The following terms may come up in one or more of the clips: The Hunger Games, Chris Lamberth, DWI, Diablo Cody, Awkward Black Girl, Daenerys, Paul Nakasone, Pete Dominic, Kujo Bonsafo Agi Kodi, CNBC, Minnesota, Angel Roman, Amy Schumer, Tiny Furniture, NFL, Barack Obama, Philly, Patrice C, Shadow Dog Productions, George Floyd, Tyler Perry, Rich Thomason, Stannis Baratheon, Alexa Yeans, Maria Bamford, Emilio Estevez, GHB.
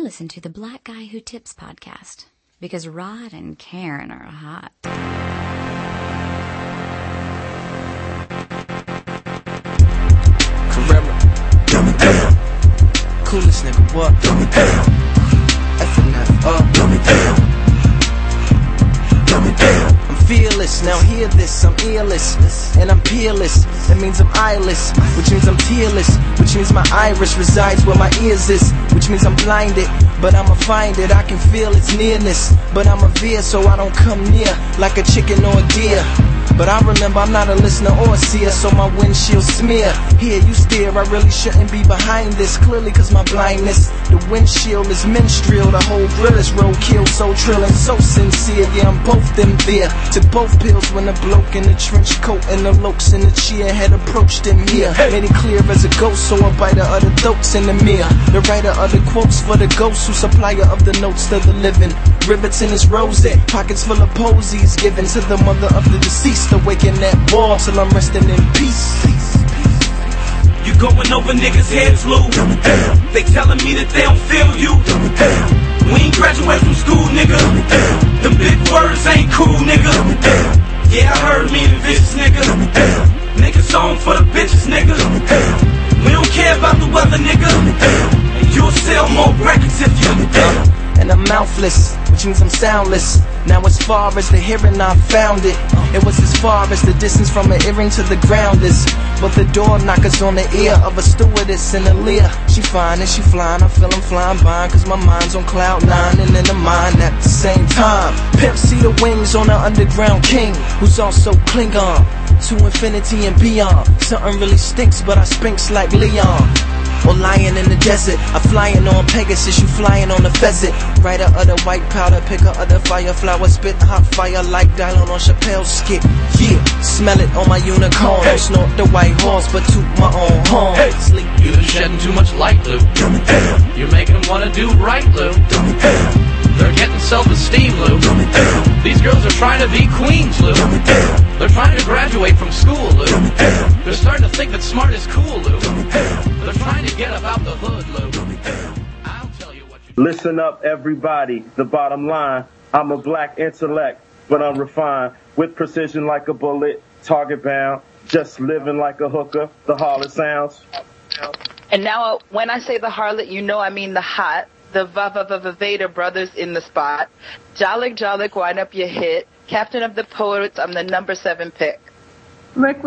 I listen to the Black Guy Who Tips podcast because Rod and Karen are hot. Carrera, dumb it down. Coolest nigga, what? Dumb it down. FNF up, dumb it down. Dumb it down. Fearless, now hear this, I'm earless, and I'm peerless, that means I'm eyeless, which means I'm tearless, which means my iris resides where my ears is, which means I'm blinded, but I'ma find it, I can feel its nearness, but I'm a veer, so I don't come near, like a chicken or a deer, but I remember I'm not a listener or a seer, so my windshield smear, here you steer, I really shouldn't be behind this, clearly cause my blindness, the windshield is menstrual, the whole grill is roadkill, so trilling, so sincere, yeah I'm both them there, both pills when a bloke in a trench coat and the lokes in the chair had approached him here. Made it clear as a ghost, so a biter of the dotes in the mirror. The writer of the quotes for the ghosts who supplier of the notes to the living. Rivets in his rosette, pockets full of posies given to the mother of the deceased. Awaken that wall till I'm resting in peace. You going over niggas' heads, Lou. They telling me that they don't feel you. We ain't graduate from school, nigga. Them big words ain't cool, nigga. Yeah, I heard me and vicious, nigga. Nigga song for the bitches, nigga. We don't care about the weather, nigga. And you'll sell more records if you And I'm mouthless, which means I'm soundless. Now as far as the hearing, I found it. It was as far as the distance from an earring to the ground is. But the door knockers on the ear of a stewardess in a leer. She fine and she flying, I feel I'm flying by, cause my mind's on cloud nine and in the mind at the same time. Pimp see the wings on the underground king, who's also Klingon, to infinity and beyond. Something really stinks, but I spinks like Leon. Or lying in the desert, I'm flying on Pegasus, you flying on a pheasant. Writer of the white powder, picker of the fire flower, spit hot fire like dialing on Chappelle's skit. Yeah, smell it on my unicorn. Hey. Snort the white horse, but toot my own horn. Hey. Sleep. You've been shedding too much light, Lou. You're making them wanna do right, Lou. They're getting self-esteem, Lou. These girls are trying to be queens, Lou. They're trying to graduate from school, Lou. They're starting to think that smart is cool, Lou. They're trying to get about the hood, Lou. I'll tell you what you... Listen up, everybody. The bottom line. I'm a black intellect, but I'm refined. With precision like a bullet, target bound. Just living like a hooker. The harlot sounds. And now when I say the harlot, you know I mean the hot. The Vader brothers in the spot. Jalik, wind up your hit. Captain of the Poets, I'm the number 7 pick. Lick,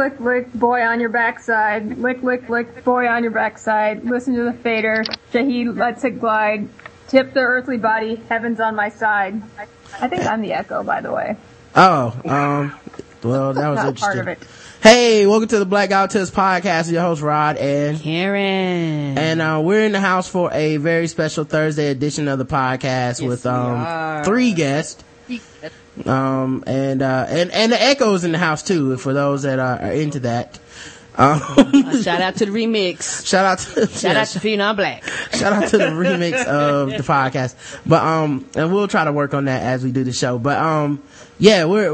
boy on your backside. Lick, boy on your backside. Listen to the fader. Shaheed lets it glide. Tip the earthly body. Heaven's on my side. I think I'm the echo, by the way. Oh, well, that was not interesting. Part of it. Hey, welcome to the Black Guy Who Tips podcast. Your host Rod and Karen, and we're in the house for a very special Thursday edition of the podcast with three guests, and the echoes in the house too. For those that are into that, shout out to the remix. Shout out to Phenom Black. Shout out to the remix of the podcast. But and we'll try to work on that as we do the show. But yeah, we're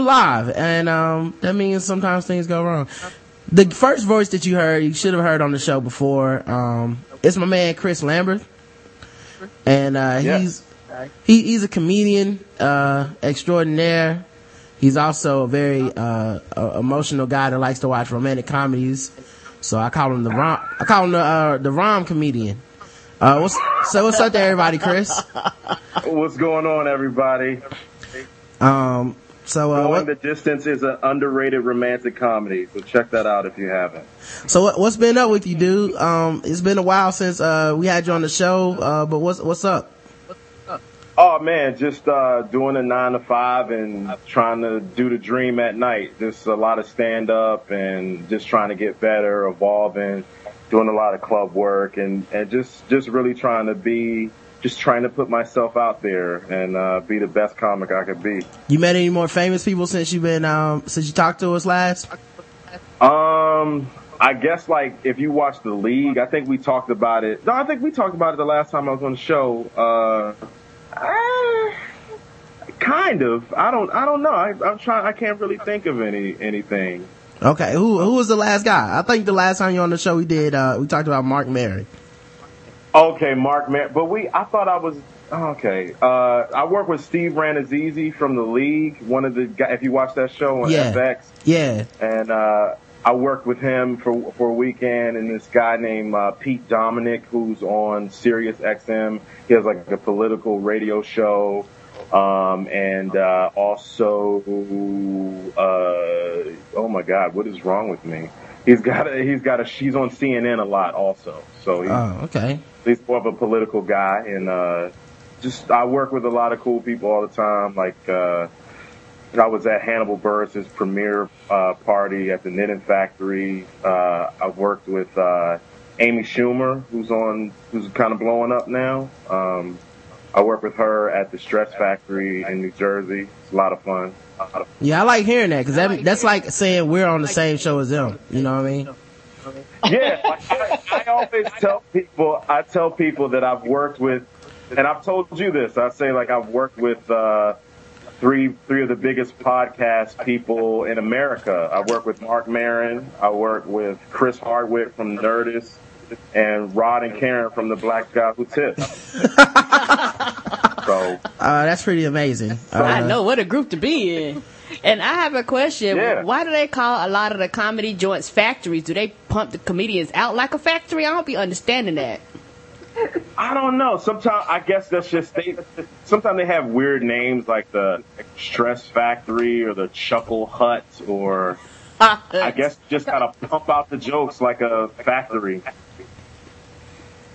live, and that means sometimes things go wrong. The first voice that you heard, you should have heard on the show before. It's my man Chris Lamberth, and he's a comedian extraordinaire. He's also a very emotional guy that likes to watch romantic comedies. So I call him the rom comedian. What's up to everybody, Chris? What's going on, everybody? Going the Distance is an underrated romantic comedy, so check that out if you haven't. So what's been up with you, dude? It's been a while since we had you on the show, but what's up? Oh man, just doing a 9 to 5 and trying to do the dream at night. Just a lot of stand up and just trying to get better, evolving, doing a lot of club work, and just really trying to be. Just trying to put myself out there and be the best comic I could be. You met any more famous people since you've been since you talked to us last? I guess like if you watch The League, I think we talked about it. No, I think we talked about it the last time I was on the show. Kind of. I don't know. I'm trying. I can't really think of anything. Okay. Who was the last guy? I think the last time you were on the show, we talked about Mark Maron. Okay, Mark, man. But I thought I was, okay. I work with Steve Ranazizi from The League, one of the guys, if you watch that show on FX. Yeah. And, I worked with him for a weekend, and this guy named Pete Dominic, who's on Sirius XM. He has like a political radio show, and also, oh my God, what is wrong with me? She's on CNN a lot also. So he's more of a political guy, and just I work with a lot of cool people all the time, like. I was at Hannibal Buress's premiere party at the Knitting Factory. I worked with Amy Schumer, who's kind of blowing up now. I worked with her at the Stress Factory in New Jersey. It's a lot of fun. Yeah, I like hearing that because that's like saying we're on the same show as them. You know what I mean? Yeah, I always tell people that I've worked with, and I've told you this. I say like I've worked with. Three of the biggest podcast people in America. I work with Mark Maron. I work with Chris Hardwick from Nerdist, and Rod and Karen from the Black Guy Who Tips. So that's pretty amazing. I know, what a group to be in. And I have a question. Yeah. Why do they call a lot of the comedy joints factories? Do they pump the comedians out like a factory? I don't be understanding that. I don't know. Sometimes I guess that's just sometimes they have weird names like the Stress Factory or the Chuckle Hut, or I guess just gotta pump out the jokes like a factory.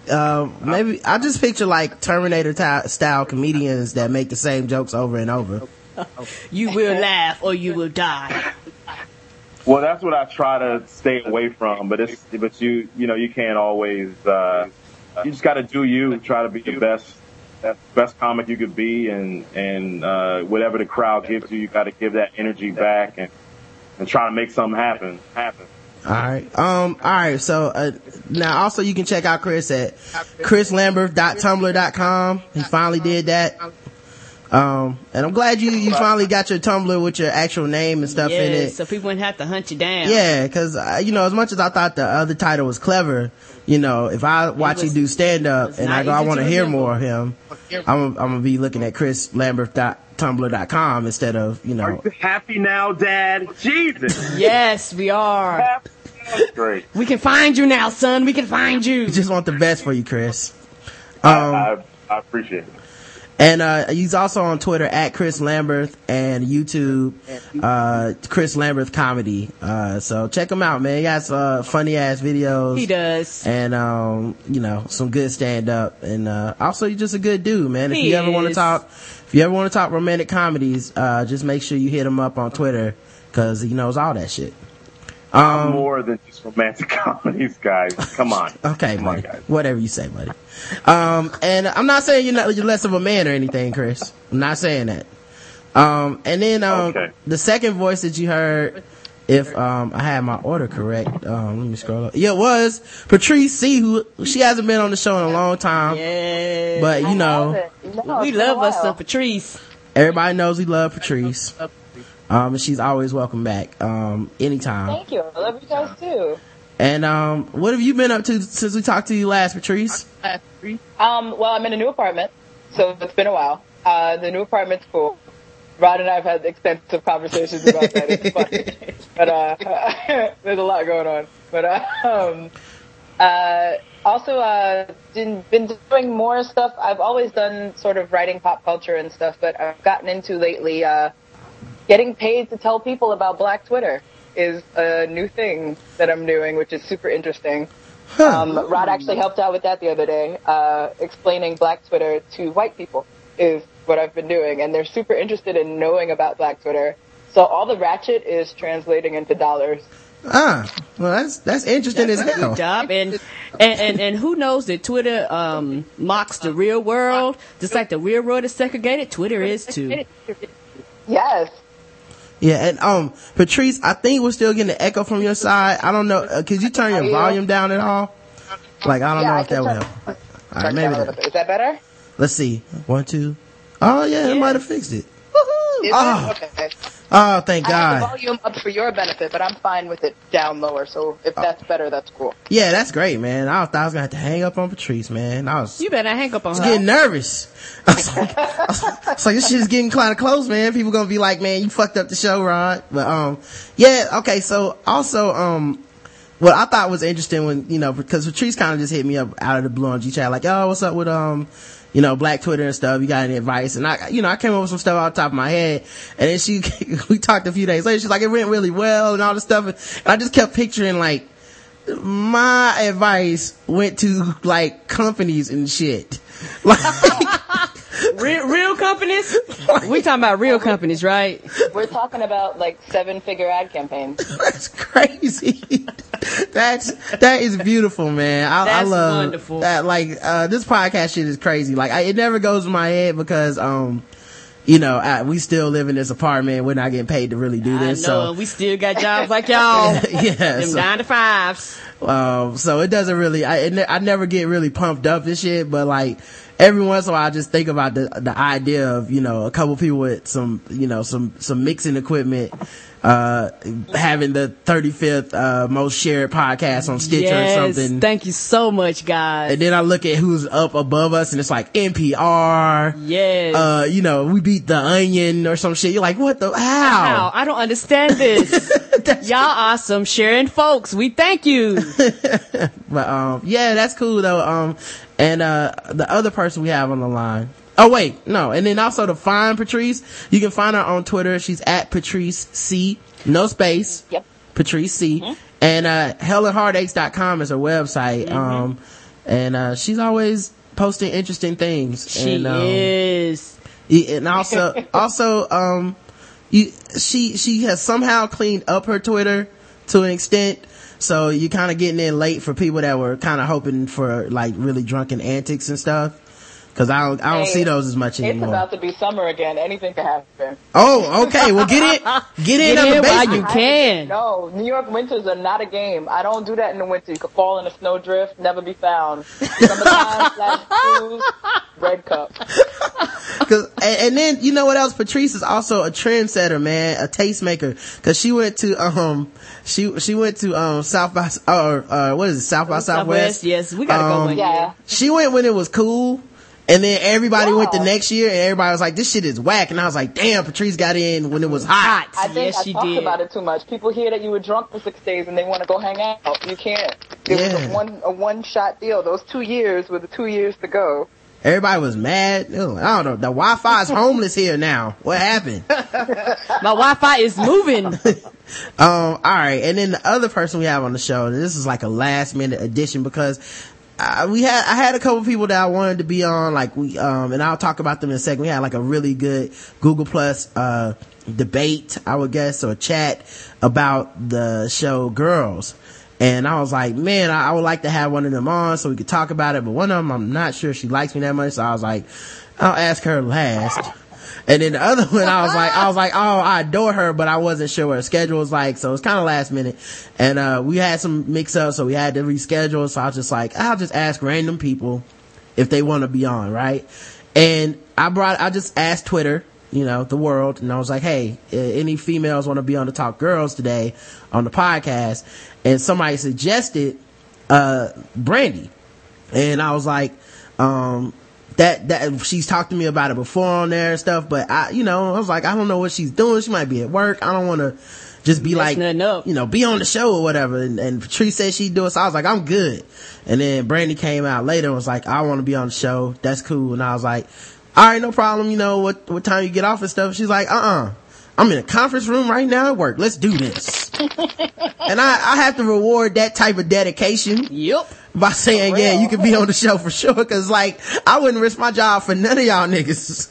Maybe I just picture like Terminator style comedians that make the same jokes over and over. You will laugh or you will die. Well, that's what I try to stay away from, but you know you can't always. You just gotta do you, try to be the best comic you could be, and whatever the crowd gives you gotta give that energy back and try to make something happen. Alright, so, now also you can check out Chris at chrislamberth.tumblr.com. He finally did that. And I'm glad you finally got your Tumblr with your actual name and stuff in it, so people wouldn't have to hunt you down. Yeah, because you know, as much as I thought the other title was clever, you know, if I watch you do stand up and I go, I want to hear more of him, I'm gonna be looking at chrislamberth.tumblr.com instead of, you know. Are you happy now, Dad? Jesus. Yes, we are. Happy. That's great. We can find you now, son. We can find you. We just want the best for you, Chris. I appreciate it. And he's also on Twitter at Chris Lamberth and YouTube Chris Lamberth Comedy. So check him out, man. He has funny ass videos. He does. And you know, some good stand up, and also he's just a good dude, man. If you ever want to talk romantic comedies, just make sure you hit him up on Twitter cuz he knows all that shit. I'm more than just romantic comedies, guys. Come on. Okay, come on, guys. Whatever you say, buddy. And I'm not saying you're less of a man or anything, Chris. I'm not saying that. And then the second voice that you heard, if I had my order correct, let me scroll up. Yeah, it was Patrice C, who she hasn't been on the show in a long time. Yeah. But you know, we love us some Patrice. Everybody knows we love Patrice. She's always welcome back, anytime. Thank you. I love you guys too. And, what have you been up to since we talked to you last, Patrice? Well, I'm in a new apartment, so it's been a while. The new apartment's cool. Rod and I have had extensive conversations about that. It's funny. But, there's a lot going on. But, also, been doing more stuff. I've always done sort of writing pop culture and stuff, but I've gotten into lately, getting paid to tell people about Black Twitter is a new thing that I'm doing, which is super interesting. Huh. Rod actually helped out with that the other day. Explaining Black Twitter to white people is what I've been doing, and they're super interested in knowing about Black Twitter. So all the ratchet is translating into dollars. Well, that's interesting as hell. Good job. And who knows that Twitter mocks the real world? Just like the real world is segregated, Twitter is too. Yes. Yeah, and Patrice, I think we're still getting an echo from your side. I don't know. Could you turn your volume down at all? Like, I don't know if that will help. All right, maybe that. Is that better? Let's see. One, two. Oh, yeah, it might have fixed it. Woohoo! Oh, okay. Oh, thank God. I have the volume up for your benefit, but I'm fine with it down lower. So if that's better, that's cool. Yeah, that's great, man. I thought I was going to have to hang up on Patrice, man. You better hang up on her. I was getting nervous. I was like, this shit is getting kind of close, man. People going to be like, man, you fucked up the show, Rod. But, yeah, okay. So also, what I thought was interesting when, because Patrice kind of just hit me up out of the blue on G-Chat, like, oh, what's up with, Black Twitter and stuff, you got any advice? And I came up with some stuff off the top of my head, and then we talked a few days later, she's like, it went really well and all this stuff, and I just kept picturing, like, my advice went to, like, companies and shit. Like, real companies? We talking about real companies, right? We're talking about, like, 7-figure ad campaigns. That's crazy. That is beautiful, man. I love wonderful. That. Like, this podcast shit is crazy. Like, it never goes to my head because, we still live in this apartment. We're not getting paid to really do this. I know, so we still got jobs like y'all. Yeah, them 9-to-5s. So it doesn't really. I never get really pumped up and shit. But like every once in a while, I just think about the idea of a couple people with some some mixing equipment. Having the 35th most shared podcast on Stitcher or something. Thank you so much, guys. And then I look at who's up above us, and it's like NPR. Yes. We beat The Onion or some shit. You're like, what the how? I don't understand this. Y'all are some sharing folks. We thank you. But that's cool though. And the other person we have on the line. Oh, wait, no. And then also to find Patrice, you can find her on Twitter. She's at Patrice C. No space. Yep. Patrice C. Mm-hmm. And hellandheartaches.com is her website. Mm-hmm. And she's always posting interesting things. She is. And also, she has somehow cleaned up her Twitter to an extent. So you're kind of getting in late for people that were kind of hoping for, like, really drunken antics and stuff. Cause I don't see those as much anymore. It's about to be summer again. Anything can happen. Oh, okay. Well, get in on the basement. While you can. No, New York winters are not a game. I don't do that in the winter. You could fall in a snowdrift, never be found. Summertime, shoes, red cup. Cause, and then you know what else? Patrice is also a trendsetter, man, a tastemaker. Cause she went to South by South by Southwest. Yes, we gotta go. Yeah, she went when it was cool. And then everybody went the next year, and everybody was like, this shit is whack. And I was like, damn, Patrice got in when it was hot. I think yes, I talked about it too much. People hear that you were drunk for 6 days, and they want to go hang out. You can't. It was a one-shot deal. Those 2 years were the 2 years to go. Everybody was mad. Ew, I don't know. The Wi-Fi is homeless here now. What happened? My Wi-Fi is moving. All right. And then the other person we have on the show, and this is like a last-minute addition because I had a couple people that I wanted to be on, like and I'll talk about them in a second. We had like a really good Google Plus debate, I would guess, or chat about the show Girls. And I was like, man, I would like to have one of them on so we could talk about it. But one of them, I'm not sure she likes me that much, so I was like, I'll ask her last. And then the other one, I was like, oh, I adore her, but I wasn't sure what her schedule was like. So it's kind of last minute. And, we had some mix up. So we had to reschedule. So I was just like, I'll just ask random people if they want to be on. Right. And I just asked Twitter, the world. And I was like, hey, any females want to be on the Talk Girls today on the podcast? And somebody suggested, Brandy. And I was like, that she's talked to me about it before on there and stuff, but I was like, I don't know what she's doing. She might be at work. I don't want to just be like, be on the show or whatever. And Patrice said she'd do it. So I was like, I'm good. And then Brandy came out later and was like, I want to be on the show. That's cool. And I was like, all right, no problem. What time you get off and stuff? She's like, I'm in a conference room right now at work. Let's do this. And I have to reward that type of dedication. Yep. By saying, yeah, you can be on the show for sure. Cause like, I wouldn't risk my job for none of y'all niggas.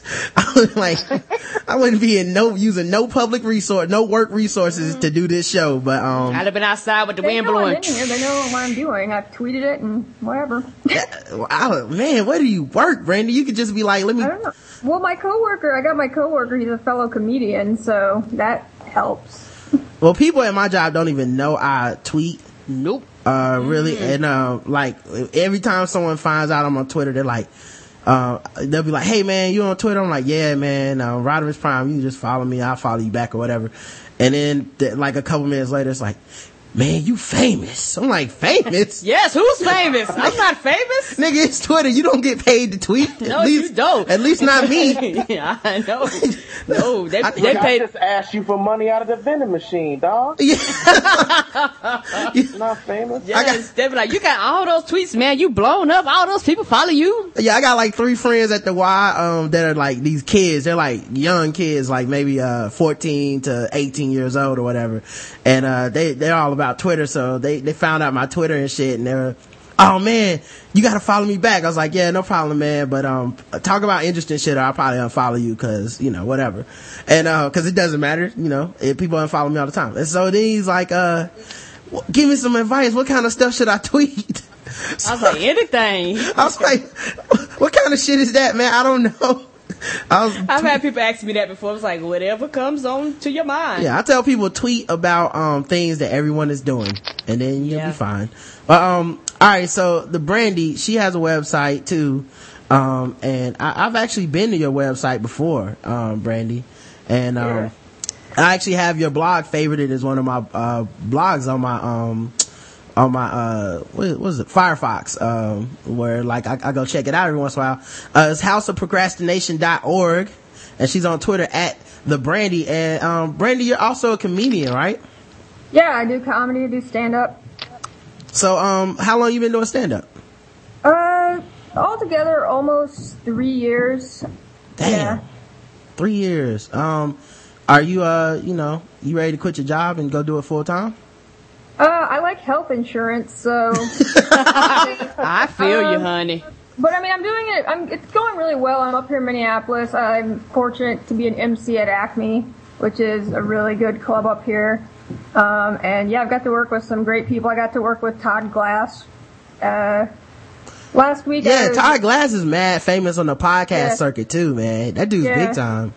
I wouldn't be using no public resource, no work resources to do this show. But, I'd have been outside with the wind blowing. They know what I'm doing. I've tweeted it and whatever. Man, where do you work, Brandy? You could just be like, let me. I don't know. Well, I got my coworker. He's a fellow comedian. So that helps. Well, people at my job don't even know I tweet. Nope. Really. And, every time someone finds out I'm on Twitter, they're like, they'll be like, hey man, you on Twitter? I'm like, yeah man, Roderick's Prime, you just follow me, I'll follow you back or whatever. And then like a couple minutes later it's like, man, you famous. I'm like, famous? Yes, who's famous? I'm not famous. Nigga, it's Twitter. You don't get paid to tweet. At least, you don't. At least not me. Yeah, I know. No, they paid. I just asked you for money out of the vending machine, dog. Yeah. Not famous. Yes, they be like, you got all those tweets, man. You blown up. All those people follow you. Yeah, I got like 3 friends at the Y that are like these kids. They're like young kids, like maybe 14 to 18 years old or whatever. And they're all about Twitter, so they found out my Twitter and shit, and they were, oh man, you gotta follow me back. I was like, yeah, no problem man, but talk about interesting shit or I'll probably unfollow you, cause you know, whatever. And cause it doesn't matter, you know, if people unfollow me all the time. And so then he's like, give me some advice, what kind of stuff should I tweet? So, I was like, anything. I was like, what kind of shit is that, man? I don't know. I've had people ask me that before. It's like, whatever comes on to your mind. Yeah, I tell people tweet about things that everyone is doing, and then you'll be fine. But all right, so the Brandy, she has a website too, and I've actually been to your website before, Brandy, and I actually have your blog favorited as one of my blogs on my what was it, Firefox, where like I go check it out every once in a while. It's houseofprocrastination.org, and she's on Twitter at the Brandy. And Brandy, you're also a comedian, right? Yeah, I do comedy, I do stand-up. So how long you been doing stand-up? Altogether almost 3 years. Damn. Yeah. 3 years. Are you you know, you ready to quit your job and go do it full time? I like health insurance, so. I feel you, honey. But I mean, I'm doing it, it's going really well. I'm up here in Minneapolis. I'm fortunate to be an MC at Acme, which is a really good club up here. And yeah, I've got to work with some great people. I got to work with Todd Glass, last week. Yeah, Todd Glass is mad famous on the podcast circuit too, man. That dude's big time.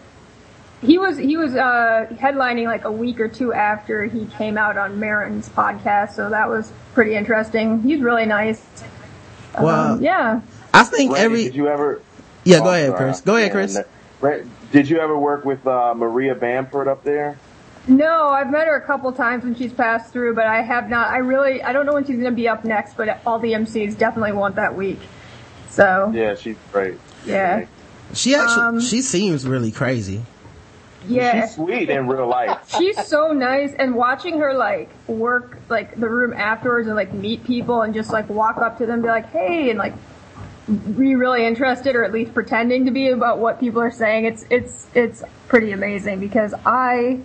He was headlining like a week or two after he came out on Marin's podcast, so that was pretty interesting. He's really nice. Well, yeah. I think did you ever? Yeah, go ahead, Chris. Go ahead, Chris. Did you ever work with Maria Bamford up there? No, I've met her a couple times when she's passed through, but I have not. I don't know when she's going to be up next, but all the MCs definitely want that week. So yeah, she's great. Yeah, she actually she seems really crazy. Yeah, she's sweet in real life. She's so nice, and watching her like work like the room afterwards and like meet people and just like walk up to them and be like, hey, and like be really interested, or at least pretending to be, about what people are saying. It's pretty amazing, because I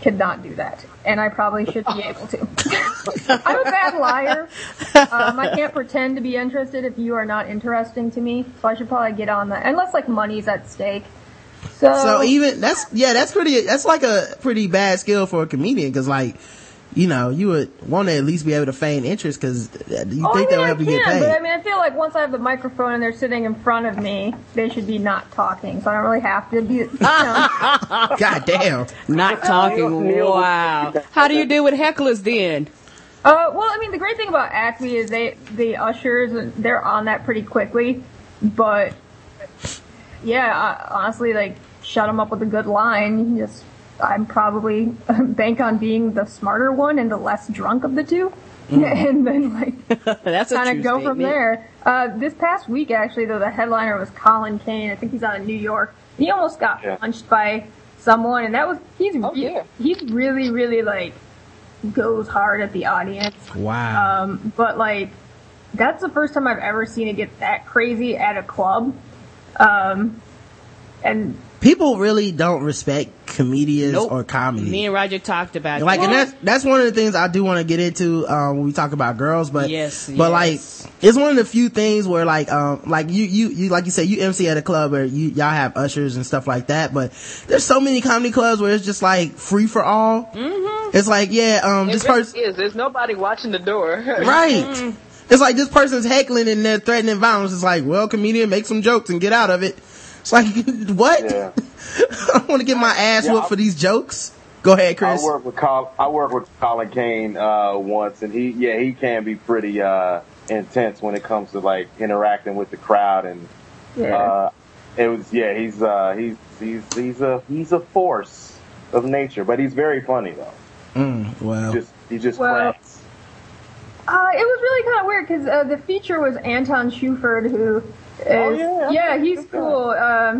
could not do that, and I probably should be able to. I'm a bad liar. I can't pretend to be interested if you are not interesting to me, so I should probably get on that, unless like money's at stake. So even that's like a pretty bad skill for a comedian, because like, you know, you would want to at least be able to feign interest, because you think they'll have to get paid. But I mean, I feel like once I have the microphone and they're sitting in front of me, they should be not talking, so I don't really have to be. You know. Goddamn, not talking. Wow. How do you deal with hecklers then? Well, I mean, the great thing about Acme is the ushers, they're on that pretty quickly, but. Yeah, honestly, like, shut them up with a good line. I'm probably bank on being the smarter one and the less drunk of the two. Mm. And then, like, kind of go from there. This past week, actually, though, the headliner was Colin Quinn. I think he's out of New York. He almost got punched by someone, and that was, he's really, really, like, goes hard at the audience. Wow. But, like, that's the first time I've ever seen it get that crazy at a club. And people really don't respect comedians or comedy. Me and Roger talked about that. And that's one of the things I do want to get into when we talk about Girls, but like, it's one of the few things where like you like you said, you MC at a club or y'all have ushers and stuff like that, but there's so many comedy clubs where it's just like free for all. Mm-hmm. It's like, this really person is, there's nobody watching the door. Right. Mm-hmm. It's like this person's heckling and they're threatening violence. It's like, well, comedian, make some jokes and get out of it. It's like, what? Yeah. I don't want to get my ass whooped for these jokes. Go ahead, Chris. I worked with Colin Quinn once, and he can be pretty intense when it comes to like interacting with the crowd and Yeah. He's a force of nature, but he's very funny though. Wow. He just cracks. It was really kind of weird because the feature was Anton Shuford, who is he's cool.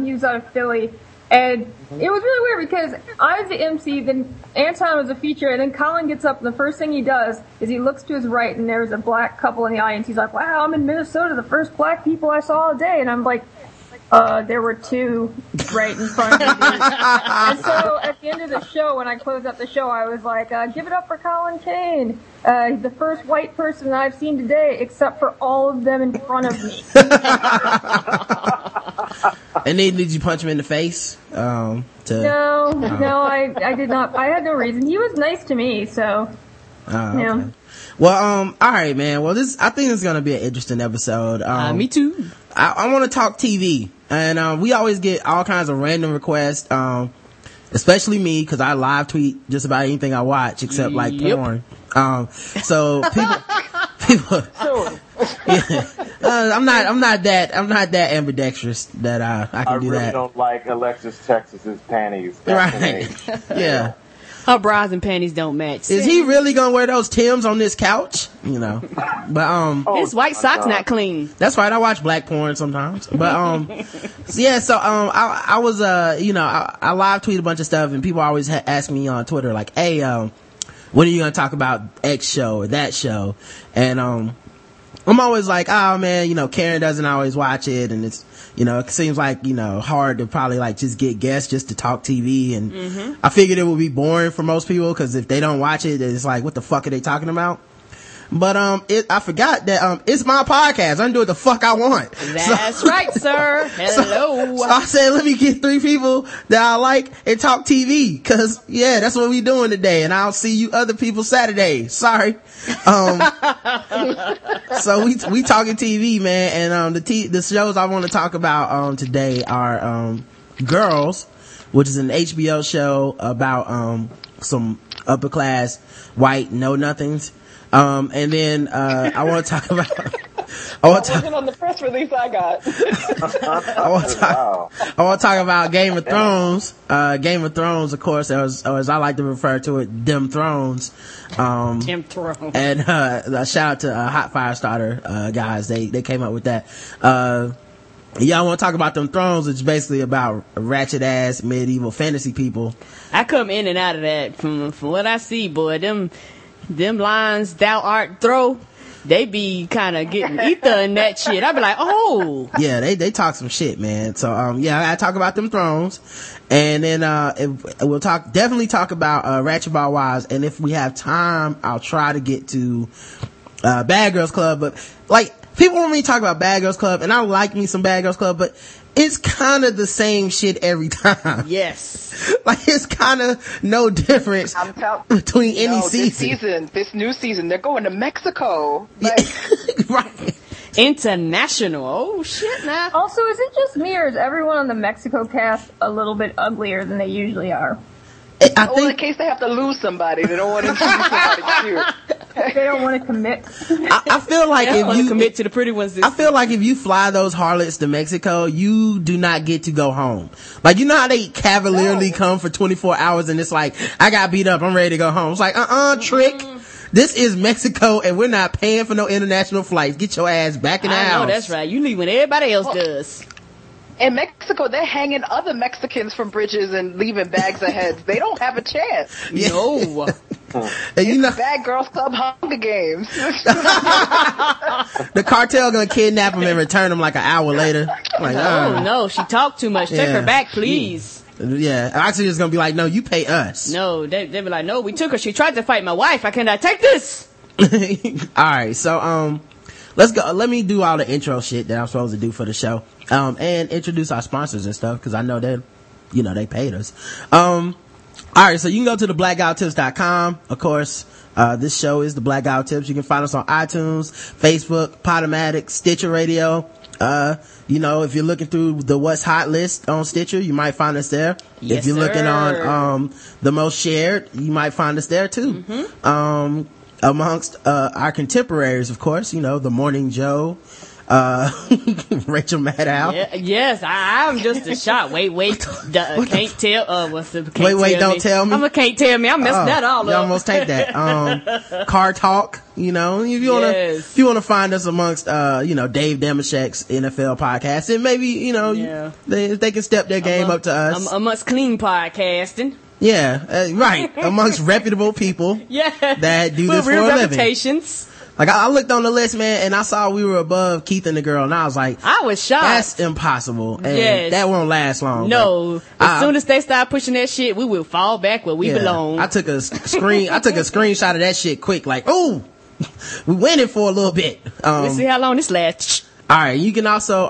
He was out of Philly, and it was really weird because I was the MC, then Anton was a feature, and then Colin gets up and the first thing he does is he looks to his right and there's a black couple in the audience. He's like, "Wow, I'm in Minnesota, the first black people I saw all day," and I'm like, there were two right in front of me. And so at the end of the show, when I closed up the show, I was like, give it up for Colin Kane. The first white person that I've seen today, except for all of them in front of me. And then did you punch him in the face? No, I did not. I had no reason. He was nice to me, so. Okay. Well, all right, man. Well, I think it's going to be an interesting episode. Me too. I want to talk TV, and we always get all kinds of random requests, especially me, because I live tweet just about anything I watch except like porn. So people, yeah. I'm not that ambidextrous that I can do that. I really don't like Alexis Texas's panties. That's right. Yeah. Her bras and panties don't match. Is he really gonna wear those Tims on this couch? You know, but his white socks not clean. That's right. I watch black porn sometimes, but yeah. So I was I live tweet a bunch of stuff, and people always ask me on Twitter like, "Hey, when are you gonna talk about X show or that show?" And I'm always like, "Oh man, Karen doesn't always watch it, and it's." It seems like, hard to probably like just get guests just to talk TV. And I figured it would be boring for most people because if they don't watch it, it's like, what the fuck are they talking about? But, I forgot that, it's my podcast. I can do what the fuck I want. That's right, sir. Hello. So I said, let me get three people that I like and talk TV. Cause yeah, that's what we doing today. And I'll see you other people Saturday. Sorry. So we talking TV, man. And, the shows I want to talk about, today are, Girls, which is an HBO show about, some upper class white know-nothings. And then, I want to talk about, on the press release I got. I want to talk about Game of Thrones. Game of Thrones, of course, or as I like to refer to it, Dem Thrones. Dem Thrones. And, shout out to, Hot Firestarter, guys. They came up with that. Y'all want to talk about Them Thrones, which is basically about ratchet ass medieval fantasy people. I come in and out of that from what I see, boy. Them lines, thou art throw, they be kind of getting ether and that shit. I be like, oh. Yeah, they talk some shit, man. So, I talk about Them Thrones. And then, we'll definitely talk about, Ratchet Ball Wives. And if we have time, I'll try to get to, Bad Girls Club. But, like, people want me to talk about Bad Girls Club, and I like me some Bad Girls Club, but it's kind of the same shit every time. Yes. Like, it's kind of no difference between any season. This new season, they're going to Mexico. Like. Right. International. Oh, shit, man. Also, is it just me or is everyone on the Mexico cast a little bit uglier than they usually are? I think, in case they have to lose somebody, they don't want to cute. They don't want to commit. I feel like if you commit to the pretty ones, if you fly those harlots to Mexico, you do not get to go home. Like, you know how they cavalierly come for 24 hours and it's like, I got beat up, I'm ready to go home. It's like, trick. This is Mexico, and we're not paying for no international flights. Get your ass back in the house. I know, that's right. You leave when everybody else does. In Mexico, they're hanging other Mexicans from bridges and leaving bags of heads. They don't have a chance. No. And Bad Girls Club Hunger Games. The cartel gonna kidnap them and return them like an hour later. Like, oh no, she talked too much. Take her back, please. Yeah, actually, it's gonna be like, no, you pay us. No, they be like, no, we took her. She tried to fight my wife. I cannot take this. All right, so let's go. Let me do all the intro shit that I'm supposed to do for the show. And introduce our sponsors and stuff, because I know they paid us. Alright, so you can go to theblackouttips.com. Of course, this show is The Blackout Tips. You can find us on iTunes, Facebook, Podomatic, Stitcher Radio. If you're looking through the What's Hot list on Stitcher, you might find us there. Yes, if you're looking on, the most shared, you might find us there too. Amongst, our contemporaries, of course, The Morning Joe. Rachel Maddow. Yeah, yes, I'm just a shot. Wait, don't tell me. I messed that all up. You almost take that. Car Talk, you know, if you want to find us amongst, Dave Damashek's NFL podcast, and maybe, they can step their game up to us. Amongst clean podcasting. Yeah, right. Amongst reputable people. Yeah. That do this for a living. Reputations. Like, I looked on the list, man, and I saw we were above Keith and the Girl, and I was like... I was shocked. That's impossible, and that won't last long. No. As soon as they start pushing that shit, we will fall back where we belong. I took a screenshot of that shit quick, like, ooh, we went in for a little bit. We'll see how long this lasts. All right, you can also,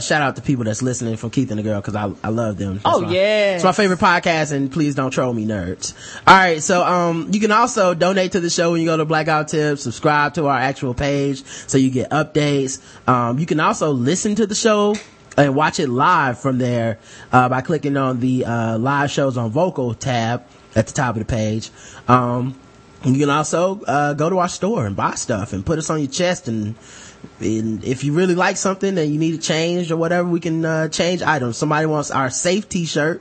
shout out to people that's listening from Keith and the Girl, because I love them. It's my favorite podcast, and please don't troll me, nerds. All right, so you can also donate to the show when you go to Blackout Tips. Subscribe to our actual page so you get updates. You can also listen to the show and watch it live from there by clicking on the live shows on Vocal tab at the top of the page. You can also go to our store and buy stuff and put us on your chest, and if you really like something and you need to change or whatever, we can change items. Somebody wants our safe t-shirt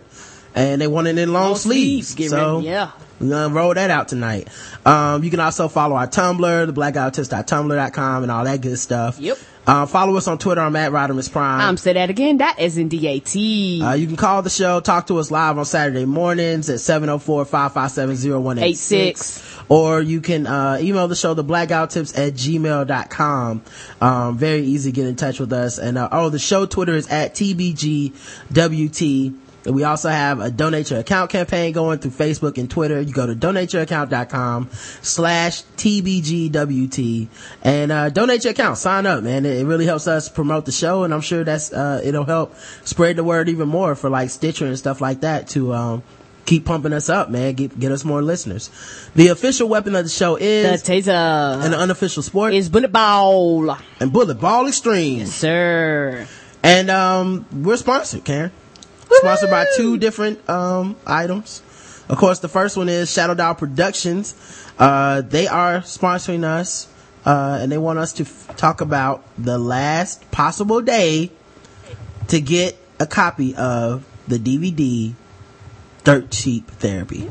and they want it in long sleeves. So we're gonna roll that out tonight. You can also follow our Tumblr, theblackouttips.tumblr.com, and all that good stuff. Follow us on Twitter. I'm at Rodimus Prime. I'm say that again. That is SNDAT. You can call the show. Talk to us live on Saturday mornings at 704-557-0186. Or you can email the show, theblackouttips@gmail.com. Very easy to get in touch with us. And the show Twitter is at TBGWT. We also have a Donate Your Account campaign going through Facebook and Twitter. You go to donateyouraccount.com/TBGWT and donate your account. Sign up, man. It really helps us promote the show, and I'm sure that's it'll help spread the word even more for like Stitcher and stuff like that to keep pumping us up, man. Get us more listeners. The official weapon of the show is the taser, and the unofficial sport is bullet ball and bullet ball extreme. Yes, sir. And we're sponsored, Karen. Sponsored by two different items. Of course, the first one is Shadow Dog Productions. They are sponsoring us, and they want us to talk about the last possible day to get a copy of the DVD Dirt Cheap Therapy.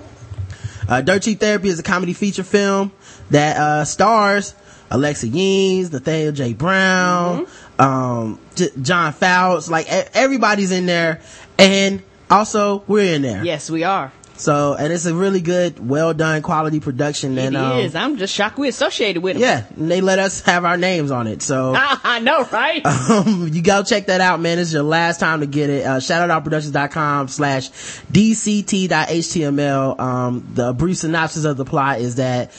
Dirt Cheap Therapy is a comedy feature film that stars Alexa Yeans, Nathaniel J. Brown, John Fowles. Like, everybody's in there. And also, we're in there. Yes, we are. So, and it's a really good, well done, quality production. It is. I'm just shocked we're associated with them. Yeah, and they let us have our names on it. So I know, right? You go check that out, man. It's your last time to get it. shoutoutproductions.com/dct.html. The brief synopsis of the plot is that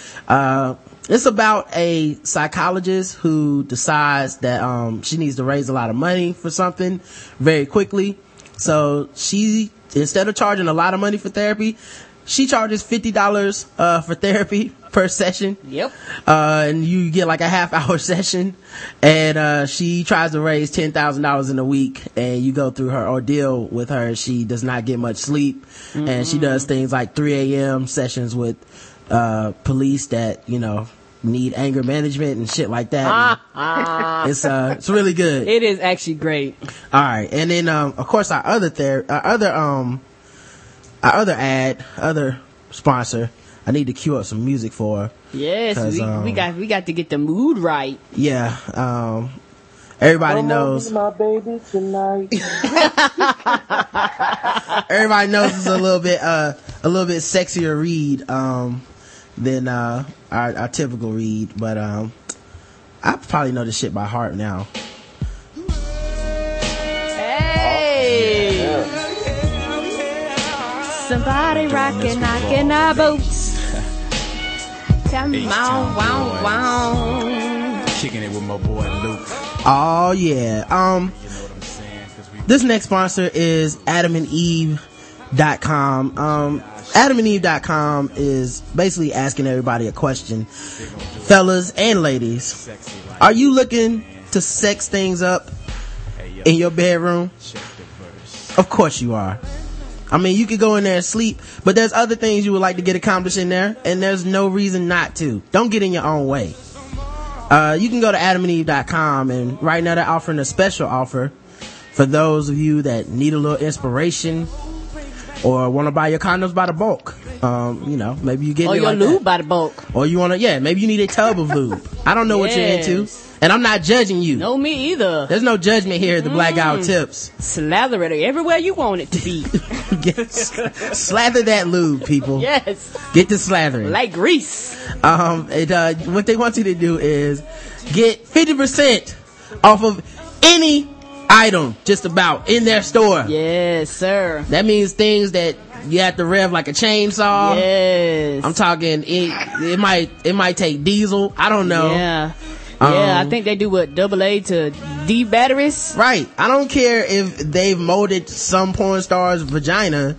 it's about a psychologist who decides that she needs to raise a lot of money for something very quickly. So she, instead of charging a lot of money for therapy, she charges $50 for therapy per session. Yep. And you get like a half hour session, and she tries to raise $10,000 in a week, and you go through her ordeal with her. She does not get much sleep, and she does things like 3 a.m. sessions with police that, need anger management and shit like that. It's really good. It is actually great. All right, and then of course our other sponsor. I need to queue up some music for her. Yes, we got to get the mood right. Yeah. Everybody knows. My baby tonight. Everybody knows it's a little bit sexier read than our typical read, but I probably know this shit by heart now. Hey, somebody knocking our boots. Come on, wow. Kicking it with my boy Luke. Oh yeah. You know what I'm saying? This next sponsor is AdamandEve.com. AdamandEve.com is basically asking everybody a question. Fellas and ladies, are you looking to sex things up in your bedroom? Of course you are. I mean, you could go in there and sleep, but there's other things you would like to get accomplished in there, and there's no reason not to. Don't get in your own way. You can go to adamandeve.com, and right now they're offering a special offer for those of you that need a little inspiration or want to buy your condoms by the bulk. You know, maybe you get or it your like lube that. By the bulk. Or you want to, yeah, maybe you need a tub of lube. I don't know what you're into. And I'm not judging you. No, me either. There's no judgment here at the Black Owl Tips. Slather it everywhere you want it to be. Slather that lube, people. Yes. Get to slathering. Like grease. What they want you to do is get 50% off of any item just about in their store. Yes, sir. That means things that you have to rev like a chainsaw. Yes. I'm talking it might take diesel. I don't know. Yeah. Yeah, I think they do what, AA to D batteries? Right. I don't care if they've molded some porn star's vagina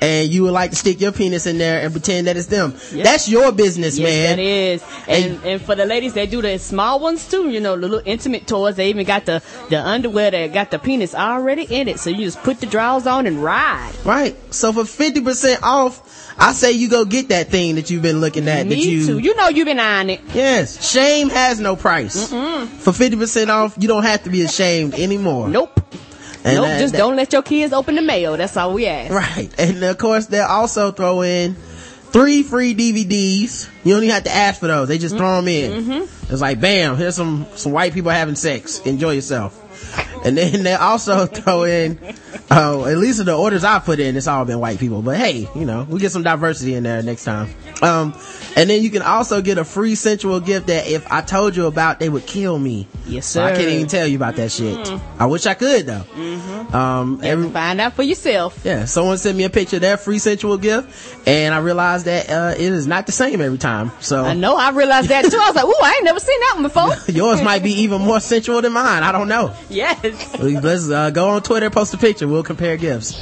and you would like to stick your penis in there and pretend that it's them. Yep. That's your business, man. That is. And for the ladies, they do the small ones too, you know, the little intimate toys. They even got the underwear that got the penis already in it. So you just put the drawers on and ride. Right. So for 50% off, I say you go get that thing that you've been looking at. Me too. You know you've been eyeing it. Yes. Shame has no price. Mm-mm. For 50% off, you don't have to be ashamed anymore. Nope. And nope. Just don't let your kids open the mail. That's all we ask. Right. And of course, they'll also throw in 3 free DVDs. You don't even have to ask for those. They just throw them in. Mm-hmm. It's like, bam, here's some white people having sex. Enjoy yourself. And then they also throw in, at least the orders I put in, it's all been white people. But hey, you know, we get some diversity in there next time. And then you can also get a free sensual gift that if I told you about, they would kill me. Yes, sir. So I can't even tell you about that shit. I wish I could, though. Mm-hmm. You can find out for yourself. Yeah, someone sent me a picture of their free sensual gift, and I realized that it is not the same every time. So I know, I realized that too. I was like, ooh, I ain't never seen that one before. Yours might be even more sensual than mine. I don't know. Yes. Let's go on Twitter, post a picture. We'll compare gifts.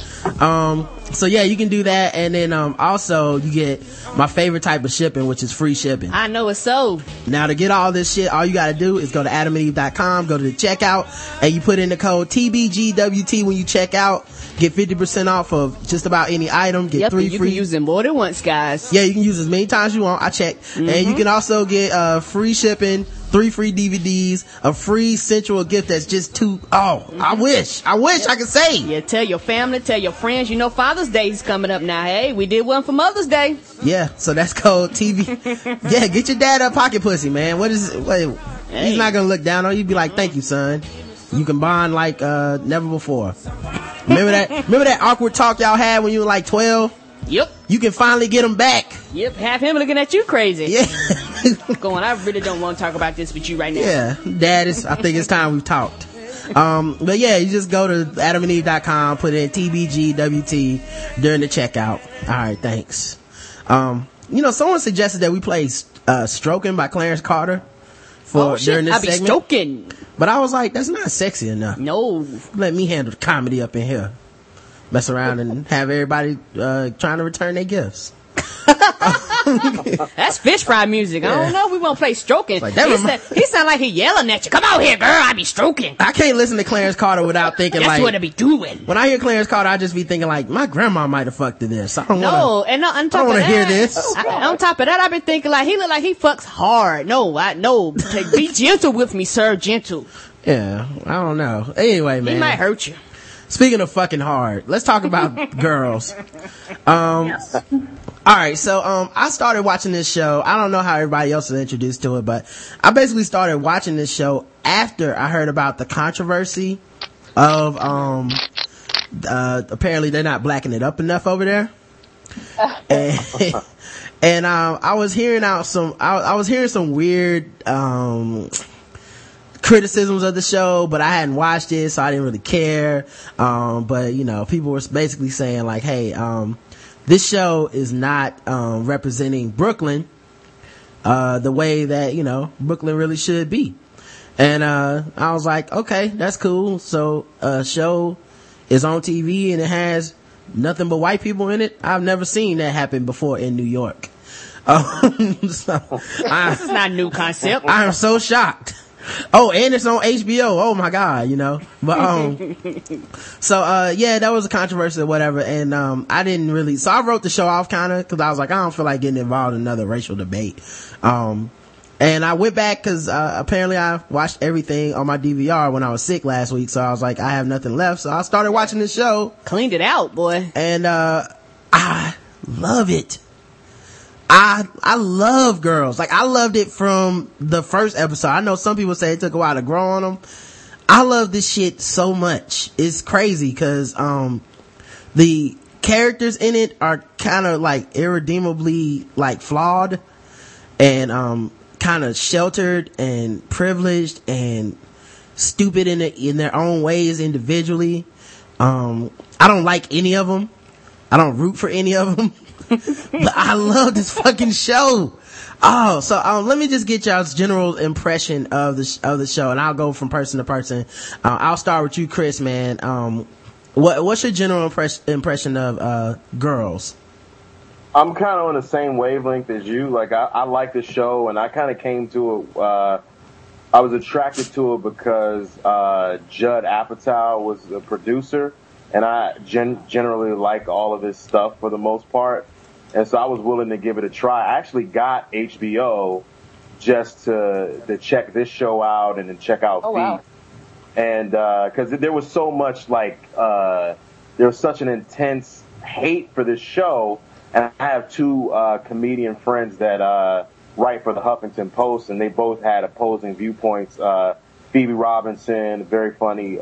So yeah, you can do that. And then also you get my favorite type of shipping, which is free shipping. I know it's so. Now to get all this shit, all you gotta do is go to adamandeve.com, go to the checkout, and you put in the code TBGWT when you check out. Get 50% off of just about any item. Get 3 free. You can use it more than once, guys. Yeah, you can use as many times as you want. I checked. Mm-hmm. And you can also get free shipping, 3 free DVDs, a free sensual gift that's just too. Oh, mm-hmm. I wish I could say. Yeah, tell your family, tell your friends. You know, Father's Day is coming up now. Hey, we did one for Mother's Day. Yeah, so that's called TV. Yeah, get your dad a pocket pussy, man. What is it? Wait, hey. He's not gonna look down on you. Be like, thank you, son. You can bond like never before. Remember that awkward talk y'all had when you were like 12? Yep. You can finally get him back. Yep. Have him looking at you crazy. Yeah. Going, I really don't want to talk about this with you right now. Yeah. Dad, I think it's time we talked. But yeah, you just go to adamandeve.com, put in TBGWT during the checkout. All right. Thanks. You know, someone suggested that we play Strokin' by Clarence Carter. Oh shit, during this segment. I be stroking. But I was like, that's not sexy enough. No. Let me handle the comedy up in here. Mess around and have everybody trying to return their gifts. That's fish fry music. Yeah. I don't know. We won't play stroking. Like, he sound like he yelling at you. Come out here, girl. I be stroking. I can't listen to Clarence Carter without thinking that's like. That's what I be doing. When I hear Clarence Carter, I just be thinking like, my grandma might have fucked to this. I don't want to hear this. On top of that, I be thinking like, he look like he fucks hard. No. Be gentle with me, sir. Gentle. Yeah. I don't know. Anyway, man. He might hurt you. Speaking of fucking hard, let's talk about Girls. Yes. All right, so I started watching this show. I don't know how everybody else was introduced to it, but I basically started watching this show after I heard about the controversy of apparently they're not blacking it up enough over there. And I was hearing some weird criticisms of the show, but I hadn't watched it, so I didn't really care. But you know, people were basically saying like, hey, this show is not representing Brooklyn the way that, you know, Brooklyn really should be. And I was like, okay, that's cool. So a show is on TV and it has nothing but white people in it. I've never seen that happen before in New York. It's not a new concept. I'm so shocked. Oh, and it's on HBO. Oh my God, you know. But yeah, that was a controversy or whatever, and I didn't really. So I wrote the show off kind of because I was like, I don't feel like getting involved in another racial debate. And I went back because apparently I watched everything on my DVR when I was sick last week. So I was like, I have nothing left. So I started watching this show. Cleaned it out, boy. And I love it. I love Girls. Like, I loved it from the first episode. I know some people say it took a while to grow on them. I love this shit so much. It's crazy because the characters in it are kind of like irredeemably like flawed and kind of sheltered and privileged and stupid in their own ways individually. I don't like any of them. I don't root for any of them. But I love this fucking show. Oh, so let me just get y'all's general impression of the show, and I'll go from person to person. I'll start with you, Chris, man. What's your general impression of Girls? I'm kind of on the same wavelength as you. Like, I like the show, and I kind of came to it. I was attracted to it because Judd Apatow was a producer, and I generally like all of his stuff for the most part. And so I was willing to give it a try. I actually got HBO just to check this show out and to check out Veep. Wow. And because there was so much, like, there was such an intense hate for this show. And I have two comedian friends that write for the Huffington Post, and they both had opposing viewpoints. Phoebe Robinson, a very funny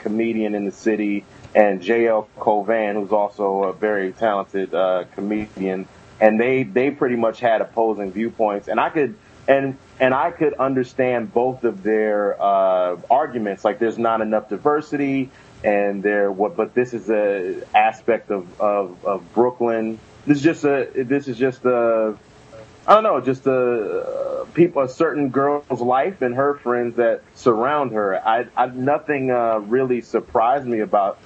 comedian in the city, and J.L. Covan, who's also a very talented comedian. And they pretty much had opposing viewpoints. And I could understand both of their arguments. Like, there's not enough diversity, and but this is an aspect of Brooklyn. This is just a certain girl's life and her friends that surround her. Nothing really surprised me about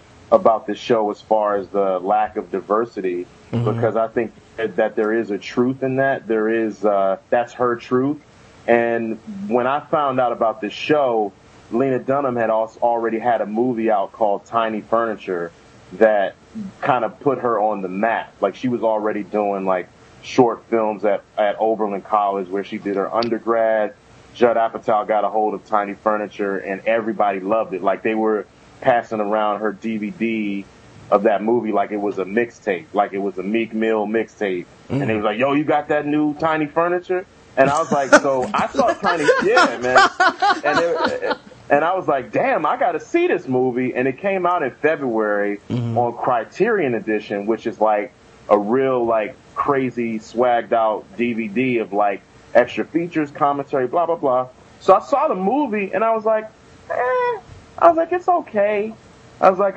this show as far as the lack of diversity, mm-hmm. because I think that there is a truth in that. There is, that's her truth. And when I found out about this show, Lena Dunham had also already had a movie out called Tiny Furniture that kind of put her on the map. Like, she was already doing, like, short films at Oberlin College where she did her undergrad. Judd Apatow got a hold of Tiny Furniture, and everybody loved it. Like, they were passing around her DVD of that movie like it was a mixtape, like it was a Meek Mill mixtape. Mm. And they was like, yo, you got that new Tiny Furniture? And I was like, so I saw Tiny, yeah, man. And I was like, damn, I got to see this movie. And it came out in February on Criterion Edition, which is like a real, like, crazy swagged out DVD of, like, extra features, commentary, blah, blah, blah. So I saw the movie and I was like, I was like, it's okay. I was like,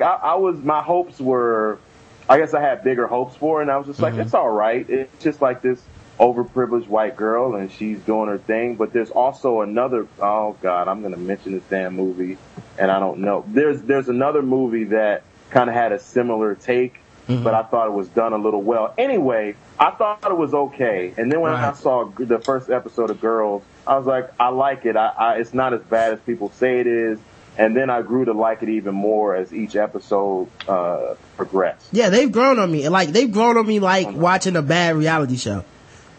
my hopes were, I guess I had bigger hopes for it, and I was just like, it's all right. It's just like this overprivileged white girl, and she's doing her thing. But there's also another, oh God, I'm going to mention this damn movie, and I don't know. There's another movie that kind of had a similar take, but I thought it was done a little well. Anyway, I thought it was okay. And then when I saw the first episode of Girls, I was like, I like it. It's not as bad as people say it is. And then I grew to like it even more as each episode progressed. Yeah, they've grown on me. Like, they've grown on me like watching a bad reality show.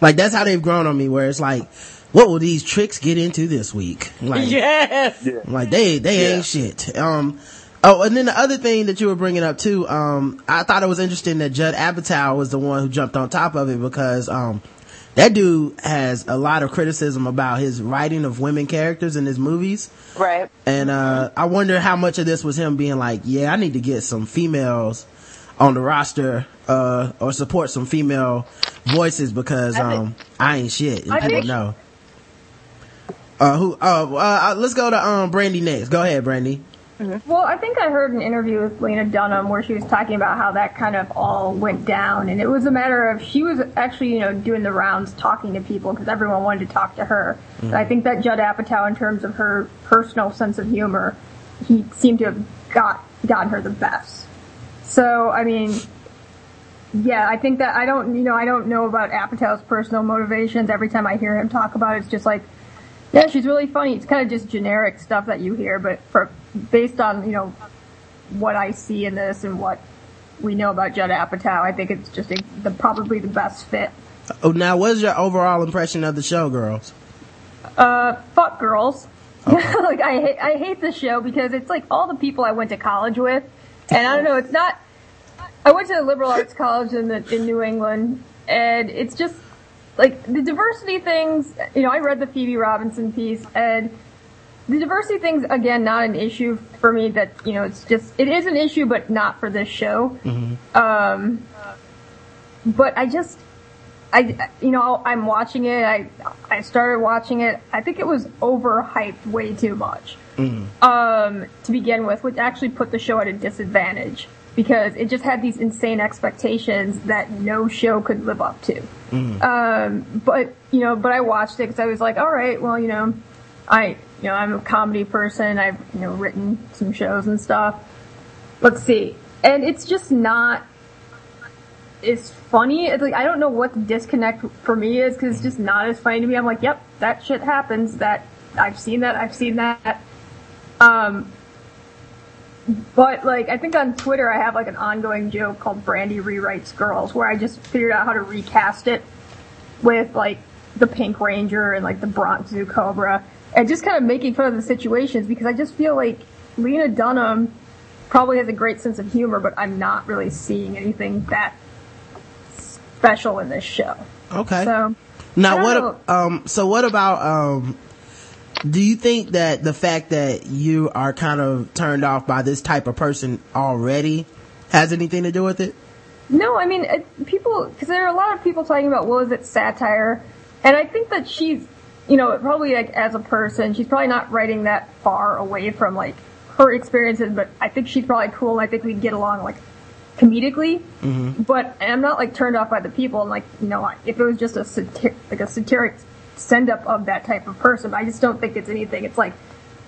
Like, that's how they've grown on me, where it's like, what will these tricks get into this week? Like, yes! Like, they ain't shit. Oh, and then the other thing that you were bringing up, too, I thought it was interesting that Judd Apatow was the one who jumped on top of it, because that dude has a lot of criticism about his writing of women characters in his movies. Right. And I wonder how much of this was him being like, yeah, I need to get some females on the roster or support some female voices, because I ain't shit. I don't know. Let's go to Brandy next. Go ahead, Brandy. Well, I think I heard an interview with Lena Dunham where she was talking about how that kind of all went down, and it was a matter of she was actually, you know, doing the rounds talking to people because everyone wanted to talk to her. Mm-hmm. And I think that Judd Apatow, in terms of her personal sense of humor, he seemed to have gotten her the best. So, I mean, yeah, I think that I don't know about Apatow's personal motivations. Every time I hear him talk about it, it's just like, yeah, she's really funny. It's kind of just generic stuff that you hear, but based on, you know, what I see in this and what we know about Judd Apatow, I think it's just probably the best fit. Oh, now, what's your overall impression of the show, Girls? Fuck Girls. Okay. Like I hate this show because it's like all the people I went to college with, and I don't know. It's not. I went to a liberal arts college in New England, and it's just like the diversity things. You know, I read the Phoebe Robinson piece, and the diversity things again not an issue for me. That you know, it's just it is an issue, but not for this show. Mm-hmm. But I just. I'm watching it. I started watching it. I think it was overhyped way too much to begin with, which actually put the show at a disadvantage because it just had these insane expectations that no show could live up to. Mm. But I watched it because I was like, all right, well, I'm a comedy person. I've written some shows and stuff. Let's see, and it's just not. It's funny. It's like I don't know what the disconnect for me is because it's just not as funny to me. I'm like, yep, that shit happens. That I've seen that. But like, I think on Twitter I have like an ongoing joke called Brandy Rewrites Girls, where I just figured out how to recast it with like the Pink Ranger and like the Bronx Zoo Cobra, and just kind of making fun of the situations because I just feel like Lena Dunham probably has a great sense of humor, but I'm not really seeing anything that. Special in this show. Okay. So now what about do you think that the fact that you are kind of turned off by this type of person already has anything to do with it? No, I mean people because there are a lot of people talking about well is it satire, and I think that she's probably like as a person she's probably not writing that far away from like her experiences, but I think she's probably cool and I think we'd get along like. Comedically, mm-hmm. But and I'm not like turned off by the people. I'm like, if it was just a satiric send up of that type of person, I just don't think it's anything. It's like,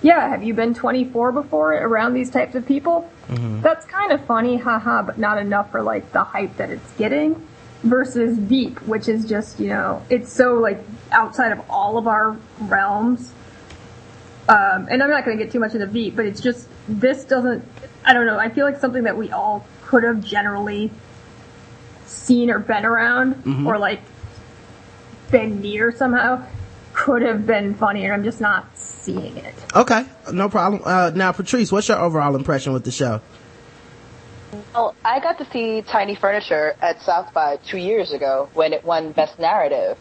yeah, have you been 24 before around these types of people? Mm-hmm. That's kind of funny, haha, but not enough for like the hype that it's getting. Versus Veep, which is just it's so like outside of all of our realms. And I'm not going to get too much into Veep, but it's just this doesn't. I don't know. I feel like something that we all. Could have generally seen or been around mm-hmm. or like been near somehow could have been funnier. I'm just not seeing it. Okay, no problem. Now, Patrice, what's your overall impression with the show? Well, I got to see Tiny Furniture at South by 2 years ago when it won Best Narrative.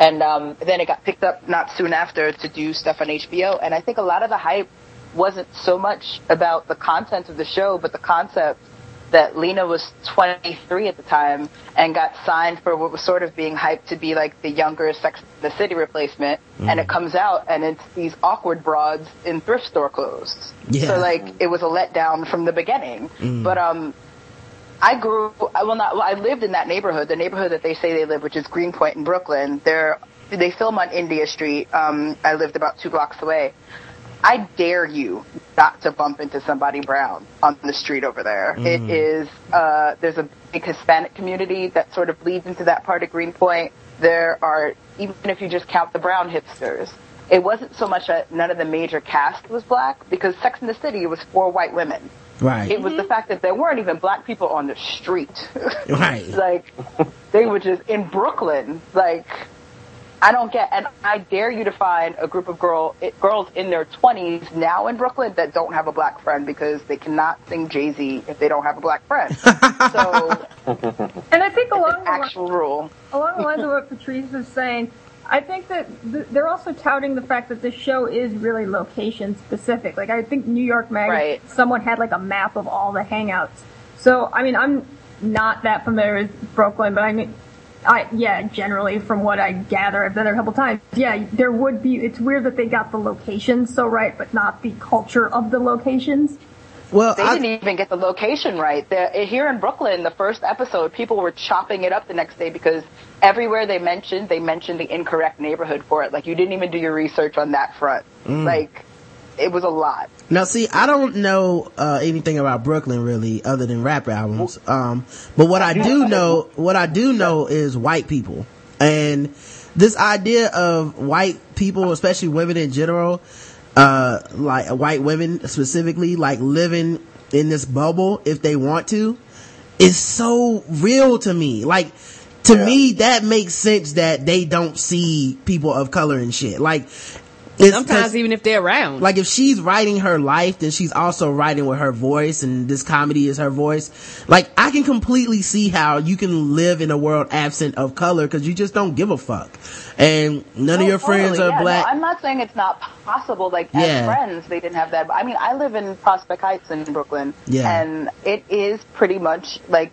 And then it got picked up not soon after to do stuff on HBO. And I think a lot of the hype wasn't so much about the content of the show, but the concept that Lena was 23 at the time and got signed for what was sort of being hyped to be like the younger Sex and the City replacement. Mm. And it comes out and it's these awkward broads in thrift store clothes. Yeah. So like it was a letdown from the beginning. Mm. But I lived in that neighborhood, the neighborhood that they say they live, which is Greenpoint in Brooklyn. They film on India Street. I lived about 2 blocks away. I dare you not to bump into somebody brown on the street over there. Mm. It is, there's a big Hispanic community that sort of leads into that part of Greenpoint. There are, even if you just count the brown hipsters, it wasn't so much that none of the major cast was black because Sex and the City was 4 white women. Right. It was the fact that there weren't even black people on the street. Right. Like, they were just in Brooklyn, like... I don't get, and I dare you to find a group of girls in their 20s now in Brooklyn that don't have a black friend because they cannot sing Jay-Z if they don't have a black friend. So, and I think along the lines of what Patrice was saying, I think that they're also touting the fact that this show is really location specific. Like I think New York Magazine, right. Someone had like a map of all the hangouts. So I mean, I'm not that familiar with Brooklyn, but I mean. Generally, from what I gather, I've been there a couple times. Yeah, there would be, it's weird that they got the locations so right, but not the culture of the locations. Well, they didn't even get the location right. Here in Brooklyn, the first episode, people were chopping it up the next day because everywhere they mentioned the incorrect neighborhood for it. Like, you didn't even do your research on that front. Mm. Like, it was a lot. Now, see, I don't know anything about Brooklyn really, other than rap albums. But what I do know is white people, and this idea of white people, especially women in general, like white women specifically, like living in this bubble if they want to, is so real to me. Like. To me, that makes sense that they don't see people of color and shit. Like, sometimes even if they're around. Like, if she's writing her life, then she's also writing with her voice, and this comedy is her voice. Like, I can completely see how you can live in a world absent of color because you just don't give a fuck. And none of your friends are black. No, I'm not saying it's not possible. Like, as friends, they didn't have that. But, I mean, I live in Prospect Heights in Brooklyn, and it is pretty much, like,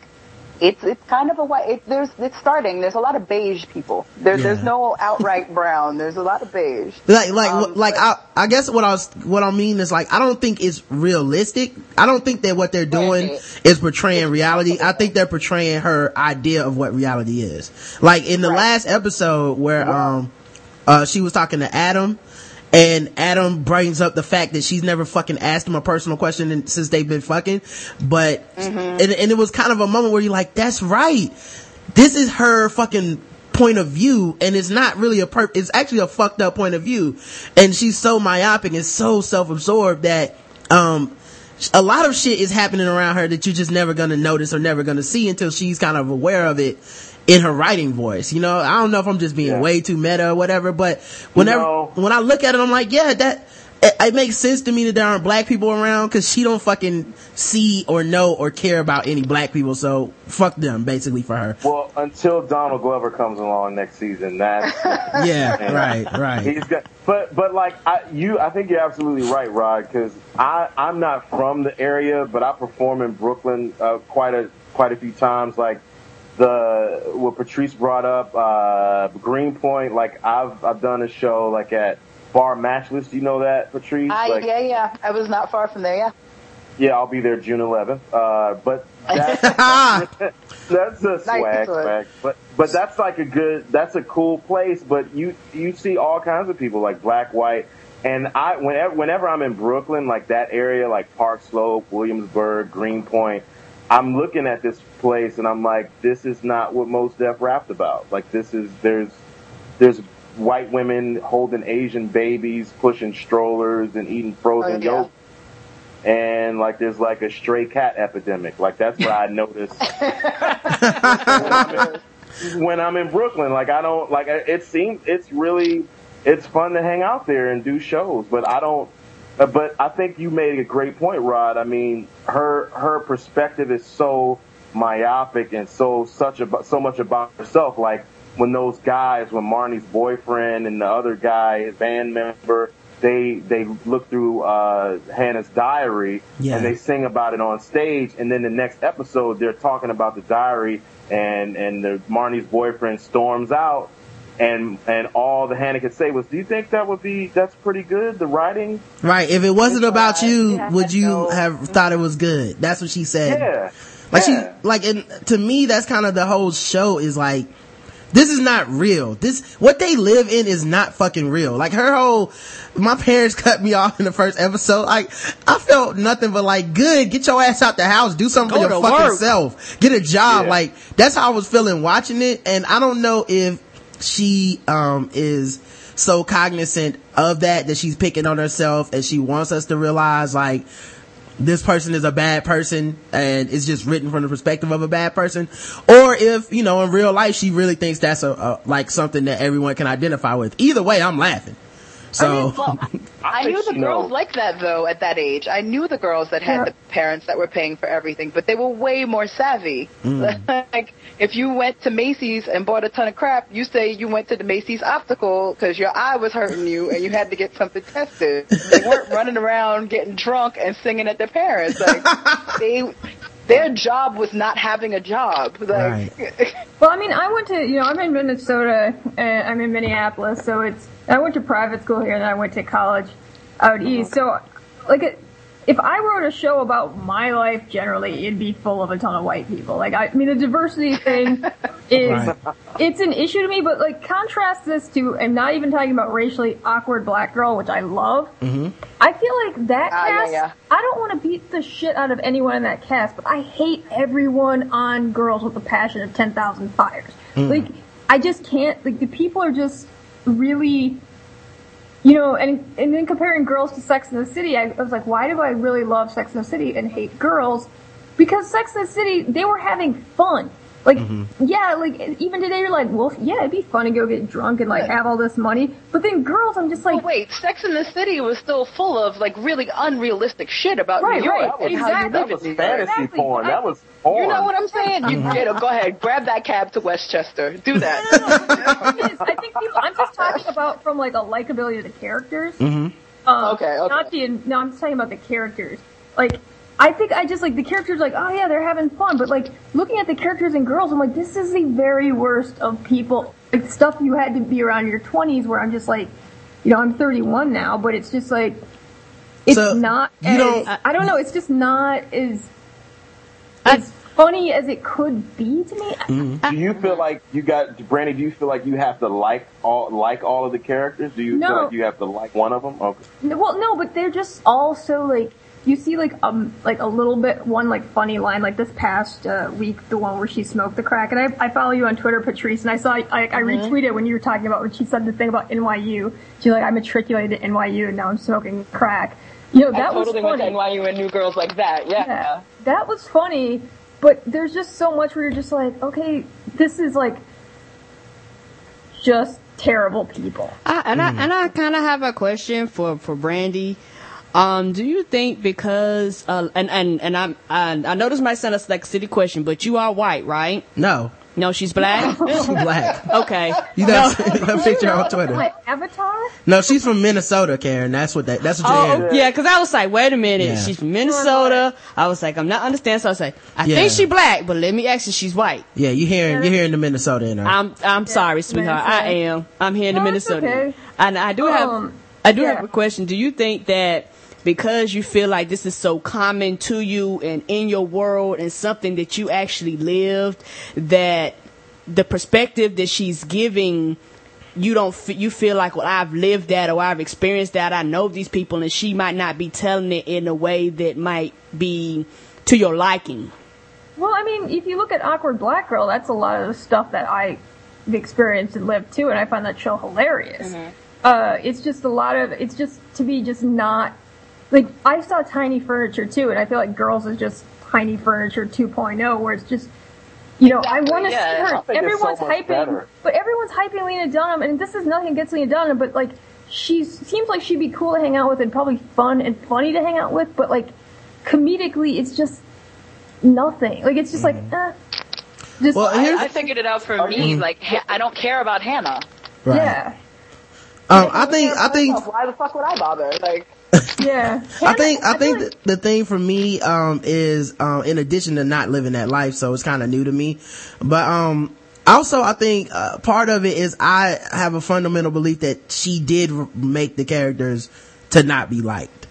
it's kind of a white. It's starting. There's a lot of beige people. There's no outright brown. There's a lot of beige. I guess what I mean is, like, I don't think it's realistic. I don't think that what they're doing is portraying reality. I think they're portraying her idea of what reality is. Like in the last episode where she was talking to Adam. And Adam brings up the fact that she's never fucking asked him a personal question since they've been fucking. But, and it was kind of a moment where you're like, that's right. This is her fucking point of view. And it's not really it's actually a fucked up point of view. And she's so myopic and so self-absorbed that, a lot of shit is happening around her that you're just never gonna notice or never gonna see until she's kind of aware of it in her writing voice. You know, I don't know if I'm just being way too meta or whatever, but when I look at it, I'm like, it makes sense to me that there aren't black people around because she don't fucking see or know or care about any black people, so fuck them, basically, for her. Well, until Donald Glover comes along next season, that's... right. He's got, but like, I think you're absolutely right, Rod, because I'm not from the area, but I perform in Brooklyn quite a few times, like, what Patrice brought up, Greenpoint, like I've done a show like at Bar Matchless. Do you know that, Patrice? I was not far from there. Yeah, I'll be there June 11th. But that's a swag fact. But that's like that's a cool place. But you see all kinds of people, like black, white, and I whenever I'm in Brooklyn, like that area, like Park Slope, Williamsburg, Greenpoint. I'm looking at this place and I'm like, this is not what Mos Def rapped about. Like there's white women holding Asian babies, pushing strollers and eating frozen yogurt. And like there's like a stray cat epidemic. Like that's what I noticed when I'm in Brooklyn. Like I don't like it seems it's fun to hang out there and do shows, but I don't. But I think you made a great point, Rod. I mean, her perspective is so myopic and so much about herself. Like when Marnie's boyfriend and the other guy, his band member, they look through Hannah's diary and they sing about it on stage. And then the next episode, they're talking about the diary and Marnie's boyfriend storms out. And all the Hannah could say was, do you think that's pretty good, the writing? Right. If it wasn't about you, would you have thought it was good? That's what she said. Yeah. Like and to me, that's kind of the whole show is like, this is not real. What they live in is not fucking real. Like my parents cut me off in the first episode. Like I felt nothing but like, good, get your ass out the house, do something for your fucking self, get a job. Yeah. Like that's how I was feeling watching it. And I don't know if she is so cognizant of that she's picking on herself, and she wants us to realize like this person is a bad person and it's just written from the perspective of a bad person, or if in real life she really thinks that's a like something that everyone can identify with. Either way, I'm laughing. So I knew the girls like that though at that age. I knew the girls that had the parents that were paying for everything, but they were way more savvy. Like if you went to Macy's and bought a ton of crap, you say you went to the Macy's optical because your eye was hurting you and you had to get something tested. They weren't running around getting drunk and singing at their parents. Like their job was not having a job. Like, right. Well, I mean, I went to, I'm in Minnesota, and I'm in Minneapolis, so I went to private school here, and I went to college out east. So, like, if I wrote a show about my life generally, it'd be full of a ton of white people. Like, I mean, the diversity thing it's an issue to me, but, like, contrast this to, I'm not even talking about racially awkward black girl, which I love. Mm-hmm. I feel like that cast, I don't want to beat the shit out of anyone in that cast, but I hate everyone on Girls with a Passion of 10,000 Fires. Mm. Like, I just can't, like, the people are just really, and then comparing Girls to Sex and the City, I was like, why do I really love Sex and the City and hate Girls? Because Sex and the City, they were having fun. Like, yeah, like, even today you're like, well, yeah, it'd be fun to go get drunk and, like, have all this money. But then Girls, I'm just like... Well, wait, Sex and the City was still full of, like, really unrealistic shit about New York. Right, that was fantasy porn. That was porn. You know what I'm saying? You know, go ahead, grab that cab to Westchester. Do that. No. I think people... I'm just talking about from, like, a likability of the characters. No, I'm just talking about the characters. Like... I think I just, like, the characters, like, oh, yeah, they're having fun. But, like, looking at the characters in Girls, I'm like, this is the very worst of people. Like, stuff you had to be around in your 20s where I'm just like, you know, I'm 31 now. But it's just, like, it's so not as, I don't know, it's just not as funny as it could be to me. Do you feel like you got, Brandy, do you feel like you have to like all of the characters? Do you feel like you have to like one of them? Okay. Well, no, but they're just all so, like, you see, like a little bit, one, like, funny line, like, this past week, the one where she smoked the crack, and I follow you on Twitter, Patrice, and I saw, I retweeted when you were talking about when she said the thing about NYU. She's like, I matriculated to NYU, and now I'm smoking crack. You know, that was funny. I totally went to NYU and knew girls like that, yeah. That was funny, but there's just so much where you're just like, okay, this is, like, just terrible people. I kind of have a question for Brandy. Do you think because I know this might sound a city question, but you are white, right? No, she's black. She's black. Okay, you got that picture on Twitter. What, Avatar? No, she's from Minnesota, Karen. That's what you. Oh, yeah, because I was like, wait a minute, she's from Minnesota. I was like, I'm not understanding. So I was like, I think she's black, but let me ask you, she's white. Yeah, you're hearing the Minnesota in her. I'm sorry, sweetheart. Minnesota. I'm hearing the Minnesota. Okay. And I do have a question. Do you think that? Because you feel like this is so common to you and in your world and something that you actually lived, that the perspective that she's giving, you feel like, well, I've lived that or I've experienced that. I know these people, and she might not be telling it in a way that might be to your liking. Well, I mean, if you look at Awkward Black Girl, that's a lot of the stuff that I experienced and lived too, and I find that show hilarious. It's just not. Like, I saw Tiny Furniture, too, and I feel like Girls is just Tiny Furniture 2.0, where it's just, you know, exactly, I want to see her. Everyone's hyping, but everyone's hyping Lena Dunham, and this is nothing against Lena Dunham, but, like, she seems like she'd be cool to hang out with and probably fun and funny to hang out with, but, like, comedically, it's just nothing. Like, it's just like, Just, well, I figured it out for me. Like, I don't care about Hannah. Right. Yeah. I think why the fuck would I bother? Like... Yeah. I think the thing for me is in addition to not living that life, so it's kind of new to me. But also I think part of it is I have a fundamental belief that she did make the characters to not be liked.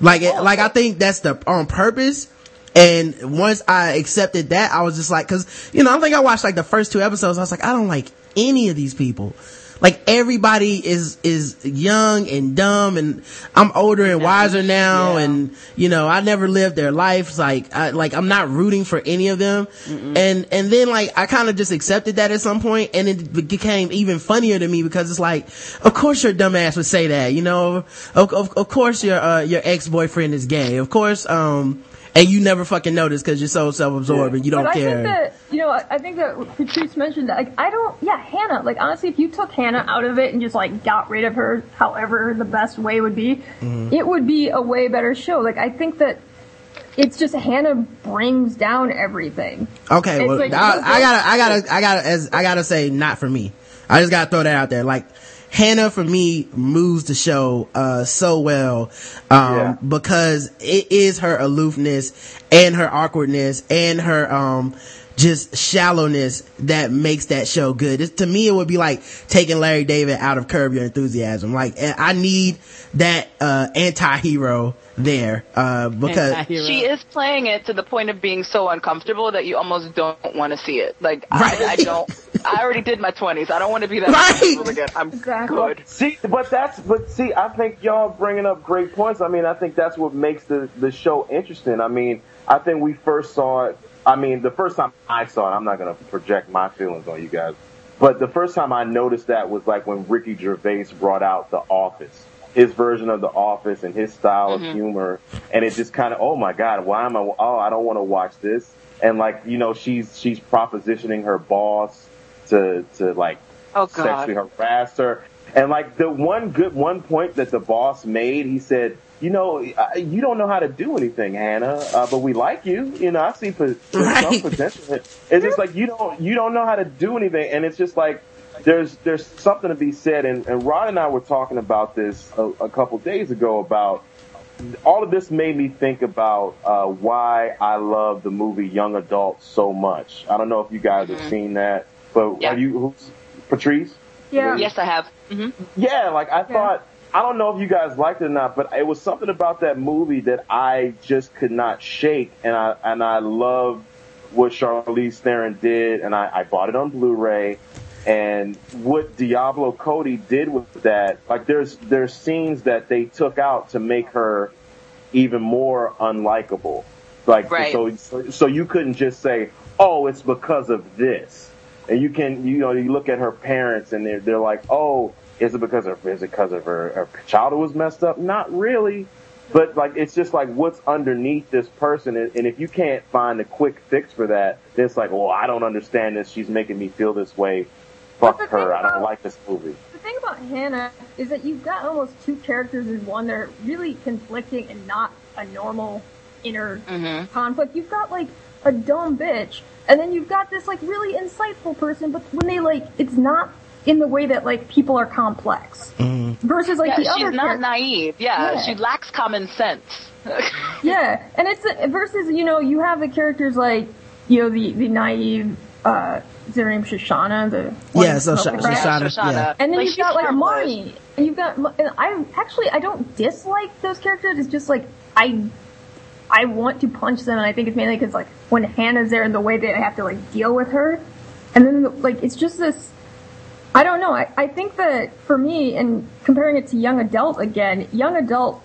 Like I think that's on purpose. And once I accepted that, I was just like, because you know, I think I watched like the first two episodes. I was like, I don't like any of these people. Like, everybody is young and dumb, and I'm older and wiser now, and, you know, I never lived their lives, like, I'm not rooting for any of them, and then, like, I kind of just accepted that at some point, and it became even funnier to me, because it's like, of course your dumbass would say that, you know, of course your ex-boyfriend is gay, of course, and you never fucking notice because you're so self-absorbed and you don't care. I think that Patrice mentioned that. Like, Hannah. Like, honestly, if you took Hannah out of it and just, like, got rid of her however the best way would be, it would be a way better show. Like, I think that it's just Hannah brings down everything. Okay, it's well, like, I gotta say not for me. I just gotta throw that out there. Like, Hannah, for me, moves the show so well because it is her aloofness and her awkwardness and her just shallowness that makes that show good. To me, it would be like taking Larry David out of Curb Your Enthusiasm. Like, I need that anti-hero there because she is playing it to the point of being so uncomfortable that you almost don't want to see it. Like, right? I already did my 20s. I don't want to be that uncomfortable again. I'm good. See, I think y'all bringing up great points. I mean, I think that's what makes the show interesting. I mean, I think we first saw it. I mean, the first time I saw it, I'm not going to project my feelings on you guys, but the first time I noticed that was like when Ricky Gervais brought out The Office. his version of The Office and his style of humor, and it just kind of, oh my God, why am I? Oh, I don't want to watch this. And like, you know, she's propositioning her boss to like sexually harass her. And like the one point that the boss made, he said, you know, you don't know how to do anything, Hannah, but we like you. You know, I see some potential. It's just like you don't know how to do anything, and it's just like there's something to be said. And Rod and I were talking about this a couple days ago about all of this made me think about why I love the movie Young Adult so much. I don't know if you guys have seen that, but have you, Patrice? Yeah. Yes, I have. Mm-hmm. Yeah, like I thought. I don't know if you guys liked it or not, but it was something about that movie that I just could not shake, and I loved what Charlize Theron did, and I bought it on Blu-ray, and what Diablo Cody did with that, like there's scenes that they took out to make her even more unlikable, like so you couldn't just say, oh, it's because of this, and you can, you know, you look at her parents and they're like, oh. Is it because of her childhood was messed up? Not really. But like, it's just like what's underneath this person. And if you can't find a quick fix for that, then it's like, well, I don't understand this. She's making me feel this way. Fuck her. I don't like this movie. The thing about Hannah is that you've got almost two characters in one that are really conflicting and not a normal inner conflict. You've got like a dumb bitch, and then you've got this like really insightful person, but when they like, it's not in the way that, like, people are complex. Versus, like, the other characters. She's not naive. Yeah, she lacks common sense. And it's... versus, you know, you have the characters, like, you know, the naive... is her name Shoshana? Shoshana. Yeah. And then like, you've got, like, Marnie. And you've got... And I don't dislike those characters. It's just, like, I want to punch them, and I think it's mainly because, like, when Hannah's there and the way that I have to, like, deal with her. And then, like, it's just this... I don't know. I think that for me, and comparing it to Young Adult again, Young Adult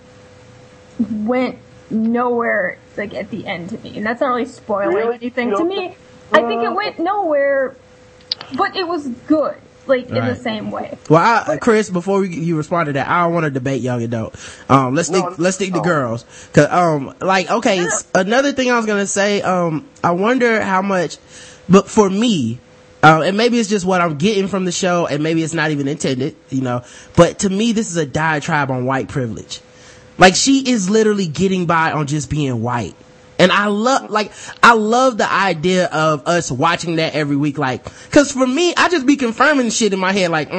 went nowhere like at the end to me, and that's not really spoiling anything to me. I think it went nowhere, but it was good, like in the same way. Well, Chris, before you respond to that, I don't want to debate Young Adult. Let's stick to Girls, cause another thing I was gonna say. I wonder how much, but for me. And maybe it's just what I'm getting from the show, and maybe it's not even intended, you know. But to me, this is a diatribe on white privilege. Like, she is literally getting by on just being white. And I love the idea of us watching that every week. Like, cause for me, I just be confirming shit in my head, like,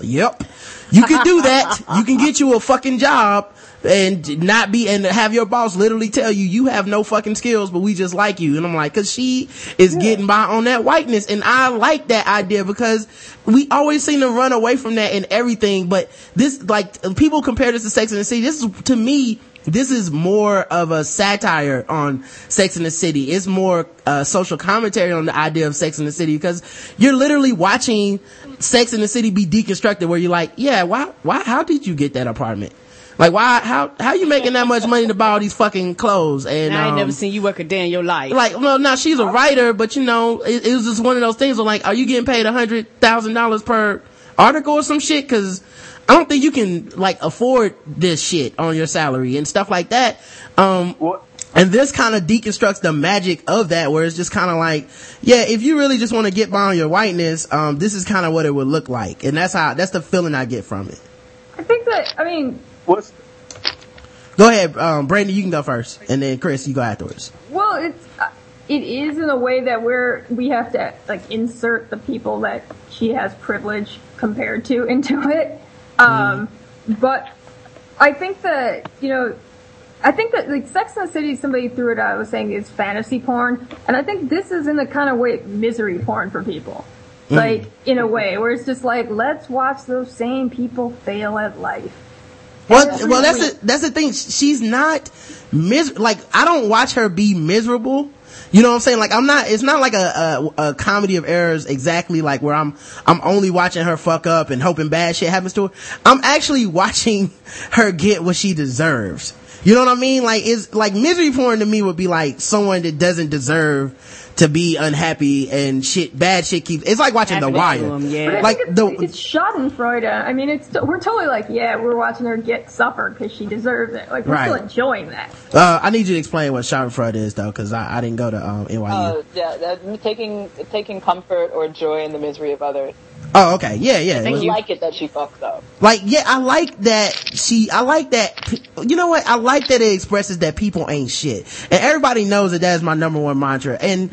yep, you can do that. You can get you a fucking job and and have your boss literally tell you have no fucking skills, but we just like you. And I'm like, cause she is getting by on that whiteness. And I like that idea because we always seem to run away from that in everything. But this, like, people compare this to Sex and the City. This is, to me, this is more of a satire on Sex and the City. It's more social commentary on the idea of Sex and the City, because you're literally watching Sex and the City be deconstructed, where you're like, yeah, why, how did you get that apartment? Like, why, how you making that much money to buy all these fucking clothes? And I ain't never seen you work a day in your life. Like, well, now she's a writer, but you know, it was just one of those things where, like, are you getting paid $100,000 per article or some shit? Cause I don't think you can, like, afford this shit on your salary and stuff like that. And this kind of deconstructs the magic of that, where it's just kind of like, yeah, if you really just want to get by on your whiteness, this is kind of what it would look like. And that's the feeling I get from it. I think that, I mean... Go ahead, Brandy, you can go first, and then Chris, you go afterwards. Well, it is in a way that we have to, like, insert the people that she has privilege compared to into it. But I think that, you know, like, Sex and the City, somebody threw it out, I was saying, is fantasy porn. And I think this is in the kind of way misery porn for people. Like, in a way, where it's just like, let's watch those same people fail at life. Well, that's the thing. She's not like, I don't watch her be miserable. You know what I'm saying? Like, I'm not, it's not like a comedy of errors exactly, like where I'm only watching her fuck up and hoping bad shit happens to her. I'm actually watching her get what she deserves. You know what I mean? Like, it's like misery porn to me would be like someone that doesn't deserve to be unhappy and shit. Bad shit keeps. It's like watching The Wire. Like it's Schadenfreude. I mean, we're totally like, yeah, we're watching her get suffered because she deserves it. Like, we're still enjoying that. I need you to explain what Schadenfreude is, though, because I didn't go to NYU. Oh, yeah, taking comfort or joy in the misery of others. Oh, okay. Yeah, yeah. I think you like it that she fucks up. Like, yeah, I like that, you know what? I like that it expresses that people ain't shit. And everybody knows that that's my number one mantra. And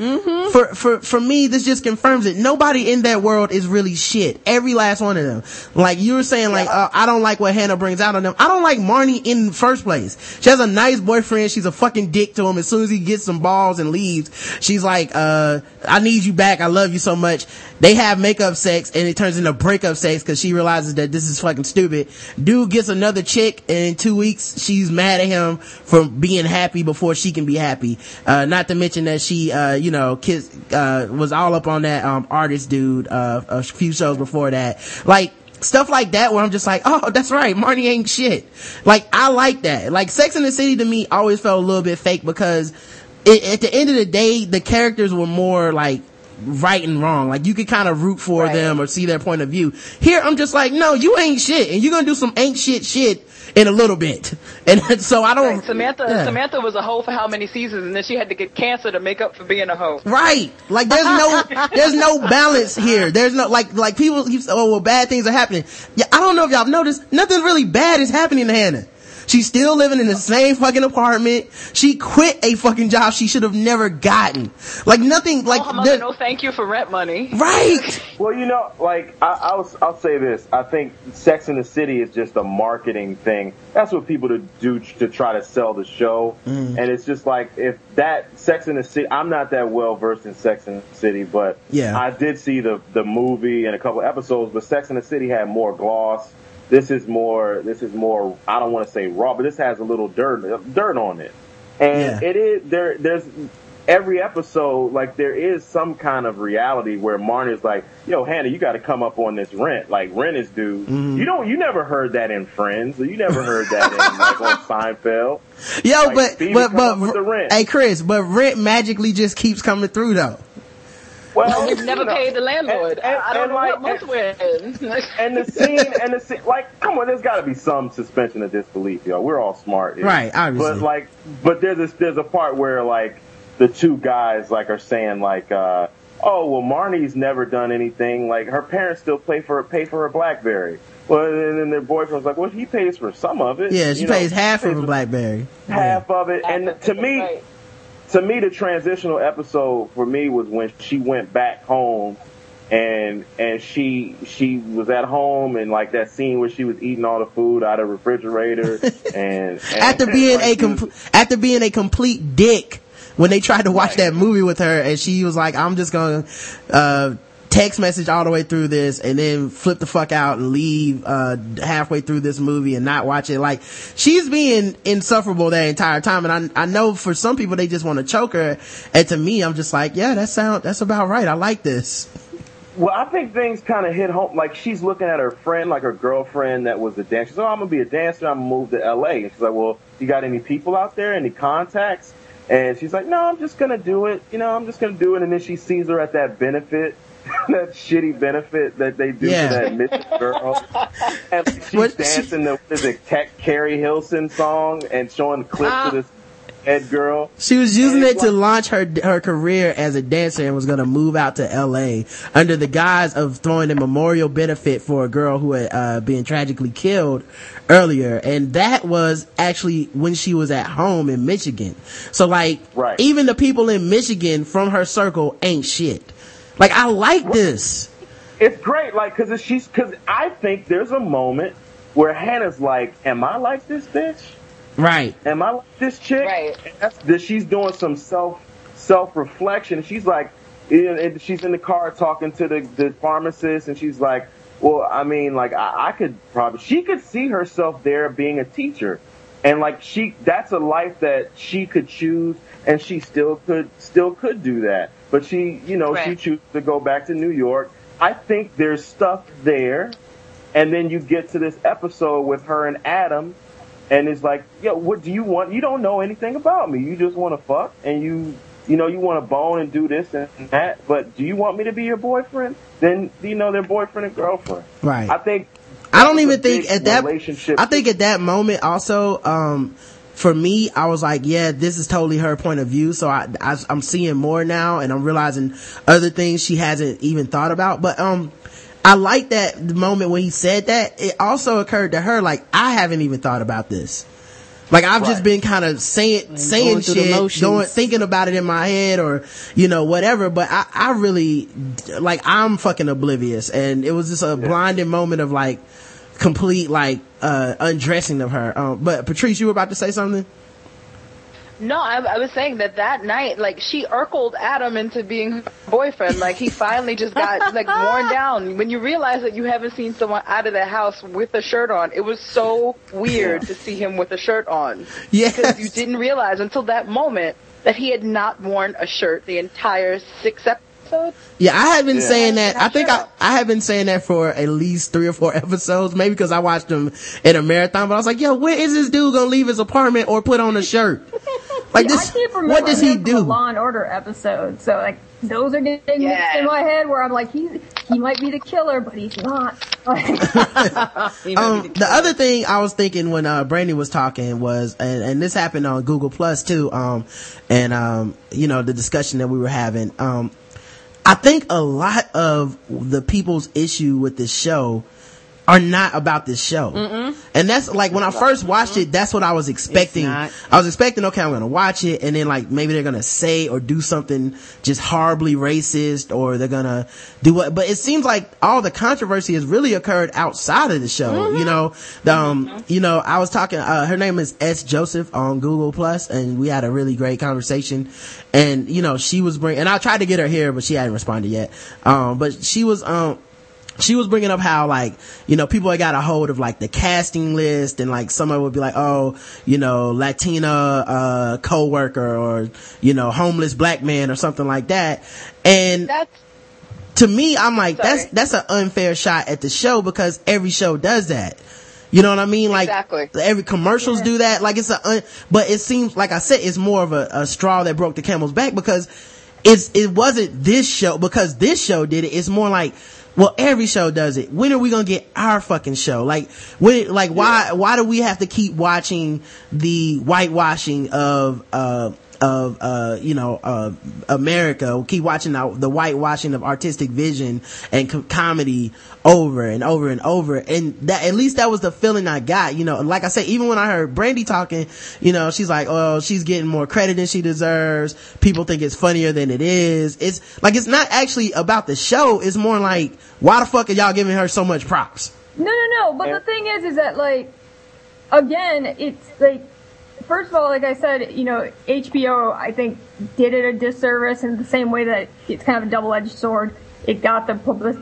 for me, this just confirms it. Nobody in that world is really shit. Every last one of them. Like, you were saying, like, I don't like what Hannah brings out on them. I don't like Marnie in the first place. She has a nice boyfriend. She's a fucking dick to him. As soon as he gets some balls and leaves, she's like, I need you back. I love you so much. They have makeup sex and it turns into breakup sex because she realizes that this is fucking stupid. Dude gets another chick and in 2 weeks she's mad at him for being happy before she can be happy. Not to mention that she, was all up on that, artist dude, a few shows before that. Like, stuff like that where I'm just like, oh, that's right, Marnie ain't shit. Like, I like that. Like, Sex and the City to me always felt a little bit fake because at the end of the day, the characters were more like, right and wrong. Like, you could kind of root for them or see their point of view. Here, I'm just like, no, you ain't shit, and you're gonna do some ain't shit in a little bit. And so I don't... Right. Samantha was a hoe for how many seasons, and then she had to get cancer to make up for being a hoe. Right. Like, there's no balance here. There's no, like people keep saying, oh, well, bad things are happening. Yeah, I don't know if y'all noticed, nothing really bad is happening to Hannah. She's still living in the same fucking apartment. She quit a fucking job she should have never gotten. Like, nothing, like... Oh, mother, no thank you for rent money. Right! Well, you know, like, I'll say this. I think Sex and the City is just a marketing thing. That's what people do to try to sell the show. Mm. And it's just like, if that Sex and the City... I'm not that well-versed in Sex and the City, but I did see the movie and a couple episodes, but Sex and the City had more gloss. This is more, I don't want to say raw, but this has a little dirt on it. And it is, there's every episode, like there is some kind of reality where Marnie's like, yo, Hannah, you got to come up on this rent. Like, rent is due. Mm. You never heard that in Friends. Or you never heard that in like on Seinfeld. Yo, like, but hey Chris, but rent magically just keeps coming through though. Well, we've never paid the landlord. And, I don't know what month we're in. and the scene, like, come on, there's got to be some suspension of disbelief, y'all. We're all smart, right? Obviously, but like, there's a part where like the two guys like are saying like, oh, well, Marnie's never done anything. Like, her parents still pay for her BlackBerry. Well, and then their boyfriend's like, well, he pays for some of it. Yeah, she pays half of her BlackBerry. Half of it, and to me. Right. To me, the transitional episode for me was when she went back home and she was at home and like that scene where she was eating all the food out of the refrigerator and after being a complete dick when they tried to watch that movie with her and she was like, I'm just gonna text message all the way through this and then flip the fuck out and leave halfway through this movie and not watch it. Like, she's being insufferable that entire time, and I know for some people they just want to choke her, and to me I'm just like, yeah, that's about right. I like this. Well, I think things kind of hit home. Like, she's looking at her friend, like her girlfriend that was a dancer. She's like, oh, I'm gonna be a dancer, I'm gonna move to LA. And she's like, well, you got any people out there, any contacts? And she's like, no, I'm just gonna do it, and then she sees her at that benefit. That shitty benefit that they do for that Mitchell girl. And she's dancing the Carrie Hilson song and showing clips to this head girl. She was using it to launch her career as a dancer and was going to move out to L.A. under the guise of throwing a memorial benefit for a girl who had been tragically killed earlier. And that was actually when she was at home in Michigan. So, like, even the people in Michigan from her circle ain't shit. Like, I like this. It's great, like, because I think there's a moment where Hannah's like, am I like this bitch? Right. Am I like this chick? Right. And that she's doing some self-reflection. She's like, she's in the car talking to the pharmacist, and she's like, well, I mean, like, I could probably, she could see herself there being a teacher. And, like, that's a life that she could choose, and she still could do that. But she, she chooses to go back to New York. I think there's stuff there. And then you get to this episode with her and Adam And it's like, yo, what do you want? You don't know anything about me. You just want to fuck and you want to bone and do this and that. But do you want me to be your boyfriend? Then, you know, they're boyfriend and girlfriend. Right. I think at that moment also, for me, I was like, yeah, this is totally her point of view. So I'm seeing more now and I'm realizing other things she hasn't even thought about. But, I like that moment when he said that. It also occurred to her, like, I haven't even thought about this. Like, I've just been kind of saying shit, thinking about it in my head or, you know, whatever. But I really, like, I'm fucking oblivious. And it was just a blinding moment of, like, complete, like, undressing of her. But Patrice, you were about to say something? No, I was saying that night, like, she urkled Adam into being her boyfriend. Like, he finally just got, like, worn down. When you realize that you haven't seen someone out of the house with a shirt on, it was so weird to see him with a shirt on. Yeah. Because you didn't realize until that moment that he had not worn a shirt the entire 6 episodes. Yeah, I have been saying that. I think I have been saying that for at least 3 or 4 episodes, maybe because I watched them in a marathon. But I was like, yo, when is this dude going to leave his apartment or put on a shirt? Like this, I keep remembering what does he do? The Law and Order episode. So like those are getting mixed in my head where I'm like, he might be the killer, but he's not. The other thing I was thinking when Brandy was talking was, and this happened on Google Plus too, you know, the discussion that we were having. I think a lot of the people's issue with this show are not about this show. Mm-hmm. And that's like when I first watched it, that's what I was expecting. I was expecting, okay, I'm going to watch it and then like maybe they're going to say or do something just horribly racist or they're going to do what, but it seems like all the controversy has really occurred outside of the show. Mm-hmm. You know, you know, I was talking, her name is S. Joseph on Google Plus and we had a really great conversation and, you know, she was and I tried to get her here, but she hadn't responded yet. But she was bringing up how, like, you know, people had got a hold of, like, the casting list and, like, someone would be like, oh, you know, Latina co-worker or, you know, homeless black man or something like that. And to me, I'm like, that's an unfair shot at the show because every show does that. You know what I mean? Like, every commercials do that. Like, it's but it seems, like I said, it's more of a straw that broke the camel's back because it wasn't this show, because this show did it. It's more like, well, every show does it. When are we gonna get our fucking show? Like, why do we have to keep watching the whitewashing of America? We'll keep watching the whitewashing of artistic vision and comedy over and over and over. And that, at least that was the feeling I got, you know, like I said, even when I heard Brandy talking, you know, she's like, oh, she's getting more credit than she deserves. People think it's funnier than it is. It's like, it's not actually about the show. It's more like, why the fuck are y'all giving her so much props? No. But the thing is that like, again, it's like, first of all, like I said, you know, HBO, I think, did it a disservice in the same way that it's kind of a double-edged sword. It got the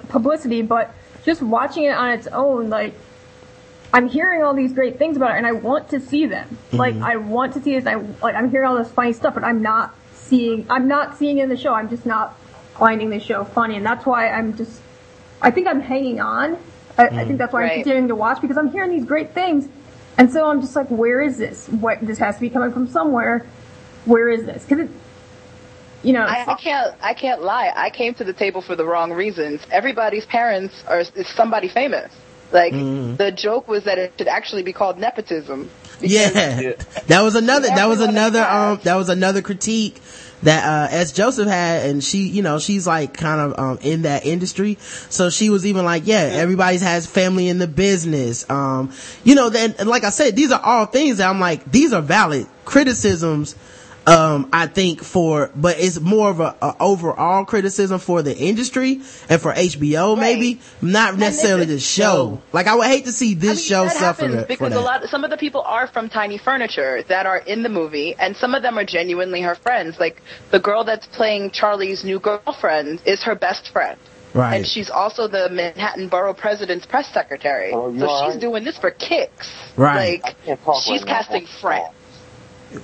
publicity, but just watching it on its own, like, I'm hearing all these great things about it, and I want to see them. Mm-hmm. Like, I want to see this. I'm hearing all this funny stuff, but I'm not seeing it in the show. I'm just not finding the show funny, and that's why I think I'm hanging on. I think that's why I'm continuing to watch, because I'm hearing these great things. And so I'm just like, where is this? What, this has to be coming from somewhere. Where is this? Because, you know, I can't lie. I came to the table for the wrong reasons. Everybody's parents is somebody famous. Like the joke was that it should actually be called nepotism. Yeah, that was another critique that S. Joseph had, and she, you know, she's like kind of in that industry, so she was even like, everybody has family in the business, you know. Then, like I said, these are all things that I'm like, these are valid criticisms, I think, but it's more of a overall criticism for the industry and for HBO, maybe not necessarily the show. Like, I would hate to see this show suffer because some of the people are from Tiny Furniture that are in the movie, and some of them are genuinely her friends. Like the girl that's playing Charlie's new girlfriend is her best friend. Right. And she's also the Manhattan Borough President's press secretary. So she's doing this for kicks. Right. Like, she's casting friends.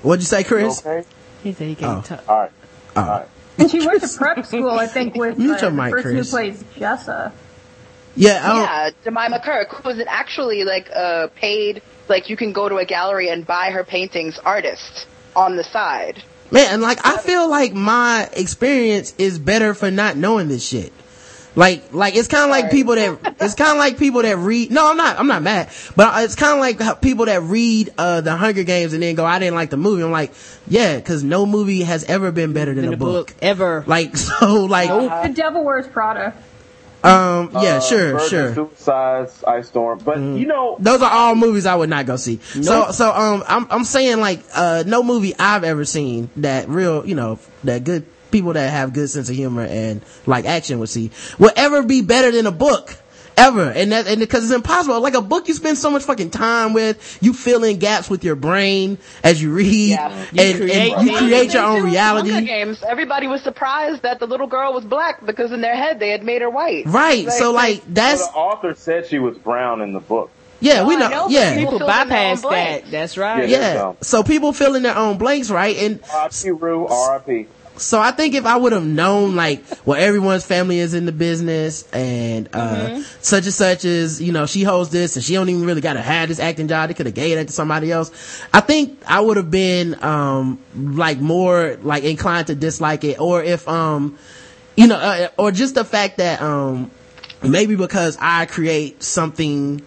What'd you say, Chris? Okay. He said he can't talk. All right. And she went to prep school, I think, with the person who plays Jessa. Yeah, Jemima Kirk was actually like a paid, like you can go to a gallery and buy her paintings artist on the side. Man, like I feel like my experience is better for not knowing this shit. Like it's kind of like people that read. No, I'm not mad, but it's kind of like people that read the Hunger Games and then go, I didn't like the movie. I'm like, yeah, because no movie has ever been better than a book ever. Like so, like The Devil Wears Prada. Yeah, sure. Suicides, Ice Storm, but you know those are all movies I would not go see. Nope. So I'm saying like no movie I've ever seen that real, you know, that good people that have good sense of humor and like action would see will ever be better than a book ever, and because it's impossible. Like a book, you spend so much fucking time with, you fill in gaps with your brain as you read, and you create your own reality. Hunger Games, everybody was surprised that the little girl was black because in their head they had made her white. Right. Like, so like that's the author said she was brown in the book. Yeah, we know. People bypass that. That's right. Yeah. So people fill in their own blanks, right? And R.I.P. Rue, R.I.P. So I think if I would have known, like, well, everyone's family is in the business and, such and such is, you know, she holds this and she don't even really gotta have this acting job. They could have gave that to somebody else. I think I would have been, like more, like inclined to dislike it. Or if, you know, or just the fact that, maybe because I create something,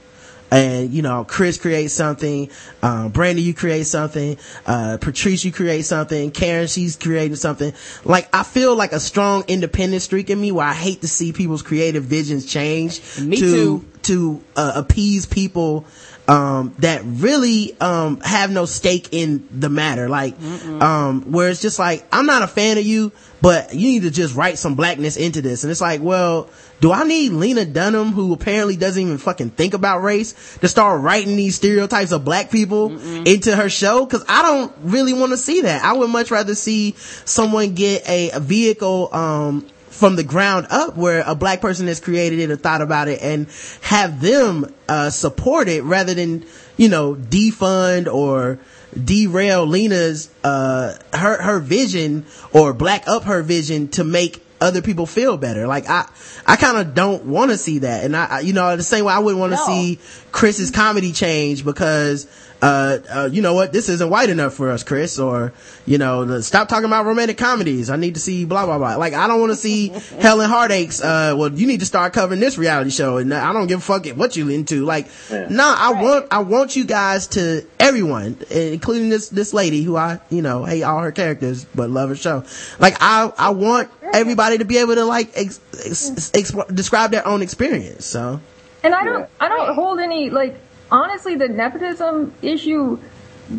and, you know, Chris creates something, Brandy, you create something, Patrice, you create something, Karen, she's creating something. Like, I feel like a strong independent streak in me where I hate to see people's creative visions change to appease people, that really, have no stake in the matter. Like, where it's just like, I'm not a fan of you, but you need to just write some blackness into this. And it's like, well, do I need Lena Dunham, who apparently doesn't even fucking think about race, to start writing these stereotypes of black people into her show? Cause I don't really want to see that. I would much rather see someone get a vehicle, from the ground up where a black person has created it or thought about it and have them, support it rather than, you know, defund or derail Lena's, her vision or black up her vision to make other people feel better. Like I kind of don't want to see that. And I, you know, the same way I wouldn't want to see Chris's comedy change because, you know what, this isn't white enough for us, Chris, or, you know, stop talking about romantic comedies. I need to see blah, blah, blah. Like, I don't want to see Hell and Heartaches. Well, you need to start covering this reality show and I don't give a fuck what you into. Like, I want you guys to, everyone, including this lady who I, you know, hate all her characters, but love her show. Like, I want everybody to be able to like, describe their own experience. So. And I don't hold any, like, honestly, the nepotism issue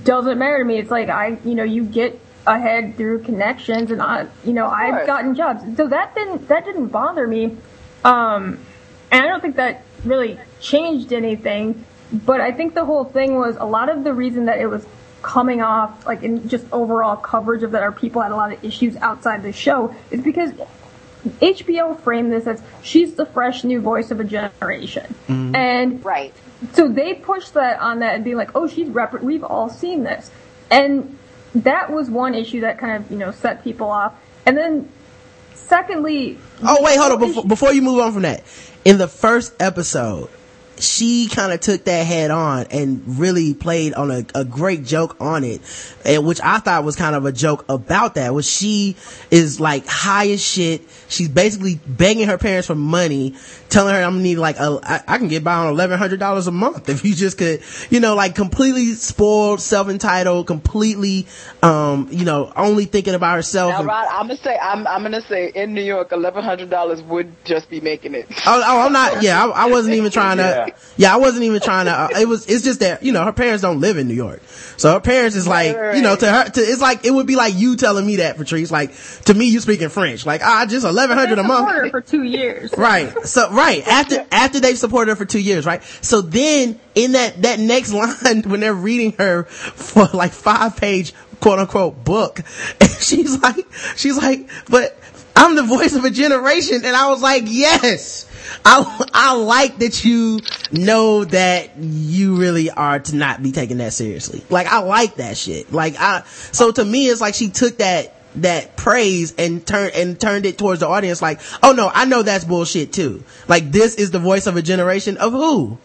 doesn't matter to me. It's like you get ahead through connections, and I've gotten jobs, so that didn't bother me. And I don't think that really changed anything. But I think the whole thing was a lot of the reason that it was coming off, like in just overall coverage of that, our people had a lot of issues outside the show, is because HBO framed this as she's the fresh new voice of a generation, and right. So they pushed that on that and being like, oh, she's we've all seen this. And that was one issue that kind of, set people off. And then secondly... Oh, wait, hold on. Before you move on from that, in the first episode, she kind of took that head on and really played on a great joke on it, and which I thought was kind of a joke about that, was she is like high as shit. She's basically begging her parents for money, telling her I'm gonna need like I can get by on $1,100 a month if you just could, like completely spoiled, self-entitled, completely, only thinking about herself. Now, Rod, I'm gonna say in New York, $1,100 would just be making it. Oh, I'm not. Yeah, I wasn't even trying to. Yeah, I wasn't even trying to. It's just that her parents don't live in New York, so her parents is like it's like it would be like you telling me that, Patrice. Like to me, you speaking French. Like just $1,100 a month for 2 years. Right. So after they've supported her for 2 years, right. So then in that next line when they're reading her for like 5-page quote unquote book, and she's like, but I'm the voice of a generation, and I was like, yes. I like that you know that you really are to not be taking that seriously. Like I like that shit. Like so to me, it's like she took that that praise and turned it towards the audience like, oh no, I know that's bullshit too. Like, this is the voice of a generation of who?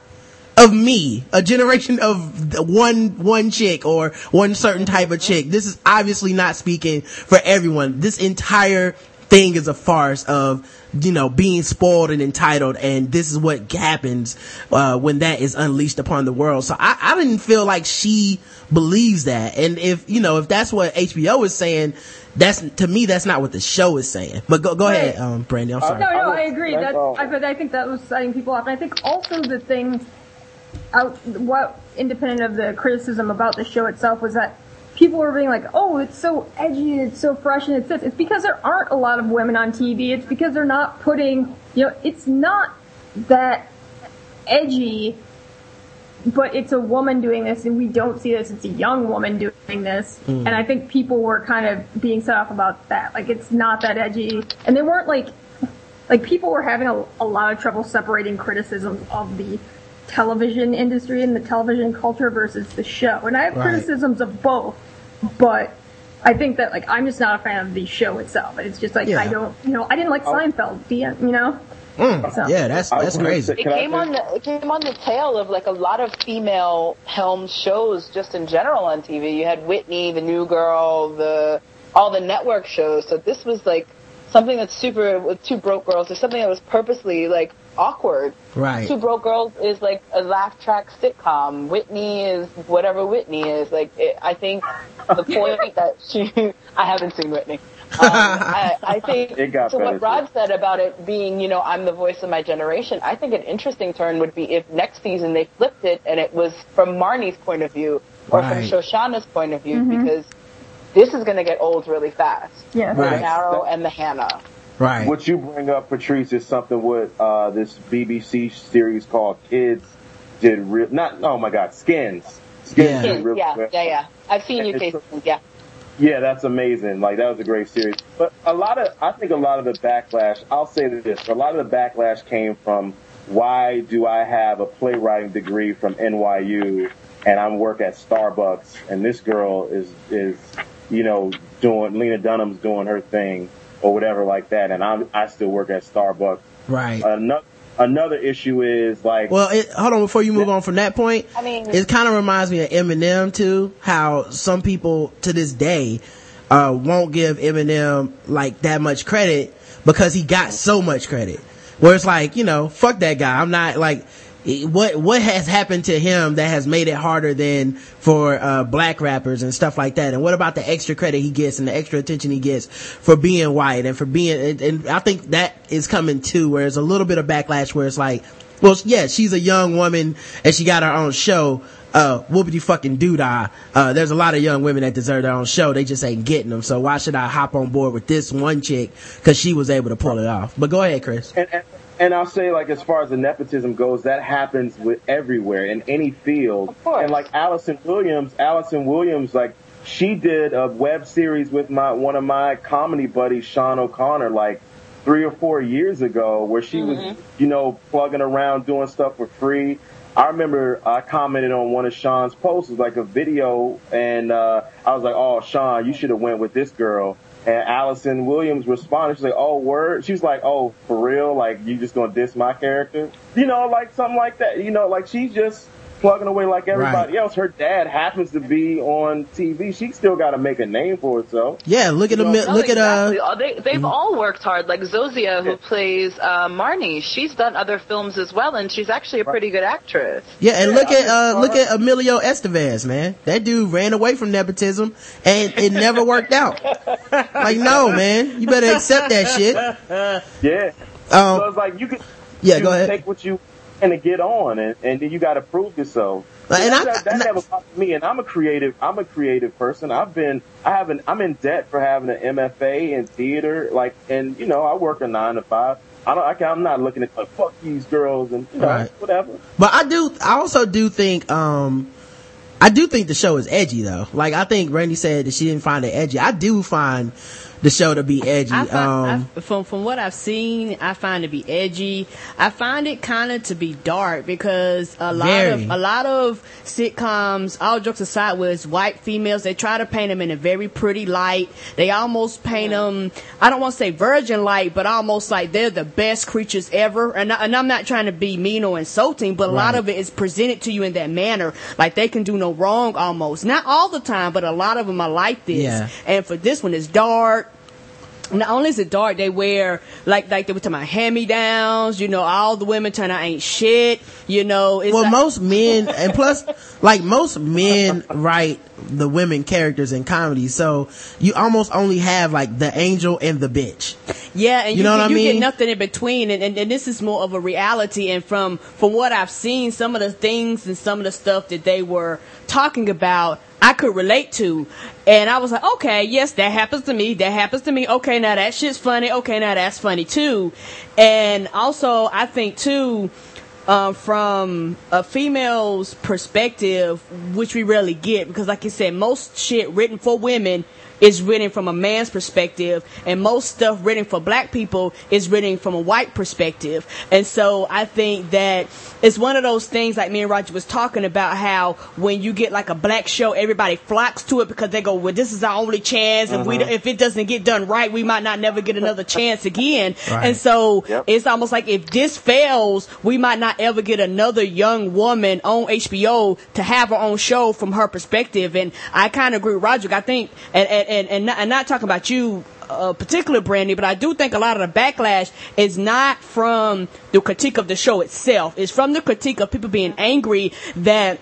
Of me. A generation of one chick or one certain type of chick. This is obviously not speaking for everyone. This entire thing is a farce of, you know, being spoiled and entitled, and this is what happens when that is unleashed upon the world. So I didn't feel like she believes that, and if, you know, if that's what HBO is saying, that's, to me, that's not what the show is saying. But go right. Ahead, Brandy. I'm sorry. No, I agree. But I think that was setting people off. And I think also the thing, what independent of the criticism about the show itself, was that people were being like, oh, it's so edgy, it's so fresh, and it's this. It's because there aren't a lot of women on TV. It's because they're not putting, you know, it's not that edgy, but it's a woman doing this, and we don't see this. It's a young woman doing this. Mm. And I think people were kind of being set off about that. Like, it's not that edgy. And they weren't like people were having a lot of trouble separating criticisms of the television industry and the television culture versus the show. And I have criticisms of both, but I think that, like, I'm just not a fan of the show itself. It's just like, I don't, you know, I didn't like Seinfeld, you know? Mm. So. Yeah, that's crazy. It came on the tail of, like, a lot of female-helmed shows just in general on TV. You had Whitney, The New Girl, all the network shows. So this was, like, something that's super, with Two Broke Girls, or something that was purposely, like, awkward. Right. Two Broke Girls is like a laugh track sitcom. Whitney is whatever Whitney is. Like, I think the point that I haven't seen Whitney. I think so. What Rod said about it being, you know, I'm the voice of my generation. I think an interesting turn would be if next season they flipped it and it was from Marnie's point of view or from Shoshana's point of view, because this is going to get old really fast. Yeah. The Arrow and the Hannah. Right. What you bring up, Patrice, is something with this BBC series called Kids did Skins. Skins. Yeah. I've seen you, Casey. Yeah. Yeah, that's amazing. Like, that was a great series. But a lot of the backlash came from, why do I have a playwriting degree from NYU and I work at Starbucks, and this girl is you know, Lena Dunham's doing her thing, or whatever like that, and I still work at Starbucks. Right. Another issue is, like... Well, hold on, before you move on from that point, I mean, it kind of reminds me of Eminem, too, how some people to this day won't give Eminem, like, that much credit because he got so much credit. Where it's like, you know, fuck that guy. I'm not, like... What has happened to him that has made it harder than for black rappers and stuff like that? And what about the extra credit he gets and the extra attention he gets for being white and for being? And I think that is coming too, where it's a little bit of backlash, where it's like, well, yeah, she's a young woman and she got her own show. Whoopity fucking doodah. There's a lot of young women that deserve their own show. They just ain't getting them. So why should I hop on board with this one chick because she was able to pull it off? But go ahead, Chris. And I'll say, like, as far as the nepotism goes, that happens with everywhere in any field. And like Allison Williams, like, she did a web series with one of my comedy buddies, Sean O'Connor, like 3 or 4 years ago, where she was, you know, plugging around doing stuff for free. I remember I commented on one of Sean's posts, like a video, and I was like, oh, Sean, you should have went with this girl. And Allison Williams responded, she's like, oh, word? She was like, oh, for real? Like, you just gonna diss my character? You know, like, something like that. You know, like, she's just plugging away like everybody else. Her dad happens to be on TV. She still gotta make a name for herself. Yeah, they've all worked hard. Like, Zosia, who plays Marnie, she's done other films as well, and she's actually a pretty good actress. Yeah, and look at Emilio Estevez, man. That dude ran away from nepotism, and it never worked out. Like, no, man, you better accept that shit. Yeah. So it's like, you can take what you and to get on, and then you got to prove yourself. Never bothered me, and I'm a creative person. I'm in debt for having an MFA in theater, like, and you know, I work a 9 to 5. I'm not looking at, like, fuck these girls and, you know, whatever. But I do think the show is edgy, though. Like, I think Randy said that she didn't find it edgy. I do find the show to be edgy. From what I've seen, I find it to be edgy. I find it kind of to be dark because a lot of sitcoms, all jokes aside, was white females. They try to paint them in a very pretty light. They almost paint them, I don't want to say virgin light, but almost like they're the best creatures ever. And I'm not trying to be mean or insulting, but a lot of it is presented to you in that manner. Like they can do no wrong almost. Not all the time, but a lot of them are like this. Yeah. And for this one, it's dark. Not only is it dark, they wear, like they were talking about hand-me-downs, you know, all the women turn out ain't shit, you know. It's most men, and plus, like, most men write the women characters in comedy, so you almost only have, like, the angel and the bitch. Yeah, and you get nothing in between, and this is more of a reality, and from what I've seen, some of the things and some of the stuff that they were talking about, I could relate to, and I was like, okay, yes, that happens to me, okay, now that shit's funny, okay, now that's funny too. And also, I think too, from a female's perspective, which we rarely get, because like you said, most shit written for women is written from a man's perspective, and most stuff written for black people is written from a white perspective. And so I think that it's one of those things, like me and Roger was talking about, how when you get like a black show, everybody flocks to it because they go, well, this is our only chance, and if it doesn't get done right, we might not never get another chance again. Right. And so it's almost like if this fails, we might not ever get another young woman on HBO to have her own show from her perspective. And I kind of agree with Roger. I think, and not talking about you particular, Brandy, but I do think a lot of the backlash is not from the critique of the show itself. It's from the critique of people being angry that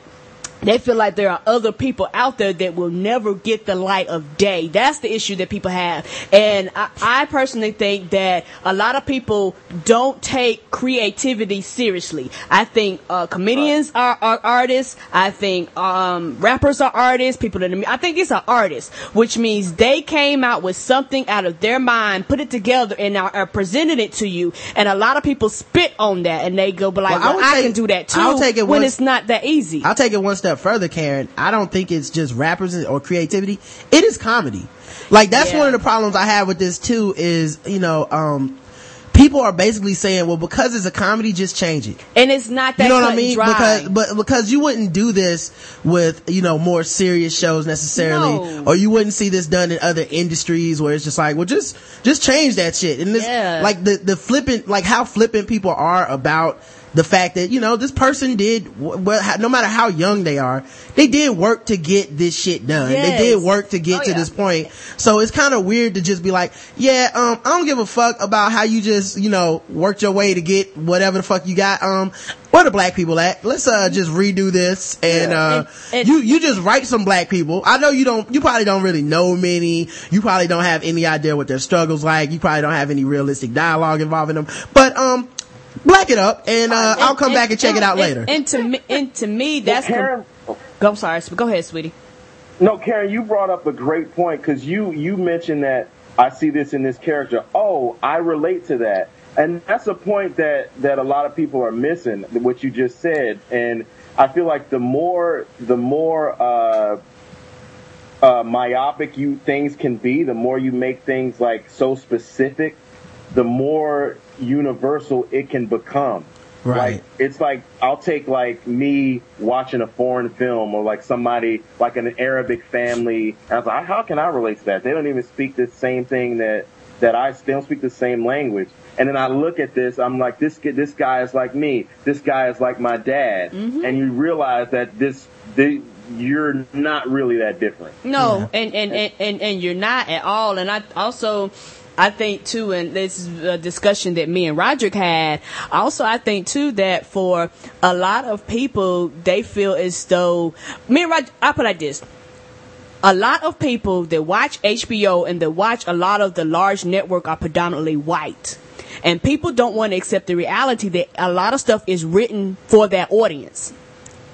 they feel like there are other people out there that will never get the light of day. That's the issue that people have. And I personally think that a lot of people don't take creativity seriously. I think comedians are artists. I think rappers are artists. I think these are artists, which means they came out with something out of their mind, put it together, and are presented it to you. And a lot of people spit on that, and they go, but like, I can do that too, when it's not that easy. I'll take it one step further, Karen. I don't think it's just rappers or creativity. It is comedy. Like, that's one of the problems I have with this too, is, you know, people are basically saying, well, because it's a comedy, just change it. And it's not that, you know what I mean? Because you wouldn't do this with, you know, more serious shows necessarily, or you wouldn't see this done in other industries where it's just like, well, just change that shit. And this, like the flippant, like how flippant people are about the fact that, you know, this person did, well, no matter how young they are, they did work to get this shit done. Yes. They did work to get to this point. So it's kind of weird to just be like, I don't give a fuck about how you just, you know, worked your way to get whatever the fuck you got. Where the black people at? Let's just redo this, and you just write some black people. I know you probably don't really know many. You probably don't have any idea what their struggles like. You probably don't have any realistic dialogue involving them. But black it up, and I'll come back and check it out later. And to me, that's... Karen, I'm sorry. Go ahead, sweetie. No, Karen, you brought up a great point, because you mentioned that I see this in this character. Oh, I relate to that. And that's a point that a lot of people are missing, what you just said. And I feel like the more myopic things can be, the more you make things like so specific, the more universal it can become. Right. Like, it's like, I'll take like me watching a foreign film, or like somebody, like an Arabic family. And I was like, how can I relate to that? They don't even speak the same thing they don't speak the same language. And then I look at this, I'm like, this guy is like me. This guy is like my dad. Mm-hmm. And you realize that you're not really that different. No, and you're not at all. And I think too, and this is a discussion that me and Roderick had, also I think too that for a lot of people, they feel as though, me and Roderick, I put it like this, a lot of people that watch HBO and that watch a lot of the large network are predominantly white. And people don't want to accept the reality that a lot of stuff is written for that audience.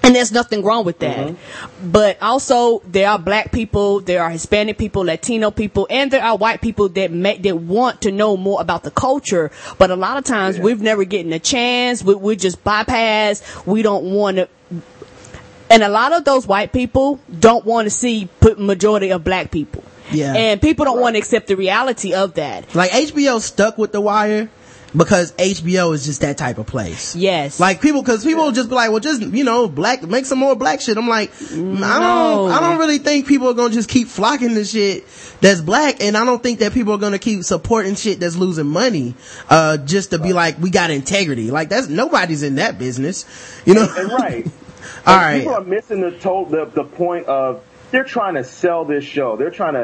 And there's nothing wrong with that. Mm-hmm. But also, there are black people, there are Hispanic people, Latino people, and there are white people that want to know more about the culture. But a lot of times, we've never getting a chance. We're just bypassed. We don't want to... And a lot of those white people don't want to see majority of black people. Yeah. And people don't want to accept the reality of that. Like, HBO stuck with The Wire because HBO is just that type of place. Yes. Like, people, because people just be like, well, just, you know, black, make some more black shit. I'm like, I don't really think people are going to just keep flocking to shit that's black, and I don't think that people are going to keep supporting shit that's losing money, just to be like, we got integrity. Like, that's, nobody's in that business, you know? And right. All right. People are missing the point of, they're trying to sell this show. They're trying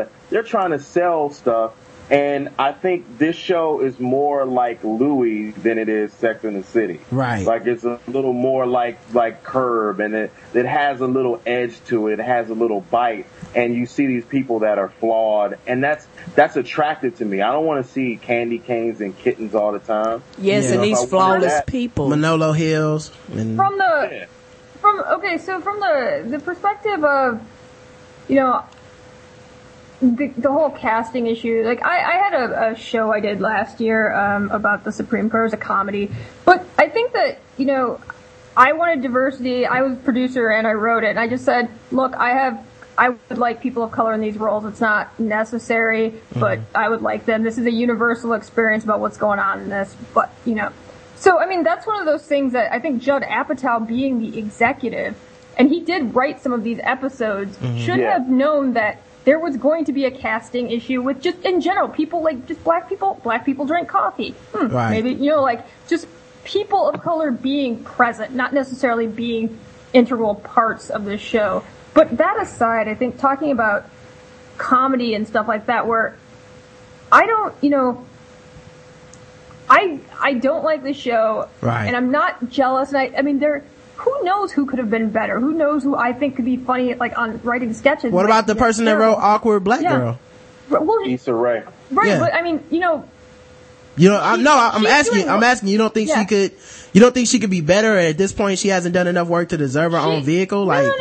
to sell stuff. And I think this show is more like Louis than it is Sex and the City. Right. Like, it's a little more like Curb, and it has a little edge to it. It has a little bite, and you see these people that are flawed, and that's attractive to me. I don't want to see candy canes and kittens all the time. Yes, and these flawless people. Manolo Hills. From the perspective of, you know, the whole casting issue, like, I had a show I did last year about the Supreme Court. It was a comedy. But I think that, you know, I wanted diversity. I was producer and I wrote it. And I just said, look, I would like people of color in these roles. It's not necessary, but I would like them. This is a universal experience about what's going on in this. But, you know. So, I mean, that's one of those things that I think Judd Apatow, being the executive, and he did write some of these episodes, should have known that there was going to be a casting issue with just, in general, people, like, just black people drink coffee. Right. Maybe, you know, like, just people of color being present, not necessarily being integral parts of the show. But that aside, I think talking about comedy and stuff like that, where I don't, you know, I don't like the show. Right. And I'm not jealous. And I mean, there, who knows who could have been better? Who knows who I think could be funny, like, on writing sketches? What about the person that wrote Awkward Black Girl? Well, Issa Rae. Right, yeah. But I mean, you know. You know, I'm asking. You don't think she could? You don't think she could be better? At this point, she hasn't done enough work to deserve her own vehicle. Like, no.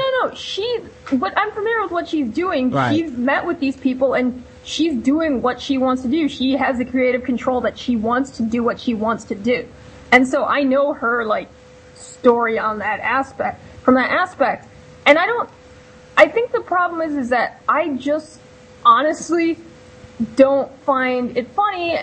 But I'm familiar with what she's doing. Right. She's met with these people, and she's doing what she wants to do. She has the creative control that she wants to do what she wants to do, and so I know her, like, story on that aspect, from that aspect. And I think the problem is that I just honestly don't find it funny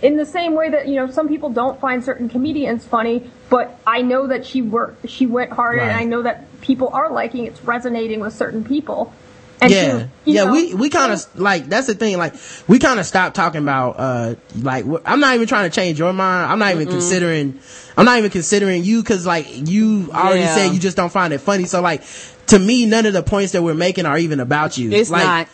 in the same way that, you know, some people don't find certain comedians funny, but I know that she went hard, right, and I know that people are liking it's resonating with certain people. And we kind of, like, that's the thing, like, we kind of stopped talking about, like, I'm not even trying to change your mind. I'm not even considering, you, cause, like, you already said you just don't find it funny. So, like, to me, none of the points that we're making are even about you. It's like, not.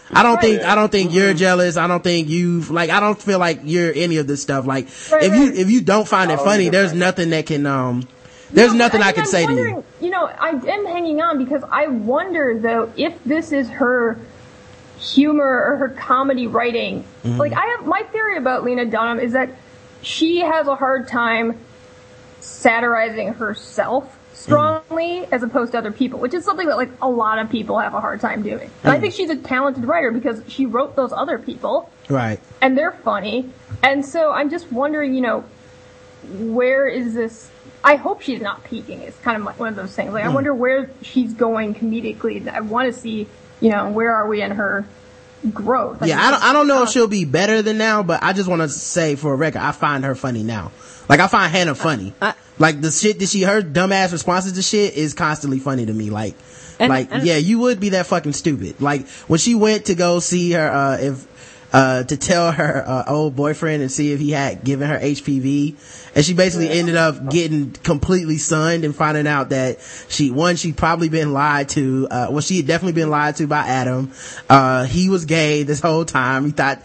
I don't think you're jealous. I don't think I don't feel like you're any of this stuff. Like, if you don't find it funny, there's nothing that can, there's nothing I can say to you. You know, I am hanging on because I wonder, though, if this is her humor or her comedy writing. Like, my theory about Lena Dunham is that she has a hard time satirizing herself strongly as opposed to other people, which is something that, like, a lot of people have a hard time doing. And I think she's a talented writer because she wrote those other people. Right. And they're funny. And so I'm just wondering, you know, where is this? I hope she's not peaking. It's kind of like one of those things. Like, I wonder where she's going comedically. I want to see, you know, where are we in her growth? I don't know if she'll be better than now, but I just want to say for a record, I find her funny now. Like, I find Hannah funny. Like, the shit that her dumbass responses to shit is constantly funny to me. Like, you would be that fucking stupid. Like, when she went to go see her, to tell her old boyfriend and see if he had given her HPV, and she basically ended up getting completely sunned and finding out that she'd probably been lied to. She had definitely been lied to by Adam. He was gay this whole time. He thought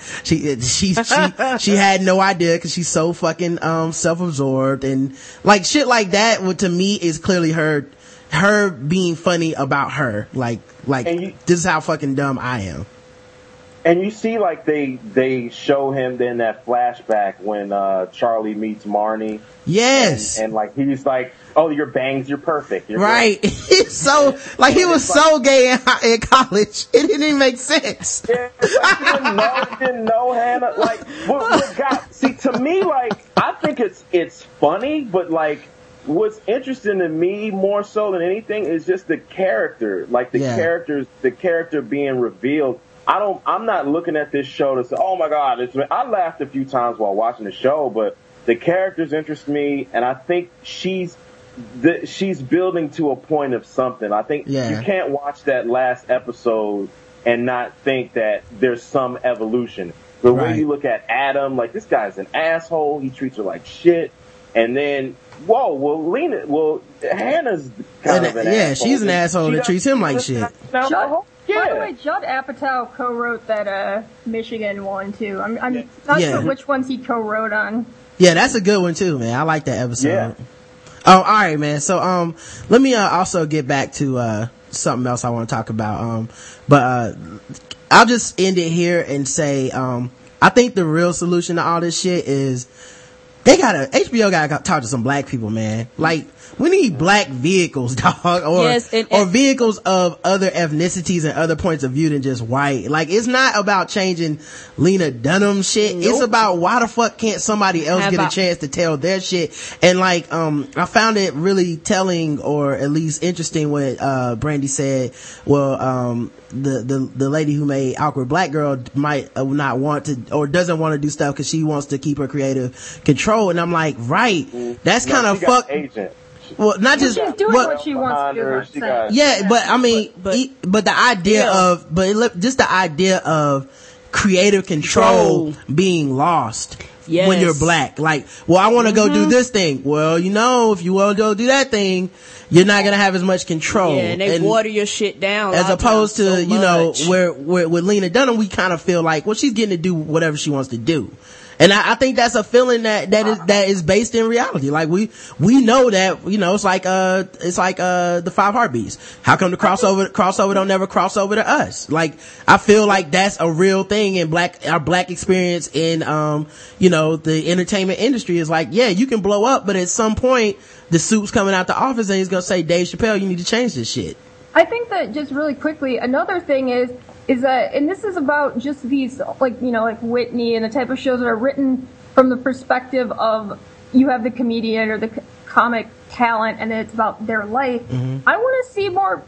she had no idea because she's so fucking self-absorbed, and like shit like that. What to me is clearly her being funny about her. Like this is how fucking dumb I am. And you see, like, they show him then that flashback when Charlie meets Marnie. Yes. And like, he's like, oh, your bangs, you're perfect. You're right. He's so, like, he was like, so gay in college. It didn't even make sense. Yeah, like, didn't know Hannah. Like, what got, see, to me, like, I think it's funny, but like, what's interesting to me more so than anything is just the character. Like, the character being revealed. I'm not looking at this show to say, oh my God, I laughed a few times while watching the show, but the characters interest me, and I think she's building to a point of something. I think you can't watch that last episode and not think that there's some evolution. But when you look at Adam, like, this guy's an asshole. He treats her like shit. And then, Hannah's kind of an asshole. Yeah, she's an asshole that treats him like shit. By the way, Judd Apatow co-wrote that Michigan one, too. I'm not sure which ones he co-wrote on. Yeah, that's a good one, too, man. I like that episode. Yeah. Oh, all right, man. So, let me also get back to something else I want to talk about. But I'll just end it here and say, I think the real solution to all this shit is HBO gotta talk to some black people, man. Like, we need black vehicles, dog, or vehicles of other ethnicities and other points of view than just white. Like, it's not about changing Lena Dunham shit. Nope. It's about why the fuck can't somebody else get a chance to tell their shit? And like, I found it really telling, or at least interesting, what Brandy said. Well, the lady who made Awkward Black Girl might not want to, or doesn't want to do stuff because she wants to keep her creative control. And I'm like, that's kind of fucked. Well, not just doing what she wants to do. But I mean, but the idea of, just the idea of creative control being lost when you're black. Like, well, I want to go do this thing. Well, you know, if you want to go do that thing, you're not gonna have as much control. Yeah, and they water your shit down. As opposed to, where with Lena Dunham, we kind of feel like, well, she's getting to do whatever she wants to do. And I think that's a feeling that is based in reality. Like, we know that, it's like the 5 heartbeats. How come the crossover don't ever cross over to us? Like, I feel like that's a real thing in our black experience in, the entertainment industry is like, yeah, you can blow up, but at some point the suit's coming out the office and he's going to say, Dave Chappelle, you need to change this shit. I think that, just really quickly, another thing is that, and this is about just these, like Whitney and the type of shows that are written from the perspective of, you have the comedian or the comic talent, and it's about their life. Mm-hmm. I want to see more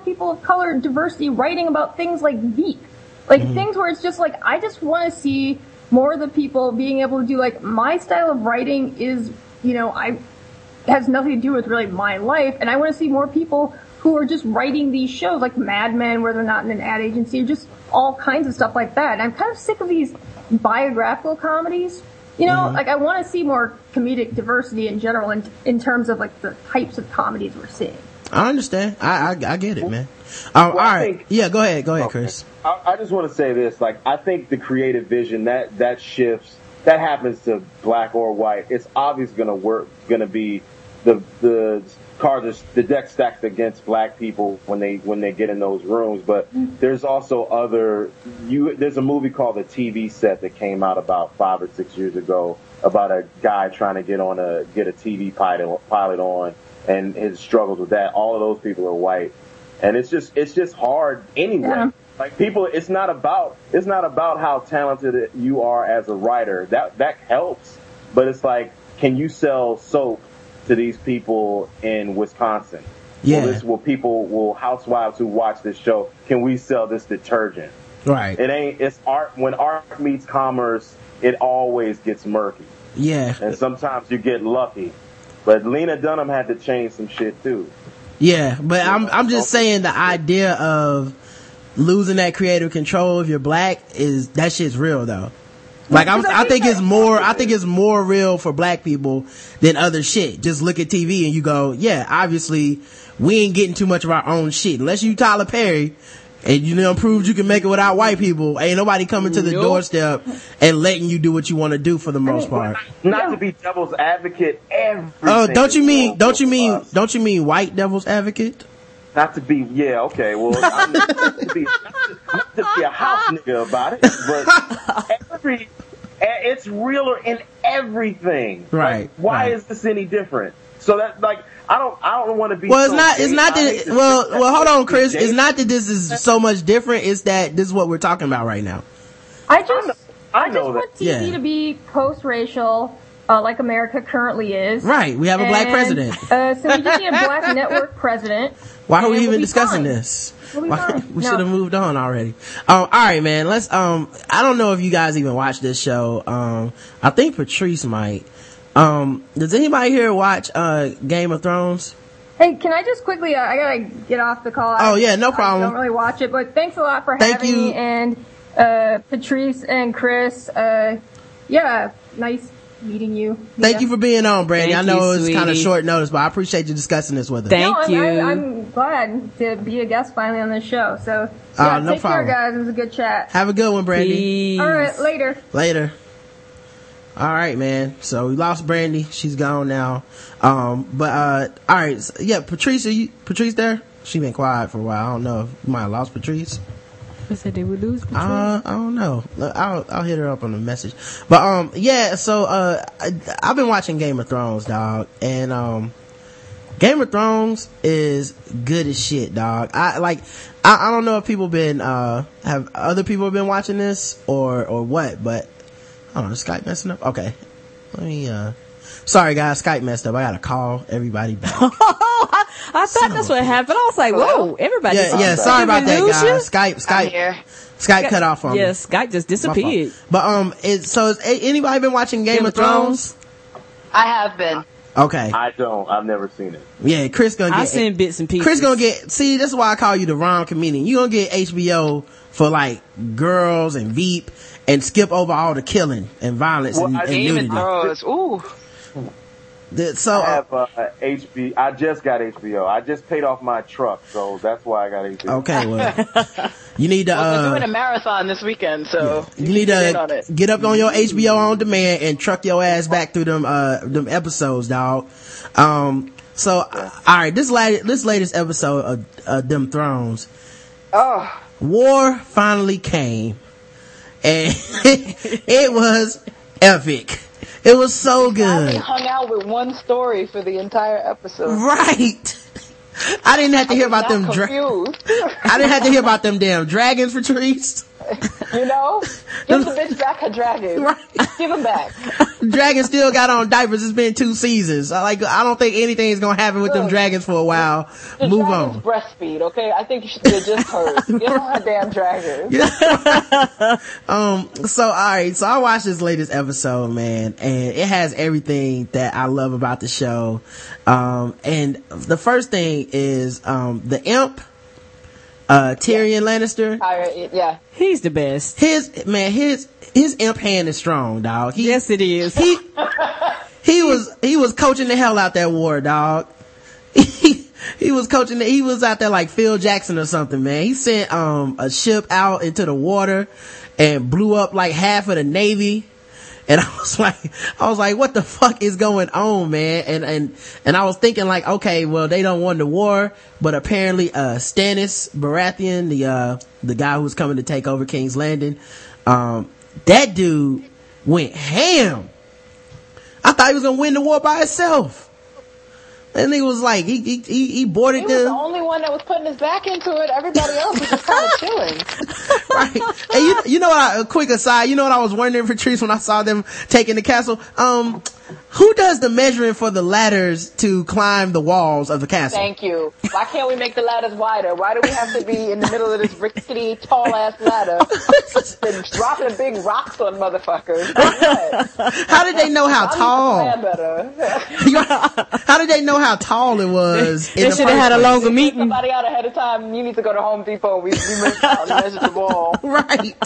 people of color, diversity, writing about things like Veep. Like, things where it's just like, I just want to see more of the people being able to do, like, my style of writing is, has nothing to do with really my life, and I want to see more people who are just writing these shows, like Mad Men, where they're not in an ad agency, or just all kinds of stuff like that. And I'm kind of sick of these biographical comedies. I want to see more comedic diversity in general in terms of, like, the types of comedies we're seeing. I understand. I get it, man. All right. Go ahead, Chris. I just want to say this. Like, I think the creative vision, that shifts, that happens to black or white. It's obviously going to be the cards, the deck stacked against black people when they get in those rooms. But there's also there's a movie called The TV Set that came out about 5 or 6 years ago about a guy trying to get a TV pilot on, and his struggles with that. All of those people are white, and it's just hard anyway. Yeah. Like, people, it's not about how talented you are as a writer. That helps, but it's like, can you sell soap to these people in Wisconsin? Yeah. Housewives who watch this show, can we sell this detergent? Right. It's art. When art meets commerce, it always gets murky. Yeah. And sometimes you get lucky. But Lena Dunham had to change some shit too. Yeah, but I'm just saying, the idea of losing that creative control if you're black, is that shit's real though. Like, I think it's more real for black people than other shit. Just look at TV and you go, yeah, obviously we ain't getting too much of our own shit. Unless you Tyler Perry and you proved you can make it without white people, ain't nobody coming to the doorstep and letting you do what you want to do for the most part. Not to be devil's advocate, everything. Oh, don't you mean white devil's advocate? Not to be, yeah, okay, well, I'm not to be a house nigga about it, but it's realer in everything. Right. Like, why is this any different? So that, like, I don't want to be. Well, hold on, Chris. It's not that this is so much different. It's that this is what we're talking about right now. I just want TV to be post-racial like America currently is. Right. We have a black president. So we just need a black network president. Why are we even discussing this? We should have moved on already. All right, man. Let's. I don't know if you guys even watch this show. I think Patrice might. Does anybody here watch Game of Thrones? Hey, can I just quickly? I gotta get off the call. Oh yeah, no problem. I don't really watch it, but thanks a lot for having me. And Patrice and Chris. Yeah, nice meeting you. Thank you for being on, Brandy. I know it was kind of short notice, but I appreciate you discussing this with us. Thank you. I'm glad to be a guest finally on this show. So, yeah, no take problem. Care, guys. It was a good chat. Have a good one, Brandy. Peace. All right, later. All right, man. So we lost Brandy. She's gone now. All right. So, yeah, Patrice, are you there? She been quiet for a while. I don't know. You might have lost Patrice. I said, did we lose Patrice? I don't know. I'll hit her up on the message. But, yeah, so, I've been watching Game of Thrones, dog. And, Game of Thrones is good as shit, dog. I don't know if people been, have other people been watching this or what, but, I don't know, is Skype messing up? Okay. Let me, sorry guys, Skype messed up. I gotta call everybody back. I thought that's what happened. I was like, whoa, everybody's sorry about that, guys. Skype cut off on me. Yeah, Skype just disappeared. But, has anybody been watching Game of Thrones? I have been. Okay. I've never seen it. Yeah, Chris gonna get... I've seen bits and pieces. Chris gonna get... See, that's why I call you the wrong comedian. You gonna get HBO for, like, Girls and Veep and skip over all the killing and violence and nudity. Ooh. So, I have HBO. I just got HBO. I just paid off my truck, so that's why I got HBO. Okay, well, you need to. We're doing a marathon this weekend, so you need to get up on your HBO on demand and truck your ass back through them episodes, dog. All right, this latest episode of them Thrones. Oh, war finally came, and it was epic. It was so good. I hung out with one story for the entire episode. Right. I didn't have to hear about them dragons. I didn't have to hear about them damn dragons, Patrice. You know? Give the bitch back her dragons. Right. Give them back. Dragons still got on diapers. It's been 2 seasons. I don't think anything's going to happen with them dragons for a while. Move on. Breastfeed, okay? I think you should have just heard. Give them her damn dragons. Yeah. All right. So I watched this latest episode, man, and it has everything that I love about the show. And the first thing is the imp. Tyrion Lannister. Yeah. He's the best. His imp hand is strong, dog. Yes, it is. He was coaching the hell out that war, dog. He was coaching. He was out there like Phil Jackson or something, man. He sent, a ship out into the water and blew up like half of the Navy. And I was like, what the fuck is going on, man? And I was thinking like, okay, well, they don't won the war, but apparently, Stannis Baratheon, the guy who's coming to take over King's Landing, that dude went ham. I thought he was gonna win the war by himself. And he was like, he boarded them. He was the only one that was putting his back into it. Everybody else was just kind of chilling. Right. And you know what, a quick aside, you know what I was wondering, Patrice, when I saw them taking the castle? Who does the measuring for the ladders to climb the walls of the castle? Thank you. Why can't we make the ladders wider? Why do we have to be in the middle of this rickety, tall-ass ladder and dropping big rocks on motherfuckers? How did they know how tall? How did they know how tall it was? They should have had a longer meeting. Somebody out ahead of time, you need to go to Home Depot. We measured the wall. Right.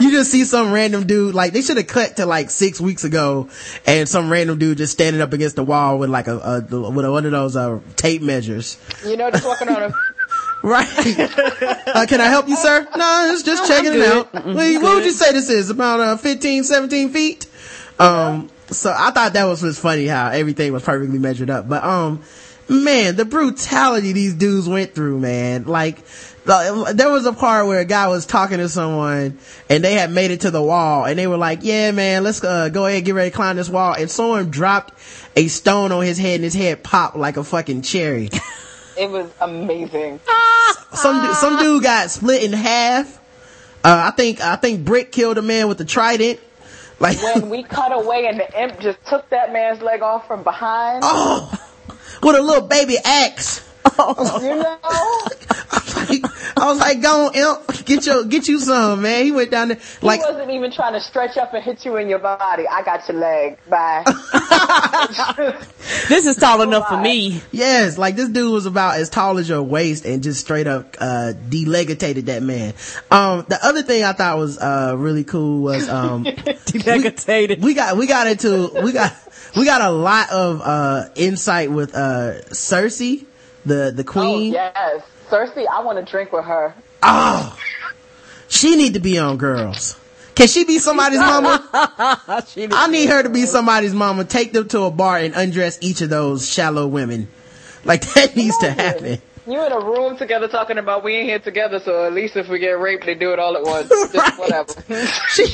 You just see some random dude, like, they should have cut to, like, 6 weeks ago, and some random dude just standing up against the wall with like with one of those tape measures. You know, just walking on him. Right. Can I help you, sir? No, it's just checking it out. What would you say this is? About 15, 17 feet? So I thought that was funny how everything was perfectly measured up. But, man, the brutality these dudes went through, man. Like, there was a part where a guy was talking to someone and they had made it to the wall and they were like, yeah, man, let's go ahead and get ready to climb this wall. And someone dropped a stone on his head and his head popped like a fucking cherry. It was amazing. Some dude got split in half. I think Brick killed a man with the trident. Like when we cut away and the imp just took that man's leg off from behind. Oh, with a little baby axe. Oh. You know? I was like, go on, imp, get you some, man. He went down there. Like, he wasn't even trying to stretch up and hit you in your body. I got your leg. Bye. This is tall enough for me. Yes, like this dude was about as tall as your waist and just straight up delegitated that man. The other thing I thought was really cool was delegitated. We got a lot of insight with Cersei, the queen. Oh, yes. Cersei, I want to drink with her. Oh, she need to be on Girls. Can she be somebody's mama? I need her to be somebody's mama. Take them to a bar and undress each of those shallow women. Like, that needs to happen. You in a room together talking about we ain't here together, so at least if we get raped, they do it all at once. Just right. Whatever. She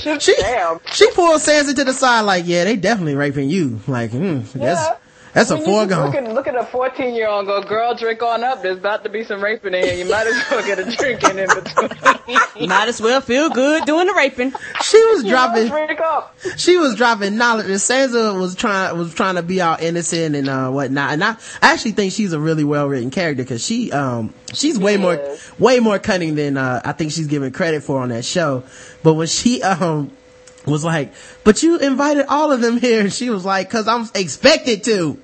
pulls Sansa to the side like, yeah, they definitely raping you. Like, that's a foregone. Look at a 14-year-old and go, girl, drink on up. There's about to be some raping in here. You might as well get a drink in between. Might as well feel good doing the raping. She was dropping knowledge. Sansa was trying to be all innocent and whatnot. And I actually think she's a really well-written character because she's way more cunning than I think she's given credit for on that show. But when she was like, but you invited all of them here, and she was like, cause I'm expected to.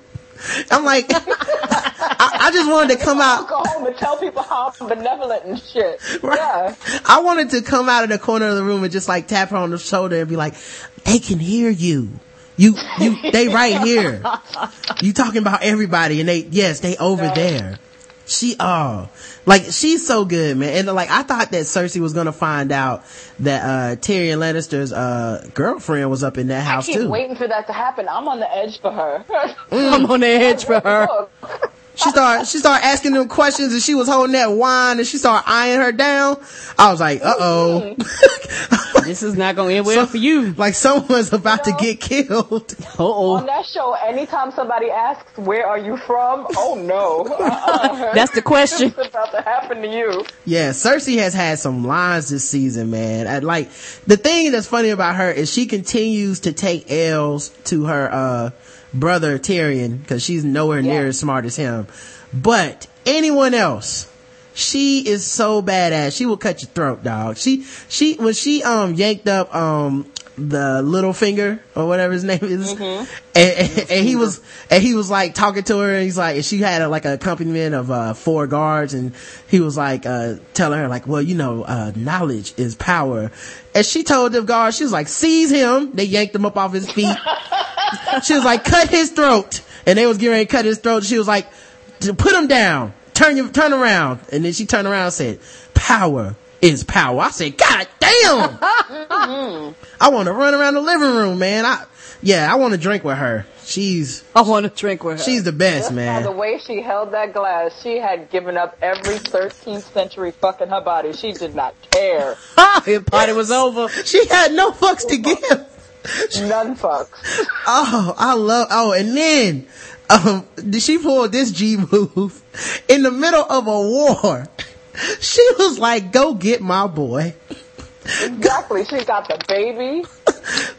I'm like, I just wanted to come out, go home and tell people how I'm benevolent and shit. Right? Yeah, I wanted to come out of the corner of the room and just like tap her on the shoulder and be like, they can hear you they right here, you talking about everybody, and they over there. She's so good, man. And like, I thought that Cersei was gonna find out that Tyrion Lannister's girlfriend was up in that house too. I keep waiting for that to happen. I'm on the edge for her. I'm on the edge for her. She started asking them questions, and she was holding that wine, and she started eyeing her down. I was like, uh-oh. This is not going to end well for you. Like, someone's about to get killed. Uh-oh. On that show, anytime somebody asks, where are you from? Oh, no. That's the question. What's about to happen to you? Yeah, Cersei has had some lines this season, man. Like, the thing that's funny about her is she continues to take L's to her brother Tyrion, because she's nowhere near as smart as him, but anyone else, she is so badass. She will cut your throat, dog. She when she yanked up the little finger or whatever his name is, and he was like talking to her, and he's like, and she had like an accompaniment of 4 guards, and he was like telling her like, well, you know, knowledge is power, and she told them guards, she was like, seize him. They yanked him up off his feet. She was like, cut his throat, and they was getting ready to cut his throat. She was like, put him down, turn around, and then she turned around and said, power is power. I said, god damn. I want to run around the living room, man. I want to drink with her. She's the best. Just man, the way she held that glass, she had given up every 13th century fuck in her body. She did not care. Her party was over. She had no fucks to give. None fucks. And then she pulled this G move in the middle of a war. She was like, go get my boy. Exactly. She got the baby,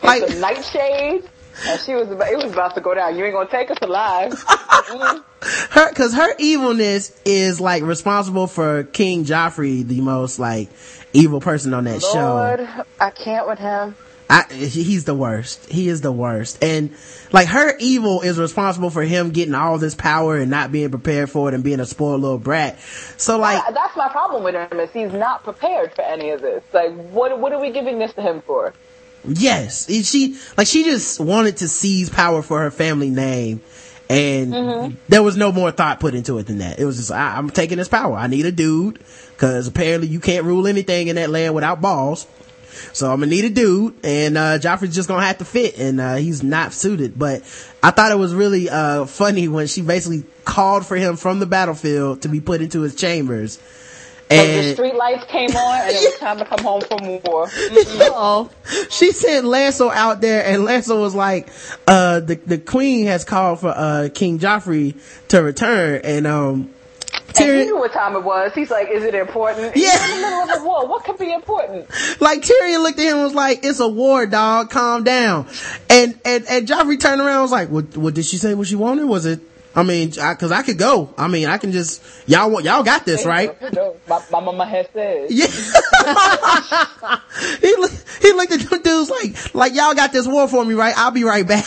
like the nightshade, and it was about to go down. You ain't gonna take us alive. Cause her evilness is like responsible for King Joffrey, the most like evil person on that show. I can't with him. He's the worst. He is the worst. And like, her evil is responsible for him getting all this power and not being prepared for it and being a spoiled little brat. So like, that's my problem with him, is he's not prepared for any of this. Like, what are we giving this to him for? Yes. She just wanted to seize power for her family name. And there was no more thought put into it than that. It was just, I'm taking this power. I need a dude, cause apparently you can't rule anything in that land without balls. So I'm gonna need a dude, and Joffrey's just gonna have to fit, and he's not suited. But I thought it was really funny when she basically called for him from the battlefield to be put into his chambers. And the street lights came on, and it was time to come home from war. She sent Lancel out there, and Lancel was like, the queen has called for King Joffrey to return, and Terry, and he knew what time it was. He's like, is it important? Yeah. He's in the middle of a war. What could be important? Like, Tyrion looked at him and was like, it's a war, dog. Calm down. And Joffrey turned around and was like, what did she say what she wanted? Was it? I mean, because I could go. I mean, I can just, y'all got this, right? My mama has said. Yeah. He looked at them dudes like, y'all got this war for me, right? I'll be right back.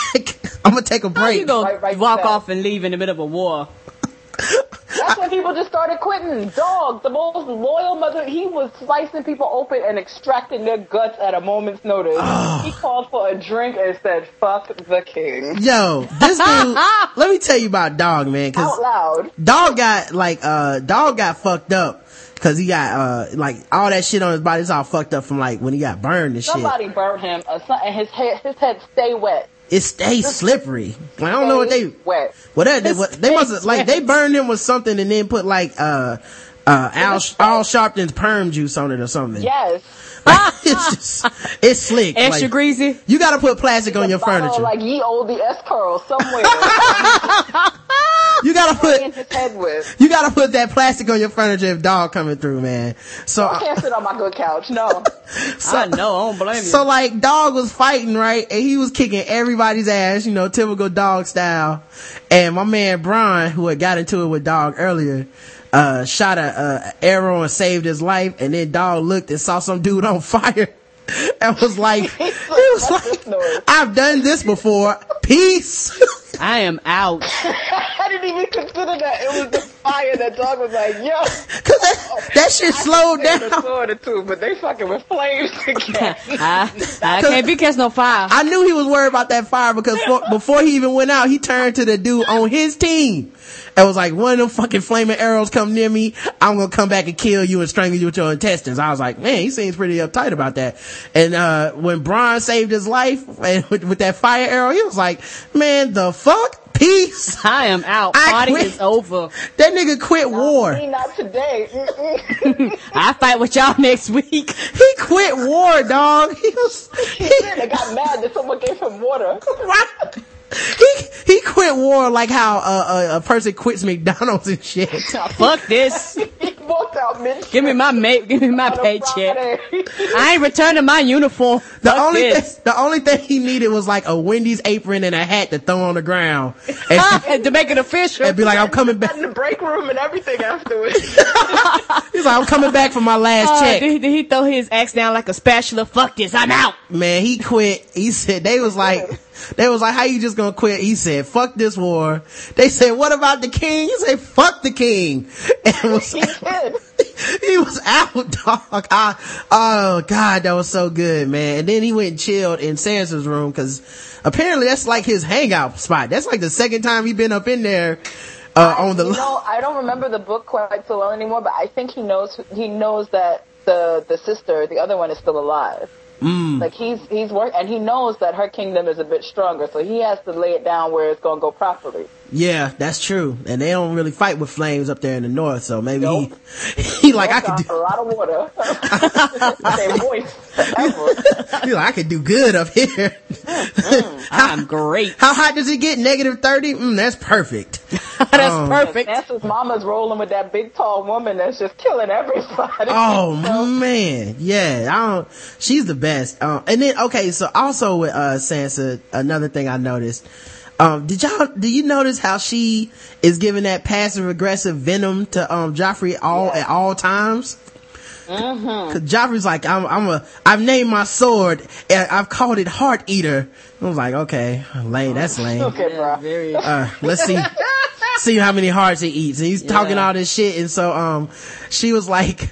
I'm going to take a break. How you going to walk off and leave in the middle of a war? That's when people just started quitting. Dog, the most loyal mother, he was slicing people open and extracting their guts at a moment's notice. Oh. He called for a drink and said, fuck the king. Yo, this dude, let me tell you about Dog, man. Cause out loud. Dog got fucked up. Cause he got, like, all that shit on his body. It's all fucked up from, like, when he got burned and shit. Somebody burnt him. And his head stay wet. It stays slippery. Like, I don't know what they wet. They must have, like, they burned him with something and then put like Al Sharpton's perm juice on it or something. Yes. Like, it's slick. Extra like, greasy. You gotta put plastic on your furniture. Like ye olde S curl somewhere. You gotta put that plastic on your furniture if Dog coming through, man. So I can't sit on my good couch. No. I don't blame you. So like Dog was fighting, right? And he was kicking everybody's ass, you know, typical Dog style. And my man Bron, who had got into it with Dog earlier, shot an arrow and saved his life. And then Dog looked and saw some dude on fire. And was like, I've done this before. Peace. I am out. I didn't even consider that. It was the fire that Dog was like, yo. Cause that shit slowed down. The sword or two, but they fucking with flames again. I can't be catching no fire. I knew he was worried about that fire because before he even went out, he turned to the dude on his team. And was like, one of them fucking flaming arrows come near me, I'm gonna come back and kill you and strangle you with your intestines. I was like, man, he seems pretty uptight about that. And when Bron saved his life and with that fire arrow, he was like, man, the fuck? Peace. I am out. Party is over. That nigga quit war. Not today. I fight with y'all next week. He quit war, dog. He got mad that someone gave him water. Right. He quit war like how a person quits McDonald's and shit. Fuck this. He walked out mid. Give me my paycheck. I ain't returning my uniform. The only thing he needed was like a Wendy's apron and a hat to throw on the ground and to make it official. And be like, I'm coming back in the break room and everything afterwards. He's like, I'm coming back for my last check. Did he throw his axe down like a spatula? Fuck this, I'm out. Man, he quit. He said they was like, how you just gonna quit? He said, fuck this war. They said, what about the king? He said, fuck the king. And he was out, dog. Oh God, that was so good, man. And then he went and chilled in Sansa's room because apparently that's like his hangout spot. That's like the second time he been up in there. I don't remember the book quite so well anymore, but I think he knows that the sister, the other one, is still alive. Mm. Like he's working, and he knows that her kingdom is a bit stronger, so he has to lay it down where it's gonna go properly. Yeah, that's true. And they don't really fight with flames up there in the north, so maybe he like, I could do a lot of water. He's like, I could do good up here. I'm great. How hot does it get? -30? That's perfect. That's perfect. Sansa's mama's rolling with that big tall woman that's just killing everybody. Oh man, yeah. She's the best. And then okay, so also with Sansa, another thing I noticed. Do you notice how she is giving that passive aggressive venom to Joffrey at all times? Mm-hmm. Cause Joffrey's like, I've named my sword and I've called it Heart Eater. I was like, okay, lame. That's lame. Okay, bro. Let's see how many hearts he eats. And he's talking all this shit. And so, she was like,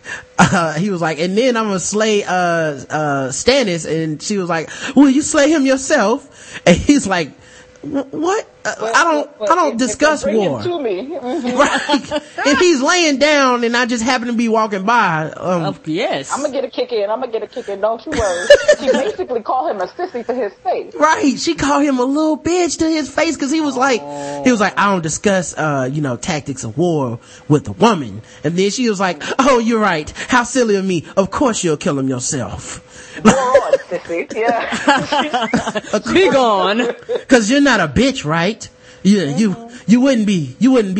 he was like, and then I'm gonna slay, Stannis. And she was like, will you slay him yourself? And he's like, what? I don't discuss war. To me. Mm-hmm. Right? If he's laying down and I just happen to be walking by, yes, I'm gonna get a kick in. Don't you worry. She basically called him a sissy to his face. Right? She called him a little bitch to his face because he was like, I don't discuss, tactics of war with a woman. And then she was like, oh, you're right. How silly of me. Of course you'll kill him yourself. War on, sissy. Yeah. Be gone. Because you're not a bitch, right? Yeah, you You wouldn't be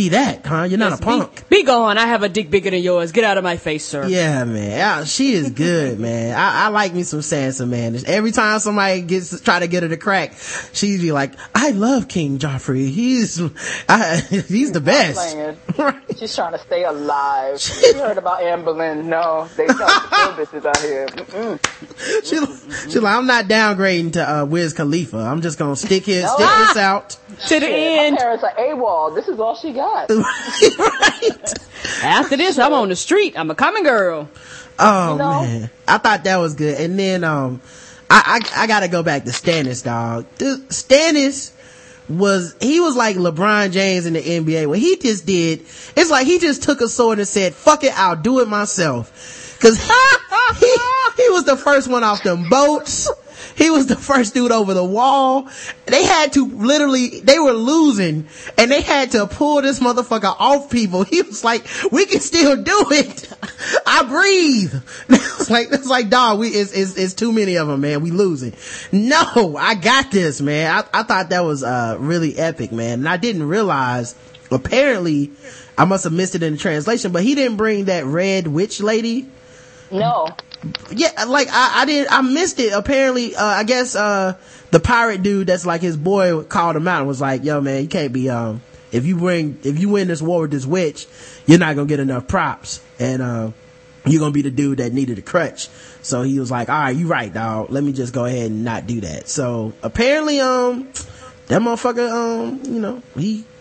that, huh? You're not a punk. Be gone. I have a dick bigger than yours. Get out of my face, sir. Yeah, man. She is good, man. I like me some Sansa, man. Every time somebody try to get her to crack, she'd be like, I love King Joffrey. He's the best. She's trying to stay alive. You heard about Anne Boleyn? No, they don't kill bitches out here. She's like, I'm not downgrading to Wiz Khalifa. I'm just gonna stick this out to the end. My parents are AWOL. This is all she got. Right. After this, I'm on the street. I'm a common girl. Oh, you know? Man, I thought that was good. And then I gotta go back to Stannis, dog. Dude, Stannis was like LeBron James in the NBA. What he just did, it's like he just took a sword and said, fuck it, I'll do it myself. Cause he was the first one off them boats. He was the first dude over the wall. They had to they were losing and they had to pull this motherfucker off people. He was like, we can still do it. I breathe. It's like, dog, it's too many of them, man. We losing. No, I got this, man. I thought that was, really epic, man. And I didn't realize, apparently, I must have missed it in the translation, but he didn't bring that red witch lady. No. Yeah, like I missed it. Apparently, I guess the pirate dude that's like his boy called him out and was like, "Yo, man, you can't be if you win this war with this witch, you're not gonna get enough props, and you're gonna be the dude that needed a crutch." So he was like, "All right, you right, dog. Let me just go ahead and not do that." So apparently, that motherfucker,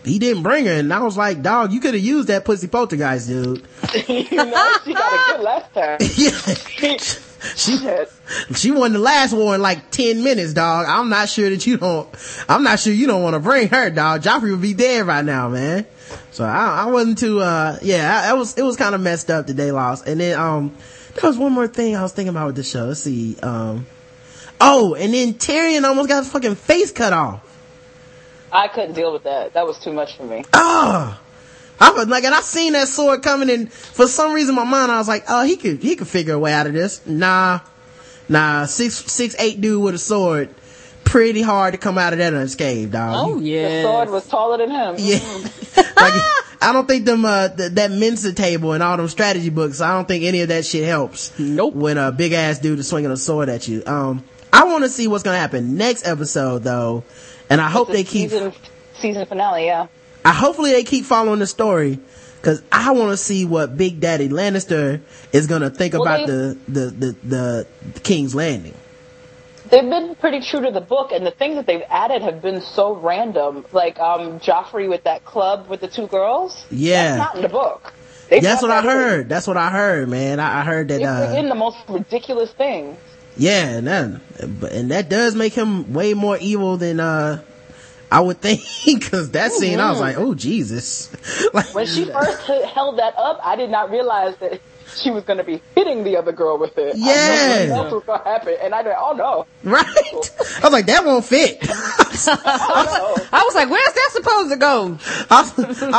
he didn't bring her, and I was like, dog, you could have used that pussy poltergeist, dude. You know, she got a good last time. Yeah. She won the last war in like 10 minutes, dog. I'm not sure you don't want to bring her, dog. Joffrey would be dead right now, man. So I wasn't too, it was kind of messed up that they lost. And then, there was one more thing I was thinking about with the show. Let's see, and then Tyrion almost got his fucking face cut off. I couldn't deal with that. That was too much for me. Oh, I was like, and I seen that sword coming, and for some reason, in my mind, I was like, oh, he could figure a way out of this. Nah, 6'8" dude with a sword, pretty hard to come out of that unscathed, dog. Oh yeah, the sword was taller than him. Yeah, like, I don't think them that Mensa table and all them strategy books. I don't think any of that shit helps. Nope. When a big ass dude is swinging a sword at you, I want to see what's gonna happen next episode though. And I hope they keep season finale. Yeah. Hopefully they keep following the story because I want to see what Big Daddy Lannister is gonna think about the King's Landing. They've been pretty true to the book, and the things that they've added have been so random. Like Joffrey with that club with the two girls. Yeah, that's not in the book. That's what I heard. That's what I heard, man. I heard that. They're in the most ridiculous things. Yeah, and that does make him way more evil than I would think, because that scene, I was like, oh, Jesus. Like, when she first held that up, I did not realize that she was going to be hitting the other girl with it. Yeah. That's what's going to happen, and I did, oh, no. Right? I was like, that won't fit. I was like, where's that supposed to go? I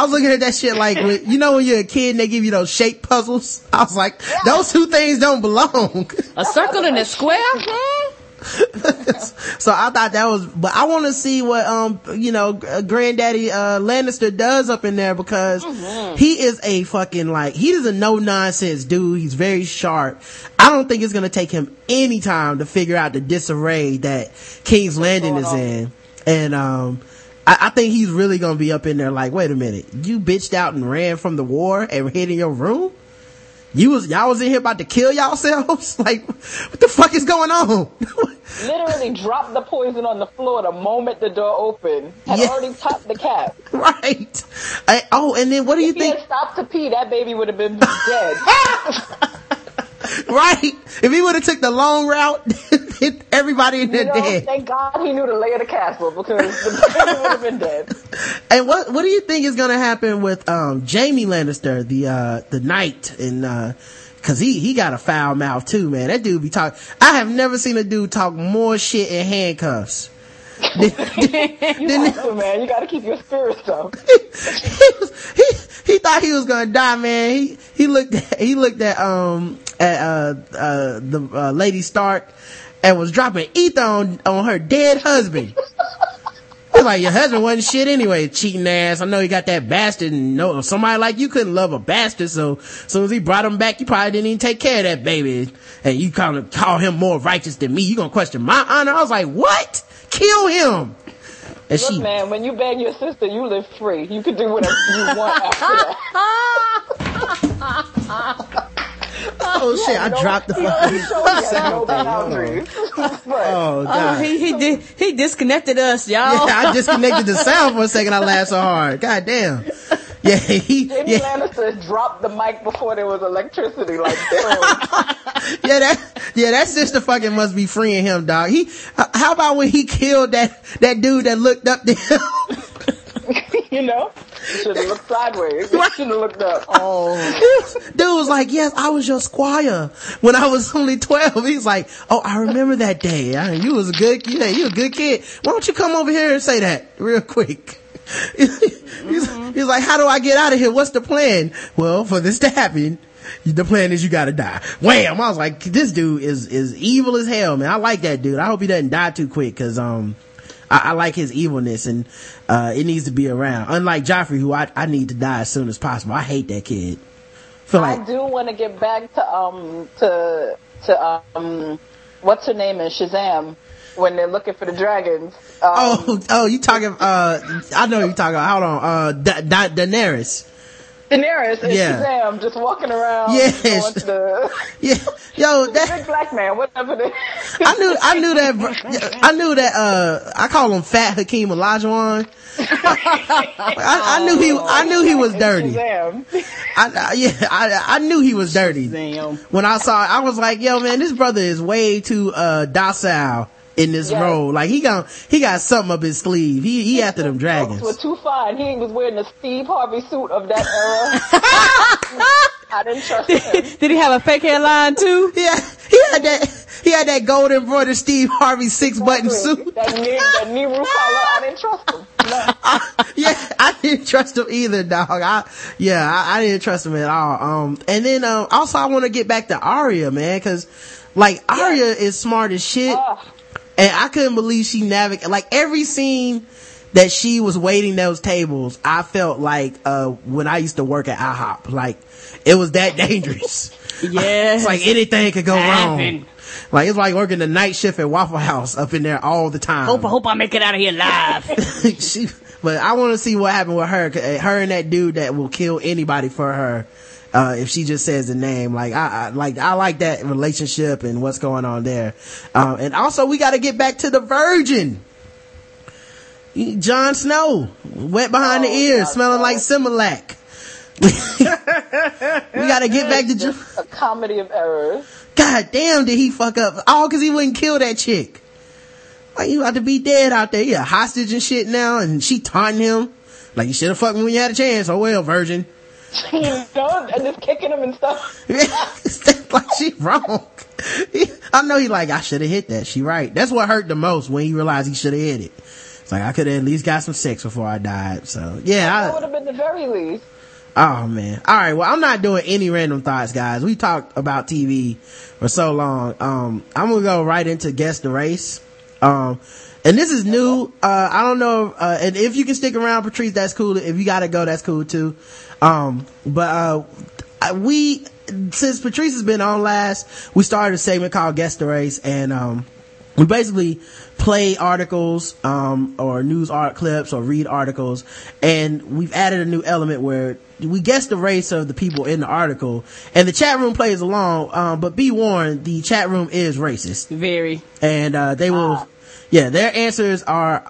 was looking at that shit like, you know when you're a kid and they give you those shape puzzles? I was like, those two things don't belong. A circle and a square? Hmm? So I thought that was, but I want to see what Granddaddy Lannister does up in there, because he is a fucking, like, he is a no nonsense dude. He's very sharp. I don't think it's gonna take him any time to figure out the disarray that King's Landing is in, and I think he's really gonna be up in there like, wait a minute, you bitched out and ran from the war and hid in your room. Y'all was in here about to kill yourselves? Like, what the fuck is going on? Literally dropped the poison on the floor the moment the door opened. Had already topped the cap. Right. And then what do you think? If he had stopped to pee, that baby would have been dead. Right. If he would have took the long route, hit everybody in there dead. Thank God he knew the lay of the castle, because the baby would have been dead. And what do you think is going to happen with Jaime Lannister, the knight, and because he got a foul mouth too, man. That dude be talking. I have never seen a dude talk more shit in handcuffs. You gotta keep your spirits up. He thought he was gonna die, man. He looked at Lady Stark and was dropping ether on her dead husband. I'm like, your husband wasn't shit anyway, cheating ass. I know he got that bastard, and no, somebody like you couldn't love a bastard, so as soon as he brought him back, you probably didn't even take care of that baby. And you kind of call him more righteous than me. You gonna question my honor? I was like, what? Kill him. And look, man, when you bang your sister, you live free. You can do whatever you want after that. Oh shit! I dropped the phone. Oh god! He disconnected us, y'all. Yeah, I disconnected the sound for a second. I laughed so hard. God damn. Yeah, Jimmy Lannister dropped the mic before there was electricity. Like that. That sister fucking must be freeing him, dog. How about when he killed that dude that looked up to him? You know, should have looked sideways. Should have looked up. Oh, dude was like, "Yes, I was your squire when I was only 12." He's like, "Oh, I remember that day. You was a good, you a good kid. Why don't you come over here and say that real quick?" He's like, "How do I get out of here? What's the plan?" Well, for this to happen, the plan is you gotta die. Wham! I was like, "This dude is evil as hell, man. I like that dude. I hope he doesn't die too quick, cause I like his evilness, and it needs to be around. Unlike Joffrey, who I need to die as soon as possible. I hate that kid. I do want to get back to what's her name in Shazam when they're looking for the dragons. You talking? I know you talking. Hold on, Daenerys. Daenerys and Shazam just walking around. Yes. That big black man, whatever it is. I knew that. I call him Fat Hakeem Olajuwon. I knew he was dirty. I knew he was dirty. When I saw it, I was like, yo, man, this brother is way too docile in this role. Like he got something up his sleeve. He after them dragons. Were too fine. He was wearing the Steve Harvey suit of that era. I didn't trust him. Did he have a fake hairline too? Yeah, he had that gold embroidered Steve Harvey 6-button suit. That knee roof collar. I didn't trust him. No. I didn't trust him either, dog. I didn't trust him at all. And then also I want to get back to Arya, man, because like Arya is smart as shit. And I couldn't believe she navigated, like, every scene that she was waiting those tables, I felt like, when I used to work at IHOP, like, it was that dangerous. Yeah. It's like anything could go wrong. Like, it's like working the night shift at Waffle House up in there all the time. Hope I make it out of here alive. But I want to see what happened with her, her and that dude that will kill anybody for her. If she just says the name, like I like that relationship and what's going on there. And also we got to get back to the virgin. Jon Snow, wet behind the ears, smelling like Similac. We got to get back to a comedy of errors. God damn, did he fuck up? All because he wouldn't kill that chick. Like, you about to be dead out there. You're a hostage and shit now, and she taunting him like, you should have fucked me when you had a chance. Oh well, virgin. You know, and just kicking him and stuff. Like, she wrong. I know he like, I should have hit that. She right. That's what hurt the most, when he realized he should have hit it. It's like, I could have at least got some sex before I died. So yeah, that would have been the very least. Oh man. All right, well, I'm not doing any random thoughts, guys. We talked about TV for so long. I'm gonna go right into Guess the Race. And this is new. I don't know. And if you can stick around, Patrice, that's cool. If you gotta go, that's cool too. But since Patrice has been on last, we started a segment called Guess the Race, and we basically play articles or news art clips or read articles, and we've added a new element where we guess the race of the people in the article, and the chat room plays along. But be warned, the chat room is racist, very, and they will their answers are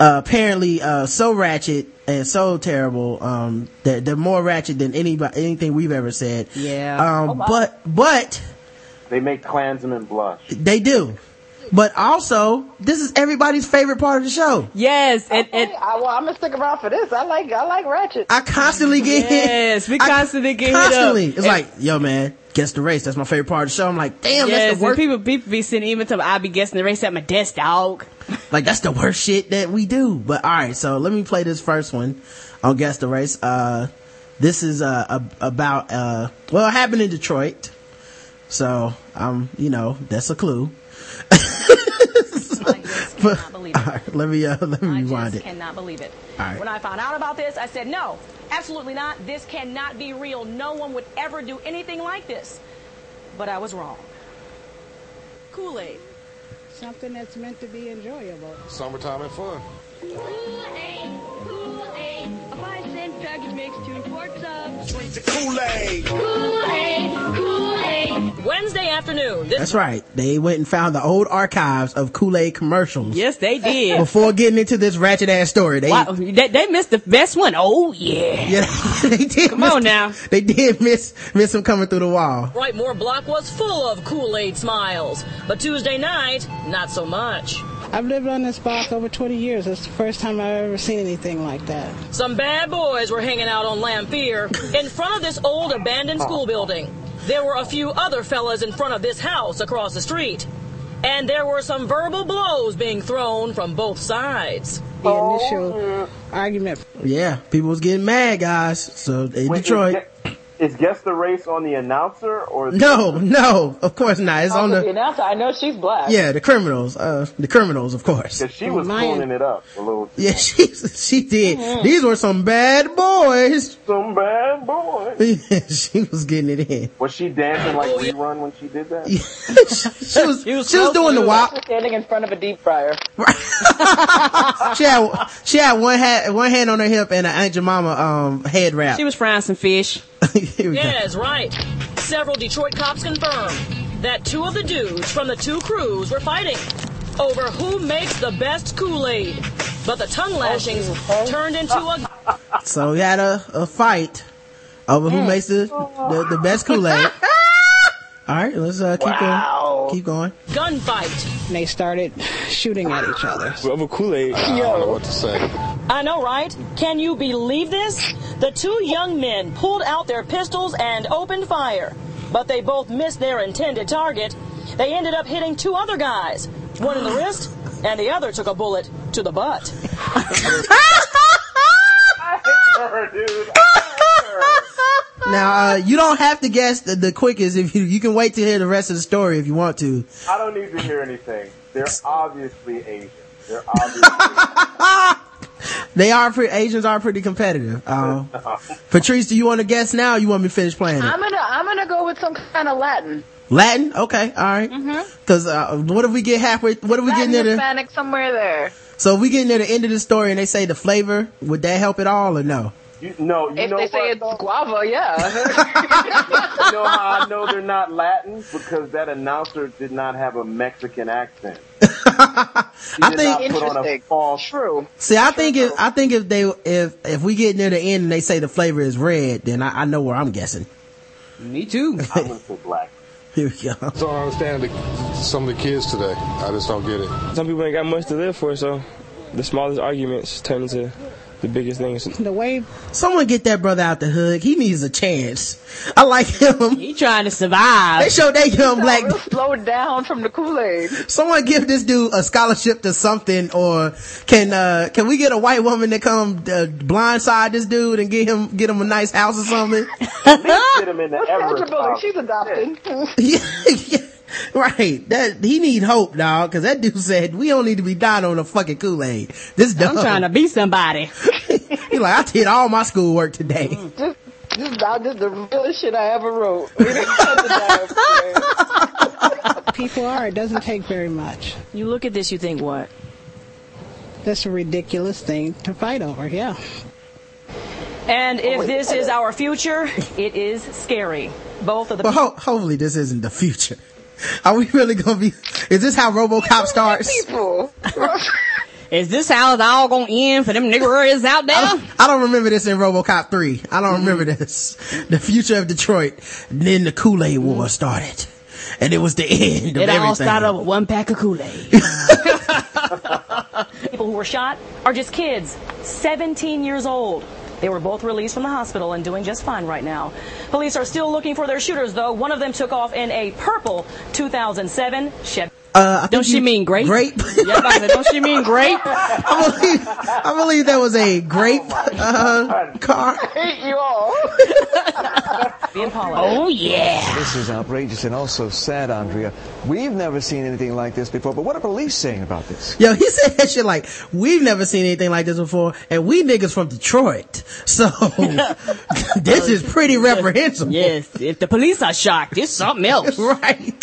apparently so ratchet and so terrible that they're more ratchet than anything we've ever said. But they make Klansmen blush. They do. But also, this is everybody's favorite part of the show. Yes, I'm gonna stick around for this. I like ratchet. I constantly get hit. Yes, we constantly get hit up. It's like, yo, man, guess the race. That's my favorite part of the show. I'm like, damn, that's the worst. People be sending emails to me, I be guessing the race at my desk, dog. Like, that's the worst shit that we do. But all right, so let me play this first one on Guess the Race. This is about it happened in Detroit. So that's a clue. cannot believe it. All right, let me rewind it. I just cannot believe it. All right. When I found out about this, I said, no, absolutely not. This cannot be real. No one would ever do anything like this. But I was wrong. Kool-Aid. Something that's meant to be enjoyable. Summertime and fun. Kool-Aid. A 5-cent package makes 2 quarts of. Drink the Kool-Aid. Kool-Aid. Kool-Aid. Wednesday afternoon. That's right. They went and found the old archives of Kool-Aid commercials. Yes, they did. Before getting into this ratchet ass story, they missed the best one. Oh yeah. Yeah, they did. Come on now. They did miss them coming through the wall. Brightmoor Block was full of Kool-Aid smiles, but Tuesday night, not so much. I've lived on this block over 20 years. It's the first time I've ever seen anything like that. Some bad boys were hanging out on Lamphere in front of this old abandoned school building. There were a few other fellas in front of this house across the street. And there were some verbal blows being thrown from both sides. The initial argument. Yeah, people was getting mad, guys. So in Detroit... Is Guess the Race on the announcer or the No, of course not. It's on the announcer. I know she's black. Yeah, the criminals, of course. Because she was pulling it up a little. Yeah, she did. Mm-hmm. These were some bad boys. She was getting it in. Was she dancing like Rerun when she did that? she was doing the walk. Standing in front of a deep fryer. she had one hand on her hip and an Aunt Your Mama head wrap. She was frying some fish. Yes, right. Several Detroit cops confirmed that 2 of the dudes from the 2 crews were fighting over who makes the best Kool-Aid. But the tongue lashings turned into a... So we had a fight over who makes the best Kool-Aid. All right, let's keep going. Gunfight. They started shooting at each other. Whoever Kool-Aid, I don't know what to say. I know, right? Can you believe this? The 2 young men pulled out their pistols and opened fire, but they both missed their intended target. They ended up hitting 2 other guys, one in the wrist, and the other took a bullet to the butt. I hate her, dude. Now, you don't have to guess the quickest. If you can wait to hear the rest of the story if you want to. I don't need to hear anything. They're obviously Asian. Asians are pretty competitive. Patrice, do you want to guess now or you want me to finish playing it? I'm gonna go with some kind of Latin. Latin? Okay, all right. Because what if we get halfway? What if we get near the Hispanic somewhere there? So if we get near the end of the story and they say the flavor, would that help at all or no? If they say it's guava, yeah. You know how I know they're not Latin? Because that announcer did not have a Mexican accent. True. See, I think if we get near the end and they say the flavor is red, then I know where I'm guessing. Me too. I'm going for black. Here we go. I don't understand some of the kids today. I just don't get it. Some people ain't got much to live for, so the smallest arguments turn into the biggest thing. The way someone get that brother out the hood, he needs a chance. I like him. He trying to survive. They showed that young black dude slowed down from the Kool-Aid. Someone give this dude a scholarship to something, or can we get a white woman to come blindside this dude and get him a nice house or something? At least get him in the Everest house. She's adopted. Yeah. Right, that he need hope, dog, because that dude said we don't need to be dying on a fucking Kool-Aid. This dumb. I'm trying to be somebody. He's like, I did all my schoolwork today. This is about the realest shit I ever wrote. People are. It doesn't take very much. You look at this, you think what? That's a ridiculous thing to fight over. Yeah. And if this is our future, it is scary. Both of the. But hopefully, this isn't the future. Are we really gonna be? Is this how RoboCop starts? People. Is this how it's all gonna end for them niggas out there? I don't remember this in RoboCop 3. I don't remember this. The future of Detroit. And then the Kool-Aid War started, and it was the end of everything. It all started with one pack of Kool-Aid. People who were shot are just kids, 17 years old. They were both released from the hospital and doing just fine right now. Police are still looking for their shooters, though. One of them took off in a purple 2007 Chevy. Don't she mean grape? Grape? Yeah, don't she mean grape? I believe that was a grape car. I hate you all. Oh, yeah. This is outrageous and also sad, Andrea. We've never seen anything like this before, but what are police saying about this? Yo, he said that shit like, we've never seen anything like this before, and we niggas from Detroit. So, this is pretty reprehensible. Yes, if the police are shocked, it's something else. Right.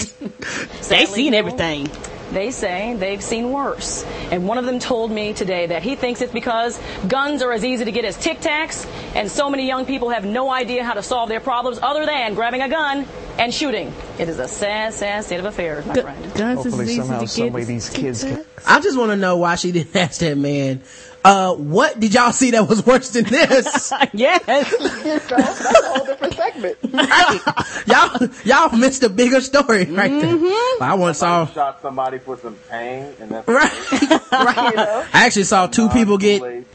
They've seen everything. They say they've seen worse. And one of them told me today that he thinks it's because guns are as easy to get as Tic Tacs, and so many young people have no idea how to solve their problems other than grabbing a gun and shooting. It is a sad, sad state of affairs, my friend. Guns is easy somehow, to some get way these kids can. I just want to know why she didn't ask that man, what did y'all see that was worse than this? Yes. That's a whole different segment. Right. Y'all missed a bigger story right there. I once shot somebody for some pain. And that's right. Right. You know? I actually saw two people get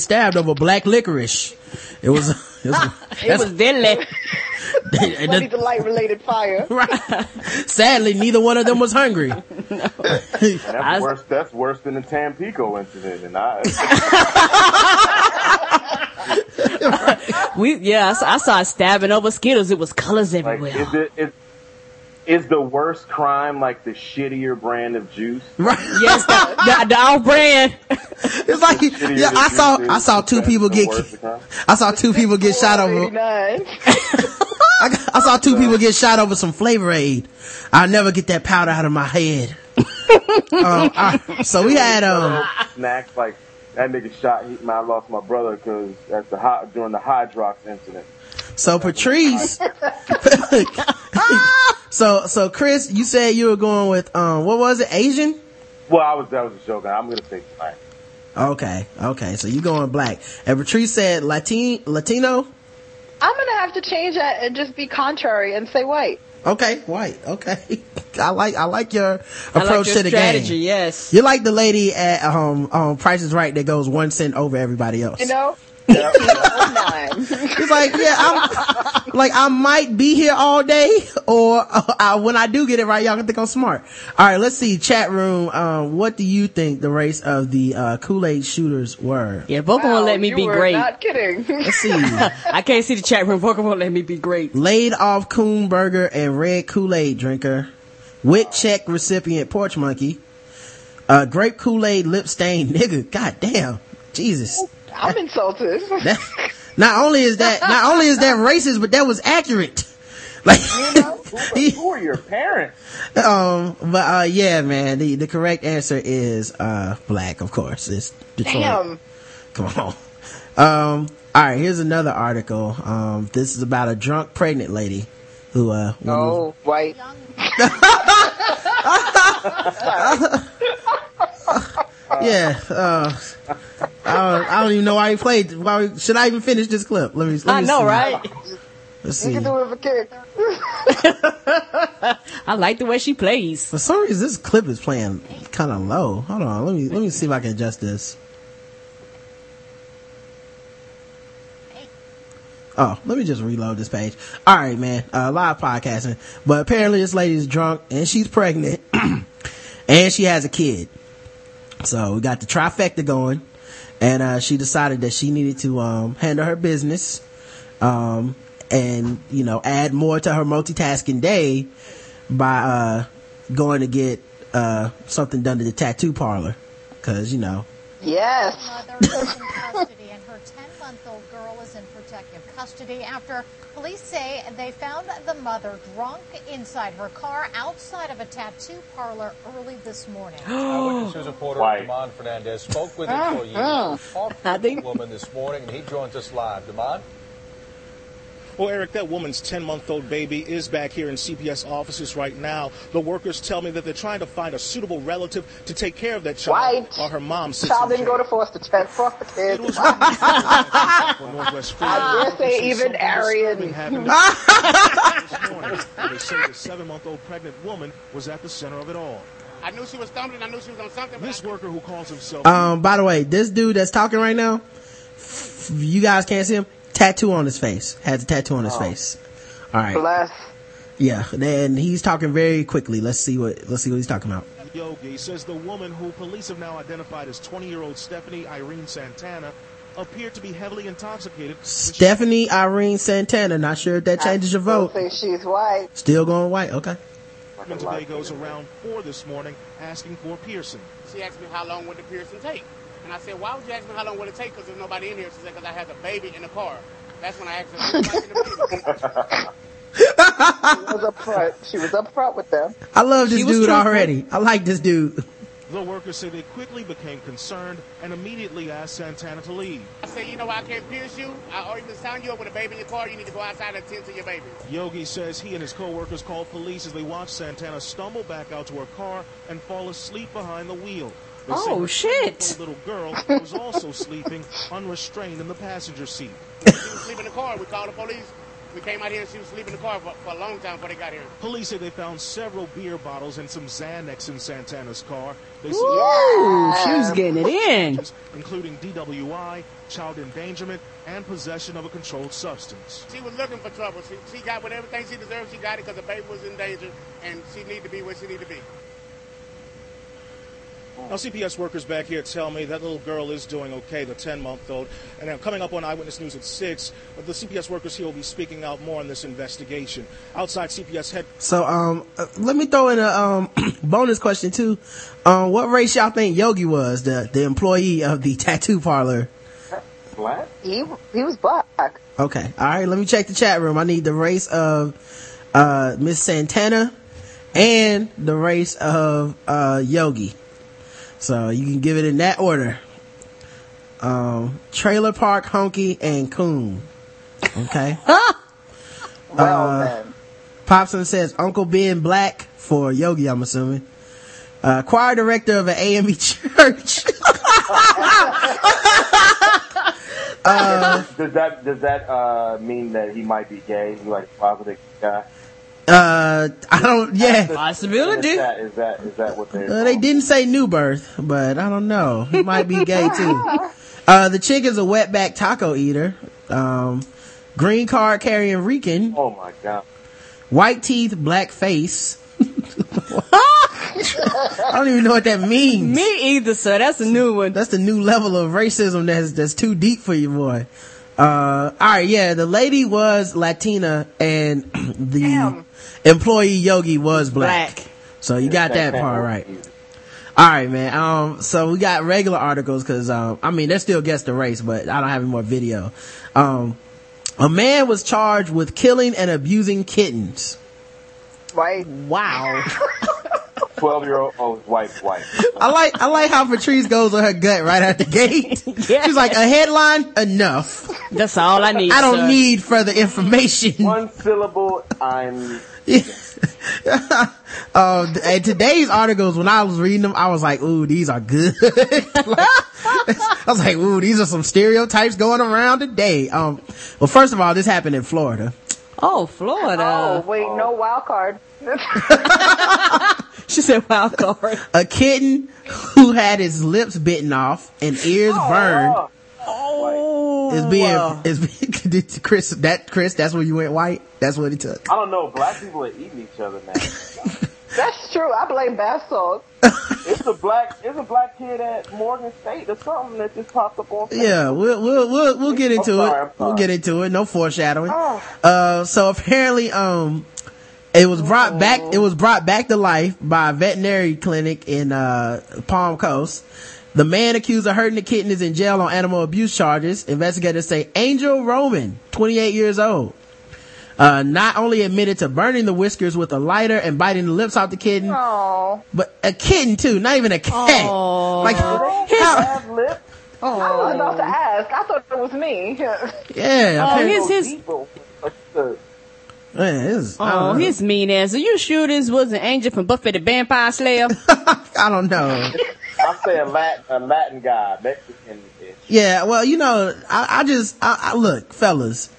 stabbed over black licorice. It was deadly. Funny the light related fire. Right. Sadly, neither one of them was hungry. No. That's worse than the Tampico incident, and I saw stabbing over Skittles. It was colors everywhere. Like, is the worst crime like the shittier brand of juice? Right. Yes, the off brand. It's like I saw two people get shot over. I saw two people get shot over some Flavor Aid. I'll never get that powder out of my head. So we had snacks like that nigga shot. I lost my brother because that's during the Hydrox incident. So Patrice. So Chris, you said you were going with what was it? Asian? Well, that was a joke. I'm gonna say black. Okay. So you going black? And Patrice said Latino. I'm gonna have to change that and just be contrary and say white. Okay, white. Okay, I like your approach to the strategy, game. Yes, you're like the lady at Price is Right that goes 1 cent over everybody else. You know. It's like, yeah, I might be here all day, or when I do get it right, y'all can think I'm smart. All right, let's see, chat room. What do you think the race of the Kool-Aid shooters were? Yeah, Boca won't let me be great. Not kidding. Let's see. I can't see the chat room. Boca won't let me be great. Laid off Coon Burger and Red Kool-Aid drinker, wit check recipient Porch Monkey, grape Kool-Aid lip stain nigga. God damn, Jesus. I'm insulted. Not only is that racist, but that was accurate. Like, you know, who are your parents? Yeah, man, the correct answer is black, of course. It's Detroit. Damn. Come on. All right, here's another article. This is about a drunk pregnant lady who white. Yeah. I don't even know why he played. Should I even finish this clip? Let me I know, see. Right? Let's see. You can do it for character. I like the way she plays. For some reason, this clip is playing kind of low. Hold on. Let me see if I can adjust this. Oh, let me just reload this page. All right, man. Live podcasting. But apparently, this lady's drunk and she's pregnant, and she has a kid. So we got the trifecta going, and she decided that she needed to handle her business, and you know, add more to her multitasking day by going to get something done to the tattoo parlor, because you know. Yes. Mother is in custody, and her 10-month-old girl is in protective custody after police say they found the mother drunk inside her car outside of a tattoo parlor early this morning. Eyewitness news reporter Damon Fernandez spoke with employees the woman this morning, and he joins us live. Damon? Well, Eric, that woman's 10-month-old baby is back here in CPS offices right now. The workers tell me that they're trying to find a suitable relative to take care of that child. White. Or her mom sits child didn't go to foster care. It was I dare say even Arian. This morning, they say the 7-month-old pregnant woman was at the center of it all. I knew she was stumbling. I knew she was on something. This worker who calls himself... by the way, this dude that's talking right now, you guys can't see him. Tattoo on his face. Has a tattoo on his face. All right. Bless. Yeah, and he's talking very quickly. Let's see what he's talking about. Yogi says the woman who police have now identified as 20-year-old Stephanie Irene Santana appeared to be heavily intoxicated. Stephanie Irene Santana. Not sure if that changes your vote. I think she's white. Still going white. Okay. Today goes around 4 this morning asking for a piercing. She asked me how long would the piercing take. And I said, why would you ask me how long would it take? Because there's nobody in here. She said, because I had the baby in the car. That's when I asked her. She was up front with them. I love this dude already. I like this dude. The workers said they quickly became concerned and immediately asked Santana to leave. I said, you know, I can't pierce you. I already signed you up with a baby in your car. You need to go outside and attend to your baby. Yogi says he and his co-workers called police as they watched Santana stumble back out to her car and fall asleep behind the wheel. They said the little girl was also sleeping unrestrained in the passenger seat. She was sleeping in the car. We called the police. We came out here and she was sleeping in the car for a long time before they got here. Police said they found several beer bottles and some Xanax in Santana's car. They said she was getting it in. Including DWI, child endangerment, and possession of a controlled substance. She was looking for trouble. She got what everything she deserved. She got it because the baby was in danger and she needed to be where she needed to be. Now, CPS workers back here tell me that little girl is doing okay, the 10-month-old. And now, coming up on Eyewitness News at 6, the CPS workers here will be speaking out more on this investigation. Outside CPS head... So, let me throw in a bonus question, too. What race y'all think Yogi was, the employee of the tattoo parlor? Black? He was black. Okay. All right, let me check the chat room. I need the race of Miss Santana and the race of Yogi. So you can give it in that order. Trailer Park, Honky, and Coon. Okay. Well, then. Popson says Uncle Ben Black for Yogi, I'm assuming. Choir director of an AME church. Does that mean that he might be gay? He like positive guy? I don't. Yeah, possibility. Is that what they're? They didn't say new birth, but I don't know. He might be gay too. The chick is a wetback taco eater. Green card carrying Rican. Oh my god. White teeth, black face. I don't even know what that means. Me either, sir. That's a new one. That's the new level of racism. That's too deep for you, boy. All right, yeah. The lady was Latina, and the employee Yogi was black. So you got that part right. All right, man. So we got regular articles because I mean they still guess the race, but I don't have any more video. A man was charged with killing and abusing kittens. Right. Wow. 12-year-old wife. I like how Patrice goes on her gut right out the gate. Yeah. She's like, a headline, enough. That's all I need. I don't need further information. One syllable, I'm... and today's articles, when I was reading them, I was like, ooh, these are good. I was like, ooh, these are some stereotypes going around today. Well, first of all, this happened in Florida. Oh, Florida. Oh, wait, no wild card. She said wild card. A kitten who had his lips bitten off and ears burned. Oh. Is being Chris, that's where you went white? That's what it took. I don't know. Black people are eating each other now. That's true. I blame bath salts. It's a black kid at Morgan State or something that just popped up on Facebook. Yeah, we'll get into it. We'll get into it. No foreshadowing. Oh. So apparently, it was brought back to life by a veterinary clinic in Palm Coast. The man accused of hurting the kitten is in jail on animal abuse charges. Investigators say Angel Roman, 28 years old, not only admitted to burning the whiskers with a lighter and biting the lips off the kitten, but a kitten too, not even a cat. Aww. Like, lips? I was about to ask. I thought it was me. Yeah. His mean ass. Are you sure this was an angel from Buffy the Vampire Slayer? I don't know. I'm saying a Latin guy, Mexican-ish. Yeah, well, you know, I look, fellas.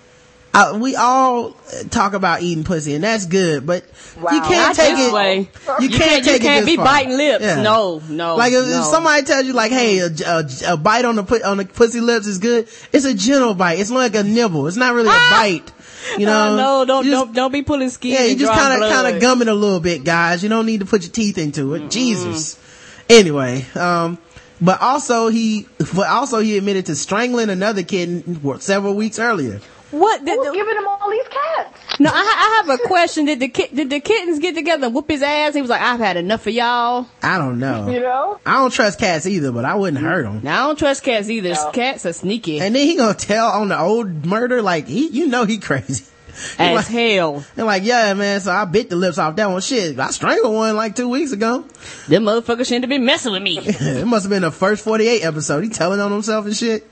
we all talk about eating pussy, and that's good, but wow, you can't take it. Way. You can't be far. Biting lips. Yeah. No. Like if somebody tells you, like, hey, a bite on the pussy lips is good. It's a gentle bite. It's like a nibble. It's not really a bite. You know, don't be pulling skin. Yeah, you just kind of gumming a little bit, guys. You don't need to put your teeth into it. Mm-hmm. Jesus. Anyway, but also he admitted to strangling another kid several weeks earlier. What? Who's giving him all these cats? No, I have a question. Did the kittens get together and whoop his ass? He was like, I've had enough of y'all. I don't know. You know? I don't trust cats either, but I wouldn't hurt them. No, I don't trust cats either. No. Cats are sneaky. And then he gonna tell on the old murder, like, he crazy. As like, hell. And like, yeah, man, so I bit the lips off that one. Shit, I strangled one like 2 weeks ago. Them motherfuckers shouldn't have been messing with me. It must have been the first 48 episode. He telling on himself and shit.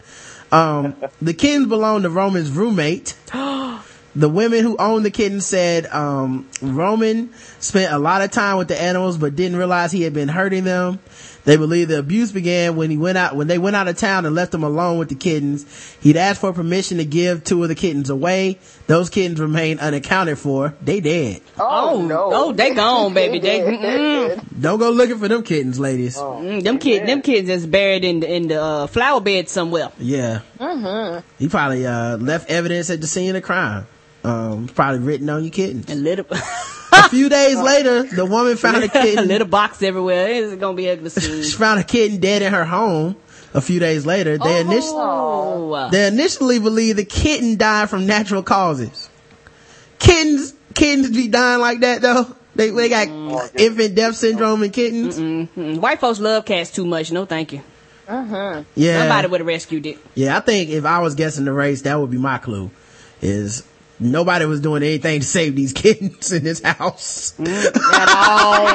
The kittens belonged to Roman's roommate. The women who owned the kittens said, Roman spent a lot of time with the animals, but didn't realize he had been hurting them. They believe the abuse began when they went out of town and left them alone with the kittens. He'd asked for permission to give two of the kittens away. Those kittens remain unaccounted for. They dead. Oh no. Oh, they gone, baby. They don't go looking for them kittens, ladies. Oh, them kittens is buried in the flower bed somewhere. Yeah. Mm-hmm. He probably left evidence at the scene of crime. Probably written on your kittens. A few days later, the woman found a kitten. A little box everywhere. It's going to be ugly soon. She found a kitten dead in her home. A few days later, they initially believed the kitten died from natural causes. Kittens be dying like that, though. They got infant death syndrome in kittens. Mm-mm, mm-mm. White folks love cats too much. No, thank you. Uh-huh. Yeah. Somebody would have rescued it. Yeah, I think if I was guessing the race, that would be my clue, is... nobody was doing anything to save these kittens in this house. At all.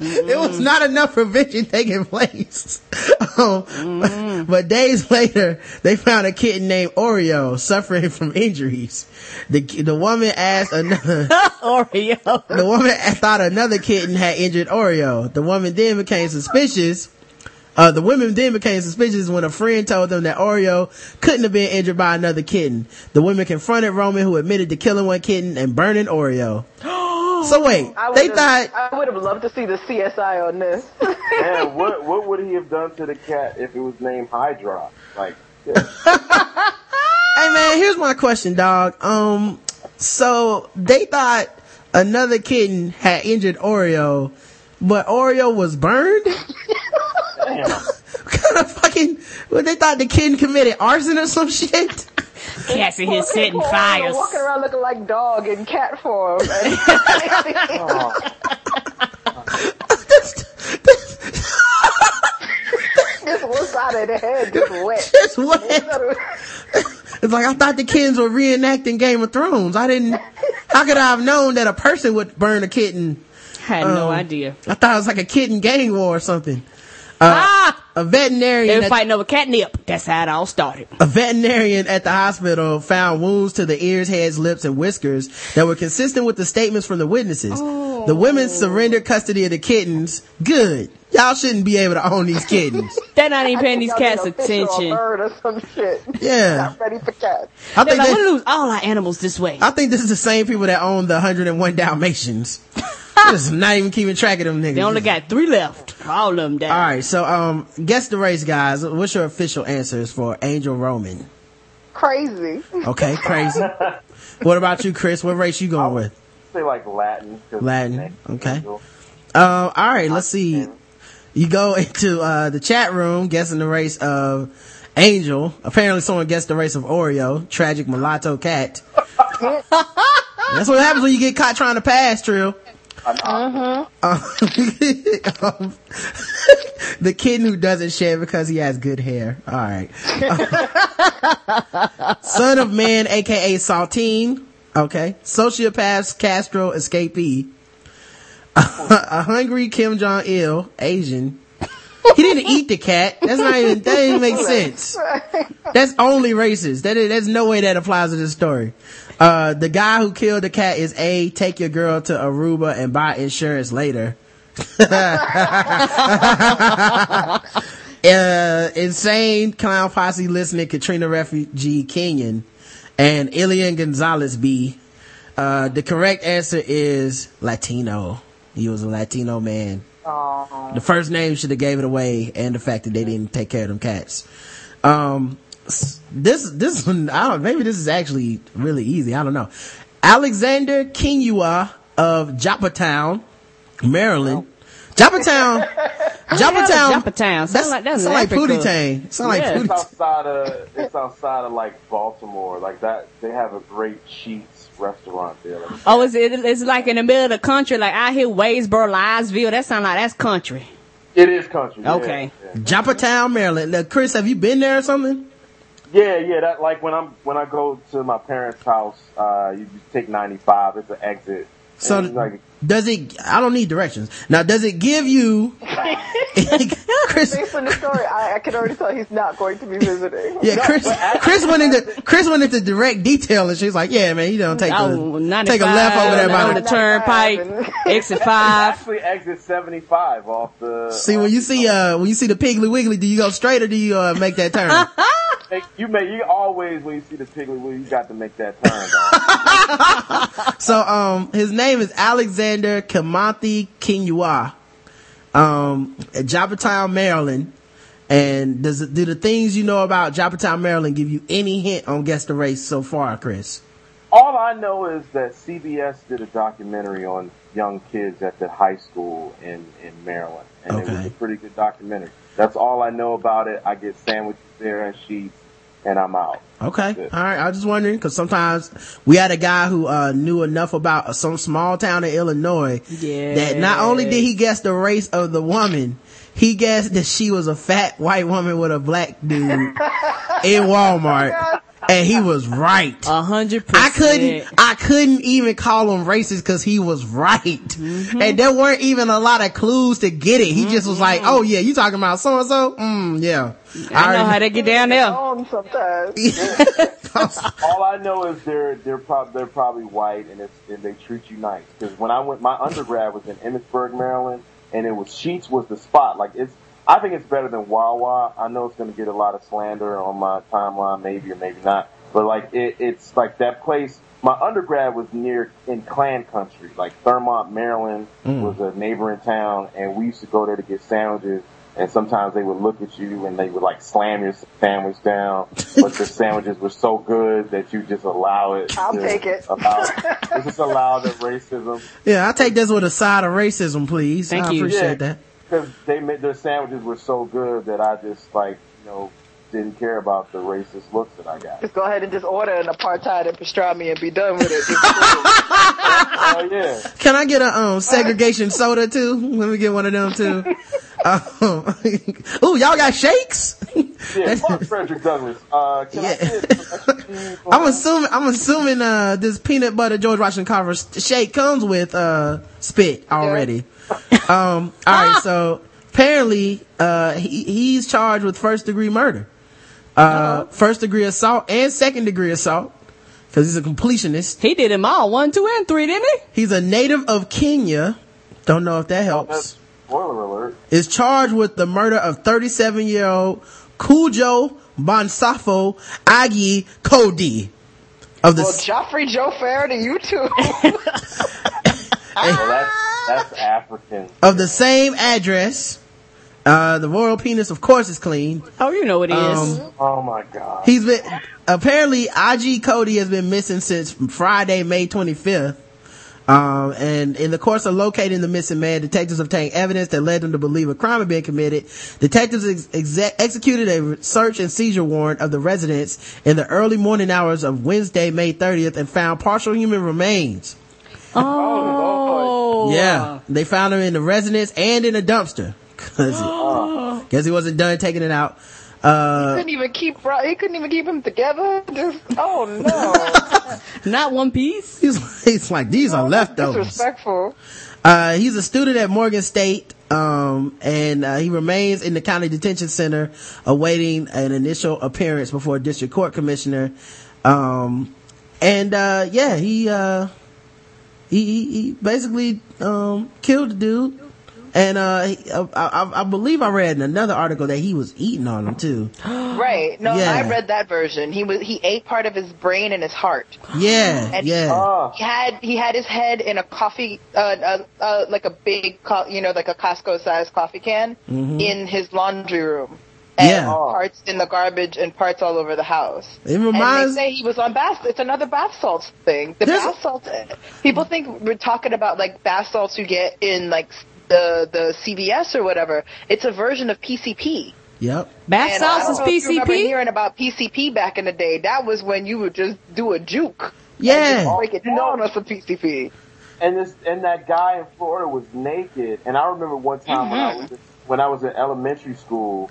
Mm. It was not enough provision taking place. But days later, they found a kitten named Oreo suffering from injuries. The woman asked another Oreo. The woman thought another kitten had injured Oreo. The women then became suspicious when a friend told them that Oreo couldn't have been injured by another kitten. The women confronted Roman, who admitted to killing one kitten and burning Oreo. So wait, I would have loved to see the CSI on this. Man, what would he have done to the cat if it was named Hydra? Like, yeah. Hey man, here's my question, dog. So they thought another kitten had injured Oreo, but Oreo was burned? Kind of fucking, well, they thought the kid committed arson or some shit. Cats in here setting fires, walking around looking like dog in cat form. This one side of the head just wet. It's like, I thought the kittens were reenacting Game of Thrones. How could I have known that a person would burn a kitten? I had no idea. I thought it was like a kitten gang war or something. A veterinarian. They were fighting over catnip. That's how it all started. A veterinarian at the hospital found wounds to the ears, heads, lips, and whiskers that were consistent with the statements from the witnesses. Oh. The women surrendered custody of the kittens. Good. Y'all shouldn't be able to own these kittens. They're not even paying these cats attention. Or some shit. Yeah. Not ready for cats. I think we're going to lose all our animals this way. I think this is the same people that own the 101 Dalmatians. Just not even keeping track of them niggas. They only got 3 left. All of them down. All right, so guess the race, guys. What's your official answers for Angel Roman? Crazy. Okay, crazy. What about you, Chris? What race you going with? Say like Latin. Latin. Okay. All right, let's see. You go into the chat room guessing the race of Angel. Apparently, someone guessed the race of Oreo, tragic mulatto cat. That's what happens when you get caught trying to pass, Trill. The kid who doesn't shave because he has good hair. All right. Son of Man, aka Saltine. Okay. Sociopath Castro escapee. A hungry Kim Jong Il, Asian. He didn't eat the cat. That didn't make sense. That's only racist. There's no way that applies to this story. The guy who killed the cat is A, take your girl to Aruba and buy insurance later. Insane Clown Posse listening Katrina Refugee Kenyon and Ilian Gonzalez B. The correct answer is Latino. He was a Latino man. Aww. The first name should have gave it away, and the fact that they didn't take care of them cats. This one, I don't. Maybe this is actually really easy. I don't know. Alexander Kinua of Joppatown, Maryland. Oh. Joppatown. That's like Pootie Tang. It's outside of like Baltimore. Like that, they have a great Sheets restaurant there. Like it's like in the middle of the country, like out here Waysboro, Liesville. That sounds like that's country. It is country. Okay. Yeah. Joppatown, Maryland. Now, Chris, have you been there or something? Yeah. That like when I go to my parents' house, you just take 95. It's an exit. So like, does it? I don't need directions. Now, does it give you? Chris, based on the story, I can already tell he's not going to be visiting. Yeah, Chris went into direct detail, and she's like, "Yeah, man, you don't take a left over there by the turnpike, exit 5. Actually, exit 75 off the. See when you see the Piggly Wiggly, do you go straight or do you make that turn? You always, when you see the Piggly Wiggly, you got to make that turn. So his name is Alexander Kamanthi Kinua, at Joppatown, Maryland. And do the things you know about Joppatown, Maryland give you any hint on Guess the Race so far, Chris? All I know is that CBS did a documentary on young kids at the high school in Maryland. And it was a pretty good documentary. That's all I know about it. I get sandwiches there and sheets, and I'm out. Okay. All right. I was just wondering, because sometimes we had a guy who knew enough about some small town in Illinois that not only did he guess the race of the woman, he guessed that she was a fat white woman with a black dude in Walmart. And he was right. 100%. I couldn't even call him racist because he was right. Mm-hmm. And there weren't even a lot of clues to get it. He just was like, oh yeah, you talking about so-and-so? Yeah. I know how they get down there. All I know is they're probably white and they treat you nice. Because when I went, my undergrad was in Emmitsburg, Maryland, and it was Sheetz was the spot. Like I think it's better than Wawa. I know it's going to get a lot of slander on my timeline, maybe or maybe not. But like it's like that place. My undergrad was near in Klan country, like Thurmont, Maryland was a neighboring town, and we used to go there to get sandwiches. And sometimes they would look at you and they would like slam your sandwich down, but the sandwiches were so good that you just allow it. Allow the racism. Yeah, I'll take this with a side of racism, please. Thank you. Appreciate that. Because their sandwiches were so good that I just didn't care about the racist looks that I got. Just go ahead and just order an apartheid and pastrami and be done with it. Yeah. Can I get a segregation soda too? Let me get one of them too. Ooh, y'all got shakes? Yeah, fuck Frederick Douglass. I'm assuming this peanut butter George Washington Carver shake comes with spit already. Yeah. All right, so apparently he's charged with first degree murder, first degree assault and second degree assault, because he's a completionist. He did them all, 1, 2, and 3, didn't he? He's a native of Kenya. Don't know if that helps. Spoiler alert. Is charged with the murder of 37-year-old Kujo Bonsafo Agi Kodi of the. Well, Joffrey Joe Farrah to you too. That's African. Of the same address. The royal penis, of course, is clean. Oh, you know it is. Oh, my God. He's been... Apparently, Agi Kodi has been missing since Friday, May 25th. And in the course of locating the missing man, detectives obtained evidence that led them to believe a crime had been committed. Detectives executed a search and seizure warrant of the residence in the early morning hours of Wednesday, May 30th, and found partial human remains. Oh, yeah, they found him in the residence and in a dumpster. Guess he wasn't done taking it out. He couldn't even keep him together. Not one piece. He's like, these are leftovers. Disrespectful. He's a student at Morgan State, and he remains in the county detention center awaiting an initial appearance before a district court commissioner. He basically killed the dude And I believe I read in another article that he was eating on them too. Right. No, yeah. I read that version. He ate part of his brain and his heart. Yeah. And yeah. He had his head in a coffee, like a big, like a Costco-sized coffee can, mm-hmm. in his laundry room. And yeah. Parts in the garbage and parts all over the house. It reminds. And they say he was on bath. It's another bath salts thing. There's bath salts. People think we're talking about like bath salts you get in like the CVS or whatever. It's a version of PCP. Yep. Bath salts is PCP. I remember hearing about PCP back in the day. That was when you would just do a juke. Yeah. And break it down on some PCP. And that guy in Florida was naked. And I remember one time mm-hmm. when I was in elementary school.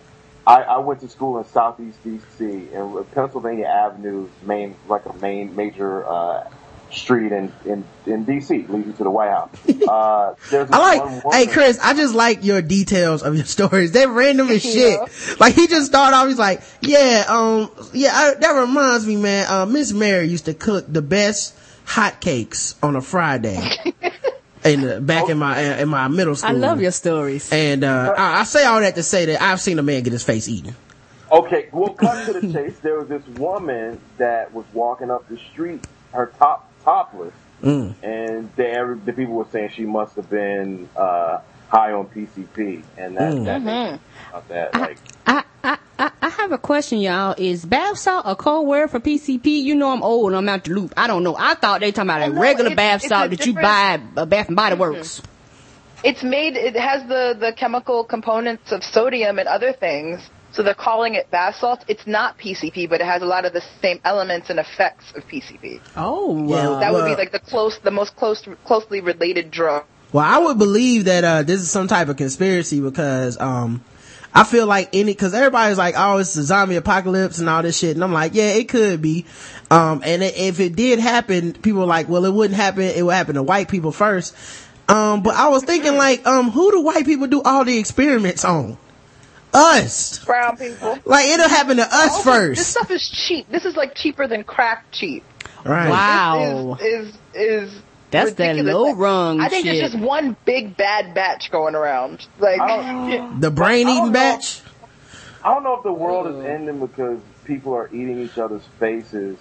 I went to school in Southeast D.C. and Pennsylvania Avenue's main major street in D.C. leading to the White House. Hey Chris, I just like your details of your stories. They're random as shit. Yeah. Like he just started off, he's like, that reminds me, man. Miss Mary used to cook the best hotcakes on a Friday. Back in my middle school. I love your stories. And I say all that to say that I've seen a man get his face eaten. Okay, we'll cut to the chase. There was this woman that was walking up the street, her topless, and the people were saying she must have been high on PCP, and that. I have a question, y'all. Is bath salt a code word for PCP? You know I'm old and I'm out the loop. I don't know. I thought they were talking about regular bath salt that you buy at Bath and Body Works. It's made, it has the chemical components of sodium and other things, so they're calling it bath salt. It's not PCP, but it has a lot of the same elements and effects of PCP. Oh, wow. So that would be like the most closely related drug. Well, I would believe that this is some type of conspiracy because I feel like cause everybody's like, oh, it's the zombie apocalypse and all this shit. And I'm like, yeah, it could be. And if it did happen, people are like, well, it wouldn't happen. It would happen to white people first. But I was thinking like, who do white people do all the experiments on? Us. Brown people. Like it'll happen to us first. This stuff is cheap. This is like cheaper than crack cheap. Right. Wow. Is that's ridiculous. That low rung I think shit. There's just one big bad batch going around. Like the brain eating batch? I don't know if the world is ending because people are eating each other's faces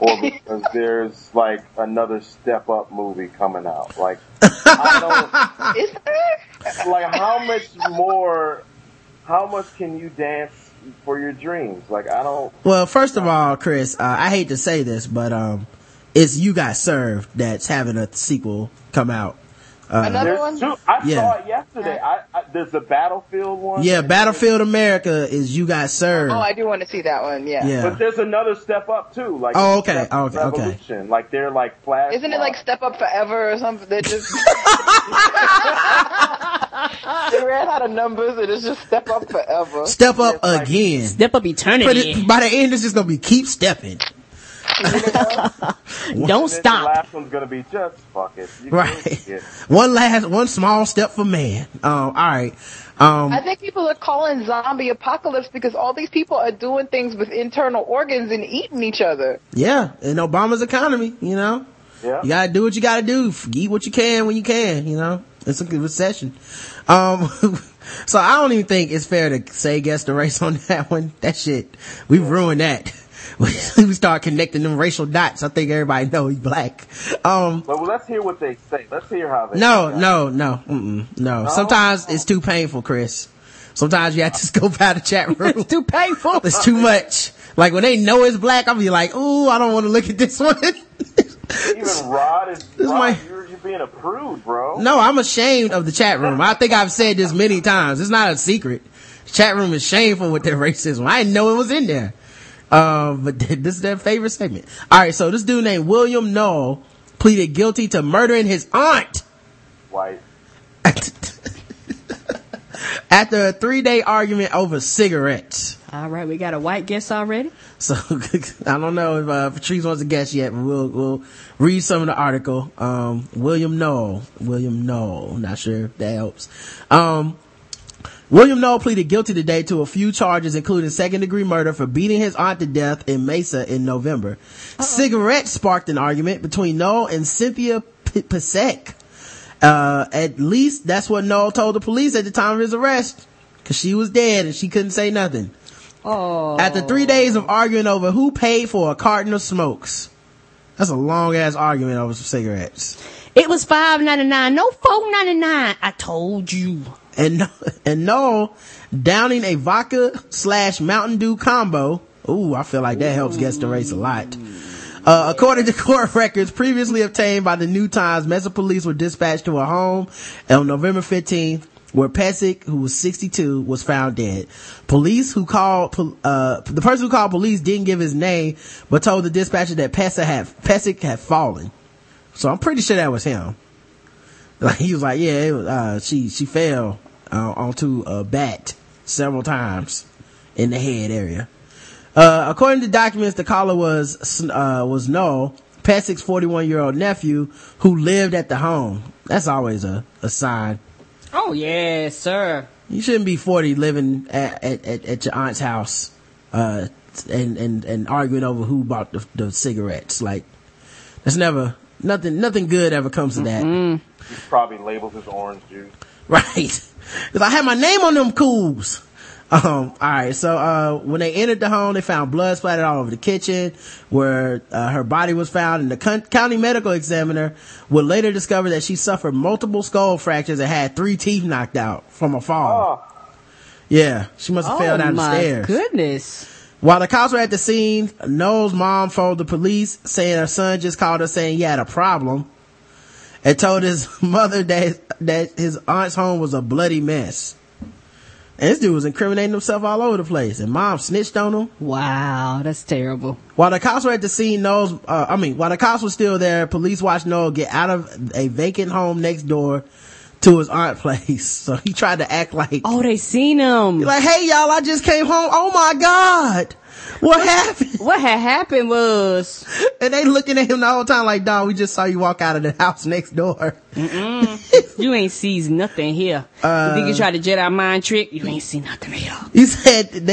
or because there's like another Step Up movie coming out. Like I don't, is there? Like how much can you dance for your dreams? Like I don't. Well, first of all, Chris, I hate to say this, but it's You Got Served that's having a sequel come out. Another one? I saw it yesterday. There's the Battlefield one. Yeah, Battlefield America is You Got Served. Oh, I do want to see that one, yeah. But there's another Step Up, too. Like, oh, okay. Revolution. Okay. Like, they're like Flash. Isn't it like Step Up Forever or something? They're just... They ran out of numbers and it's just Step Up Forever. Step Up it's again. Like, Step Up eternity. By the end, it's just going to be Keep Stepping. Don't stop. The last one's gonna be just fuck it. Right. One small step for man. All right. I think people are calling zombie apocalypse because all these people are doing things with internal organs and eating each other. Yeah, in Obama's economy, you know. Yeah. You gotta do what you gotta do. Eat what you can when you can. You know, it's a good recession. So I don't even think it's fair to say guess the race on that one. That shit, we've ruined that. We start connecting them racial dots. I think everybody knows he's black. Well, let's hear what they say. Let's hear how they say. No. Sometimes it's too painful, Chris. Sometimes you have to just go by the chat room. It's too painful. It's too much. Like when they know it's black, I'll be like, ooh, I don't want to look at this one. Even Rod is you're being a prude, bro. No, I'm ashamed of the chat room. I think I've said this many times. It's not a secret. The chat room is shameful with their racism. I didn't know it was in there. But this is their favorite segment. All right, so this dude named William Knoll pleaded guilty to murdering his aunt. White. After a 3-day argument over cigarettes. All right, we got a white guess already. So I don't know if Patrice wants to guess yet, but we'll read some of the article. William Knoll. Not sure if that helps. William Knoll pleaded guilty today to a few charges, including second-degree murder for beating his aunt to death in Mesa in November. Cigarettes sparked an argument between Knoll and Cynthia Pasek At least that's what Noel told the police at the time of his arrest, because she was dead and she couldn't say nothing. Oh. After 3 days of arguing over who paid for a carton of smokes. That's a long ass argument over some cigarettes. It was $5.99, no $4.99. I told you. And Noel downing a vodka/Mountain Dew combo. Ooh, I feel like that helps guess the race a lot. According to court records previously obtained by the New Times, Mesa police were dispatched to a home on November 15th where Pesic, who was 62, was found dead. Police who called, the person who called police didn't give his name, but told the dispatcher that Pesic had fallen. So I'm pretty sure that was him. Like, he was like, yeah, it was, she fell, onto a bat several times in the head area. According to documents, the caller was Noel, Pesic's 41-year-old nephew, who lived at the home. That's always a sign. Oh, yeah, sir. You shouldn't be 40 living at your aunt's house, and arguing over who bought the cigarettes. Like, that's never, nothing good ever comes to that. Mm-hmm. He probably labeled his orange juice. Right. Cause I had my name on them cools. Alright, so, when they entered the home, they found blood splattered all over the kitchen where, her body was found, and the county medical examiner would later discover that she suffered multiple skull fractures and had 3 teeth knocked out from a fall. Oh. Yeah, she must have fell down the stairs. Oh my goodness. While the cops were at the scene, Noel's mom phoned the police saying her son just called her saying he had a problem and told his mother that his aunt's home was a bloody mess. And this dude was incriminating himself all over the place. And mom snitched on him. Wow, that's terrible. While the cops were at the scene, while the cops were still there, police watched Noel get out of a vacant home next door to his aunt's place. So he tried to act like... Oh, they seen him. Like, hey, y'all, I just came home. Oh, my God. What happened? What had happened was... And they looking at him the whole time like, dog, we just saw you walk out of the house next door. You ain't sees nothing here. You think you tried the Jedi mind trick? You ain't see nothing here. They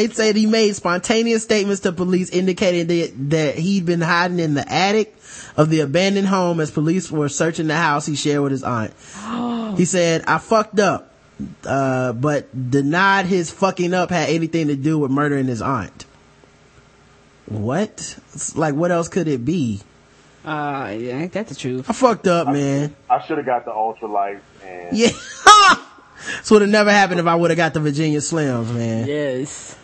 said he made spontaneous statements to police indicating that he'd been hiding in the attic of the abandoned home as police were searching the house he shared with his aunt. He said, I fucked up, but denied his fucking up had anything to do with murdering his aunt. What? Like, what else could it be? Yeah, ain't that the truth? I fucked up, man. I should have got the ultra lights, man. Yeah. This would have never happened if I would have got the Virginia Slims, man. Yes.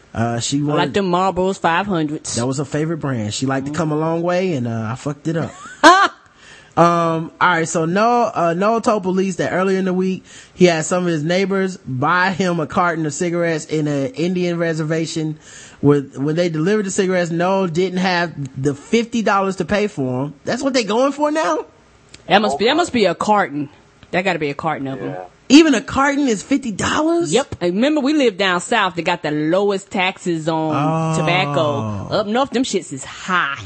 She wanted, I like the Marlboro's 500s. That was her favorite brand. She liked to come a long way, and I fucked it up. Alright, so Noel told police that earlier in the week, he had some of his neighbors buy him a carton of cigarettes in an Indian reservation. When they delivered the cigarettes, Noel didn't have the $50 to pay for them. That's what they going for now? That must be a carton. That gotta be a carton of them. Even a carton is $50? Yep. And remember, we live down south. They got the lowest taxes on tobacco. Up north, them shits is high.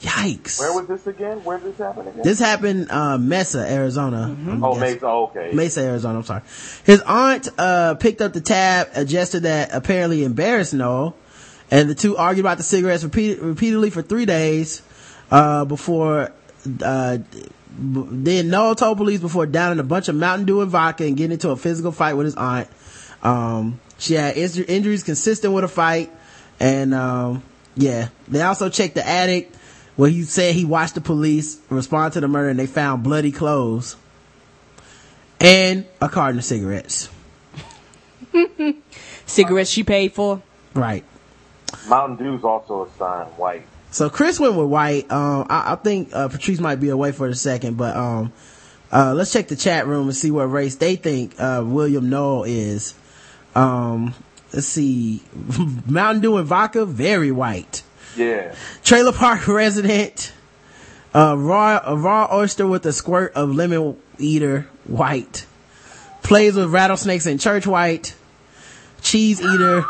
Yikes. Where was this again? Where did this happen again? This happened Mesa, Arizona. Mm-hmm. Oh, Mesa, okay. Mesa, Arizona, I'm sorry. His aunt picked up the tab, a gesture that apparently embarrassed Noel, and the two argued about the cigarettes repeatedly for 3 days before then Noel told police before downing a bunch of Mountain Dew and vodka and getting into a physical fight with his aunt. She had injuries consistent with a fight, and they also checked the attic. Well, he said he watched the police respond to the murder, and they found bloody clothes and a carton of cigarettes. Cigarettes she paid for? Right. Mountain Dew's also a sign, white. So Chris went with white. I think Patrice might be away for a second, but let's check the chat room and see what race they think William Noel is. Let's see. Mountain Dew and vodka, very white. Yeah. Trailer park resident, raw oyster with a squirt of lemon eater, white. Plays with rattlesnakes in church, white. Cheese eater.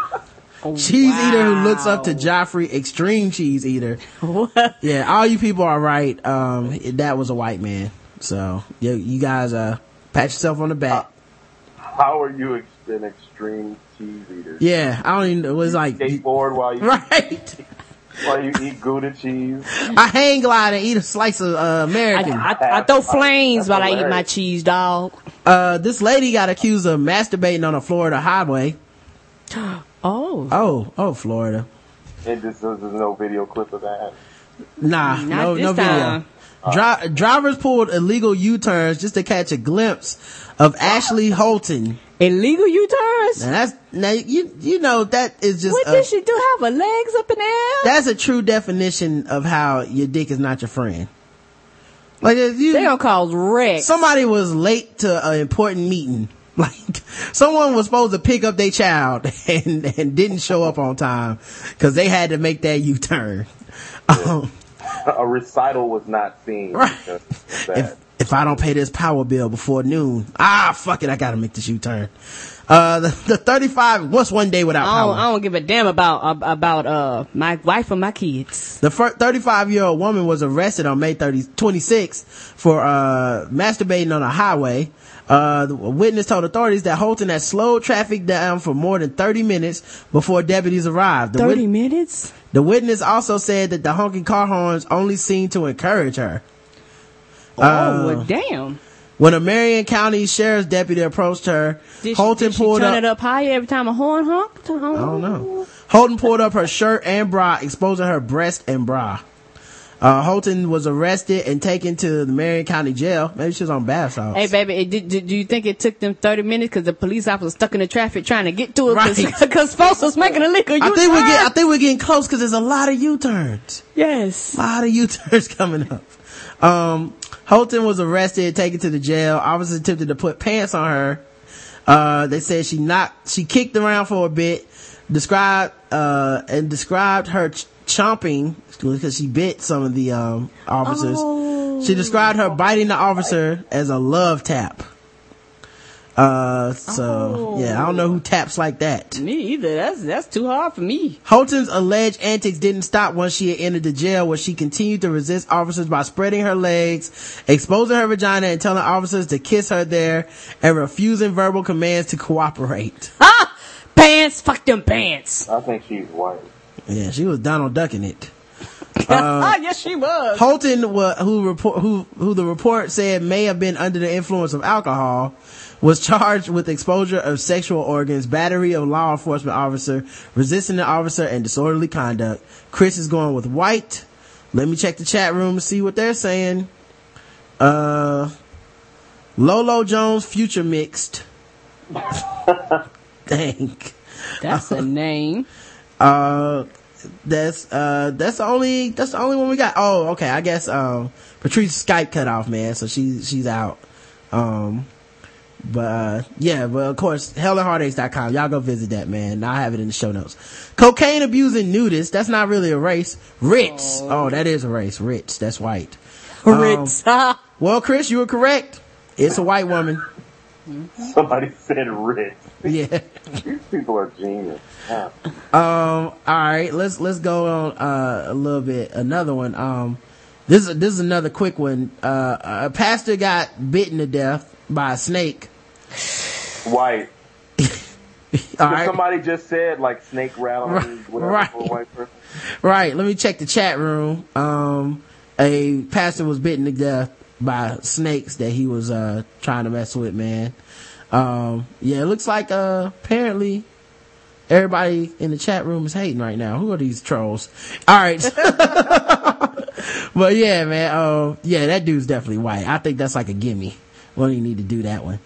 Cheese eater who looks up to Joffrey, extreme cheese eater. What? Yeah, all you people are right. That was a white man. So you guys pat yourself on the back. How are you an extreme cheese eater? Yeah, I don't even know. It was like skateboard while you right. While you eat Gouda cheese. I hang glide and eat a slice of American. I throw flames while I eat my cheese, dog. This lady got accused of masturbating on a Florida highway. Oh, Florida. And there's no video clip of that. Nah, no video. Drivers pulled illegal U-turns just to catch a glimpse of Ashley Holton. Illegal U-turns? Now you know that is just. What did she do? Have her legs up in the air? That's a true definition of how your dick is not your friend. Like if you, they gonna cause wrecks. Somebody was late to an important meeting. Like someone was supposed to pick up their child and didn't show up on time because they had to make that U-turn. A recital was not seen. Right. If I don't pay this power bill before noon, fuck it, I gotta make this U-turn. The 35, what's one day without power? I don't give a damn about my wife and my kids. The 35-year-old woman was arrested on May 26th for masturbating on a highway. The witness told authorities that Holton had slowed traffic down for more than 30 minutes before deputies arrived. 30 minutes? The witness also said that the honking car horns only seemed to encourage her. Well, damn. When a Marion County sheriff's deputy approached her, Holton pulled up. Did she turn it up high every time a horn honked? I don't know. Holton pulled up her shirt and bra, exposing her breast and bra. Holton was arrested and taken to the Marion County Jail. Maybe she was on bath salts. Hey, baby, do you think it took them 30 minutes because the police officer stuck in the traffic trying to get to it because folks was making a liquor U-turn? I think we're getting close because there's a lot of U-turns. Yes. A lot of U-turns coming up. Holton was arrested, taken to the jail. Officers attempted to put pants on her. They said she kicked around for a bit, described her chomping because she bit some of the officers. Oh. She described her biting the officer as a love tap. Yeah, I don't know who taps like that. Me either. That's too hard for me. Holton's alleged antics didn't stop once she had entered the jail, where she continued to resist officers by spreading her legs, exposing her vagina, and telling officers to kiss her there, and refusing verbal commands to cooperate. Pants, fuck them pants. I think she's white. Yeah, she was Donald Ducking it. Yes, she was. Holton, who the report said may have been under the influence of alcohol, was charged with exposure of sexual organs, battery of law enforcement officer, resisting the officer, and disorderly conduct. Chris is going with white. Let me check the chat room and see what they're saying. Lolo Jones, Future Mixed. Dang. That's a name. That's the only one we got. Oh, okay. I guess, Patrice Skype cut off, man. So she's out. But of course, hellandheartaches.com. Y'all go visit that, man. I'll have it in the show notes. Cocaine abusing nudist. That's not really a race. Ritz. Oh, that is a race. Ritz. That's white. Ritz. Well, Chris, you were correct. It's a white woman. Somebody said Ritz. Yeah. These people are genius. Huh. Alright, let's go on, a little bit. Another one. This is another quick one. A pastor got bitten to death by a snake. White. All right. Somebody just said like snake rattle. Right. For a white person. Right. Let me check the chat room. A pastor was bitten to death by snakes that he was trying to mess with, man. It looks like apparently everybody in the chat room is hating right now. Who are these trolls? All right. But yeah, man. That dude's definitely white. I think that's like a gimme. We don't even need to do that one.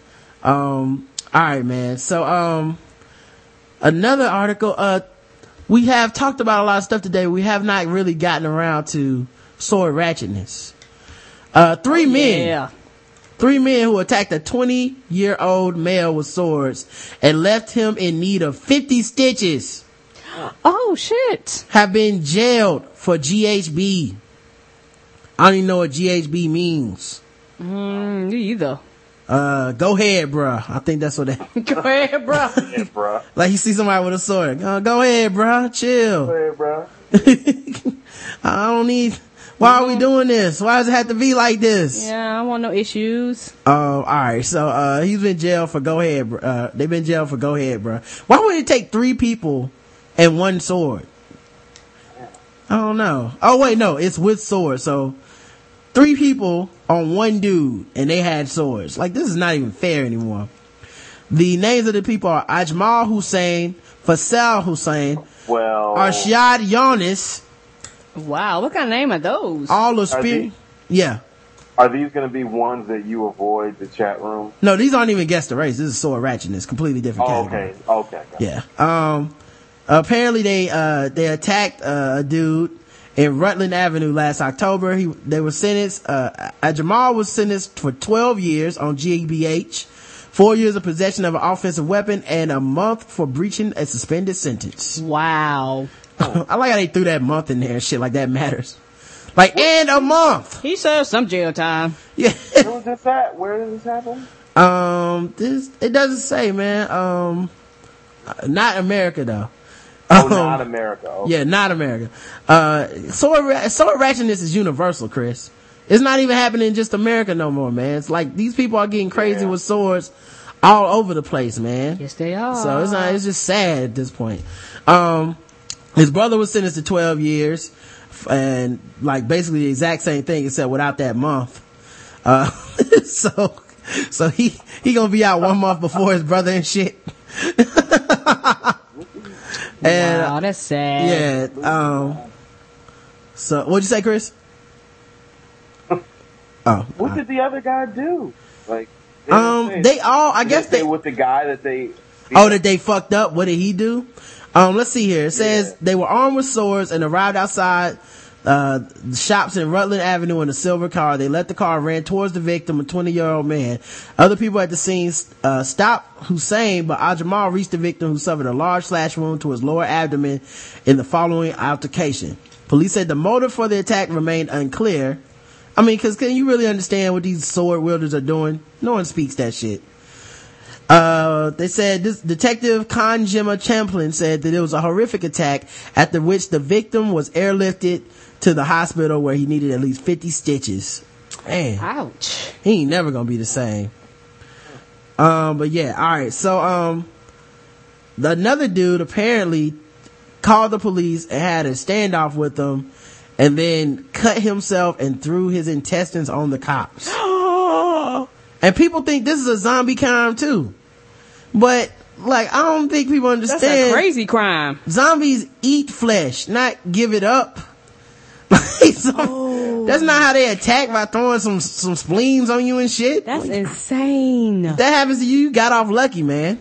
All right, man. So another article. We have talked about a lot of stuff today. We have not really gotten around to sword ratchetness. Three men who attacked a 20-year-old male with swords and left him in need of 50 stitches. Oh, shit. Have been jailed for GHB. I don't even know what GHB means. Me either. Go ahead, bruh. I think that's what that... Go ahead, bruh. Yeah, bruh. Like you see somebody with a sword. Go ahead, bruh. Chill. Go ahead, bruh. I don't need... Why are we doing this? Why does it have to be like this? Yeah, I don't want no issues. All right. So he's been jailed for go ahead, bro. They've been jailed for go ahead, bro. Why would it take three people and one sword? I I don't know. Oh wait, no, it's with swords. So 3 people on one dude, and they had swords. Like, this is not even fair anymore. The names of the people are Ajmal Hussain, Faisal Hussain, Arshad Yonis. Wow, what kind of name are those? All of Spirit. Yeah. Are these going to be ones that you avoid the chat room? No, these aren't even guess the race. This is sword ratchetness. Completely different category. Okay. Yeah. Apparently they attacked a dude in Rutland Avenue last October. They were sentenced. Jamal was sentenced for 12 years on GBH, 4 years of possession of an offensive weapon, and a month for breaching a suspended sentence. Wow. I like how they threw that month in there and shit like that matters. Like, and a month. He served some jail time. Yeah. Where was this at? Where did this happen? It doesn't say, man. Not America though. Oh, not America. Okay. Yeah, not America. Sword ratchetness is universal, Chris. It's not even happening in just America no more, man. It's like these people are getting crazy with swords all over the place, man. Yes, they are. So it's just sad at this point. His brother was sentenced to 12 years. And like basically the exact same thing except without that month. So he gonna be out 1 month before his brother and shit. And wow, that's sad. Yeah. So what'd you say, Chris? What did the other guy do? Like they all I guess they with the guy that they that they fucked up. What did he do? Let's see here. It says they were armed with swords and arrived outside shops in Rutland Avenue in a silver car. They left the car and ran towards the victim, a 20-year-old man. Other people at the scene stopped Hussain, but Ajamal reached the victim, who suffered a large slash wound to his lower abdomen in the following altercation. Police said the motive for the attack remained unclear. I mean, because can you really understand what these sword wielders are doing? No one speaks that shit. They said this Detective Kanjima Champlin said that it was a horrific attack, after which the victim was airlifted to the hospital where he needed at least 50 stitches. Man. Ouch. He ain't never gonna be the same. But yeah, alright. So, another dude apparently called the police and had a standoff with them, and then cut himself and threw his intestines on the cops. And people think this is a zombie crime too. But, like, I don't think people understand. That's a crazy crime. Zombies eat flesh, not give it up. That's not how they attack, by throwing some spleens on you and shit. That's insane. If that happens to you, you got off lucky, man.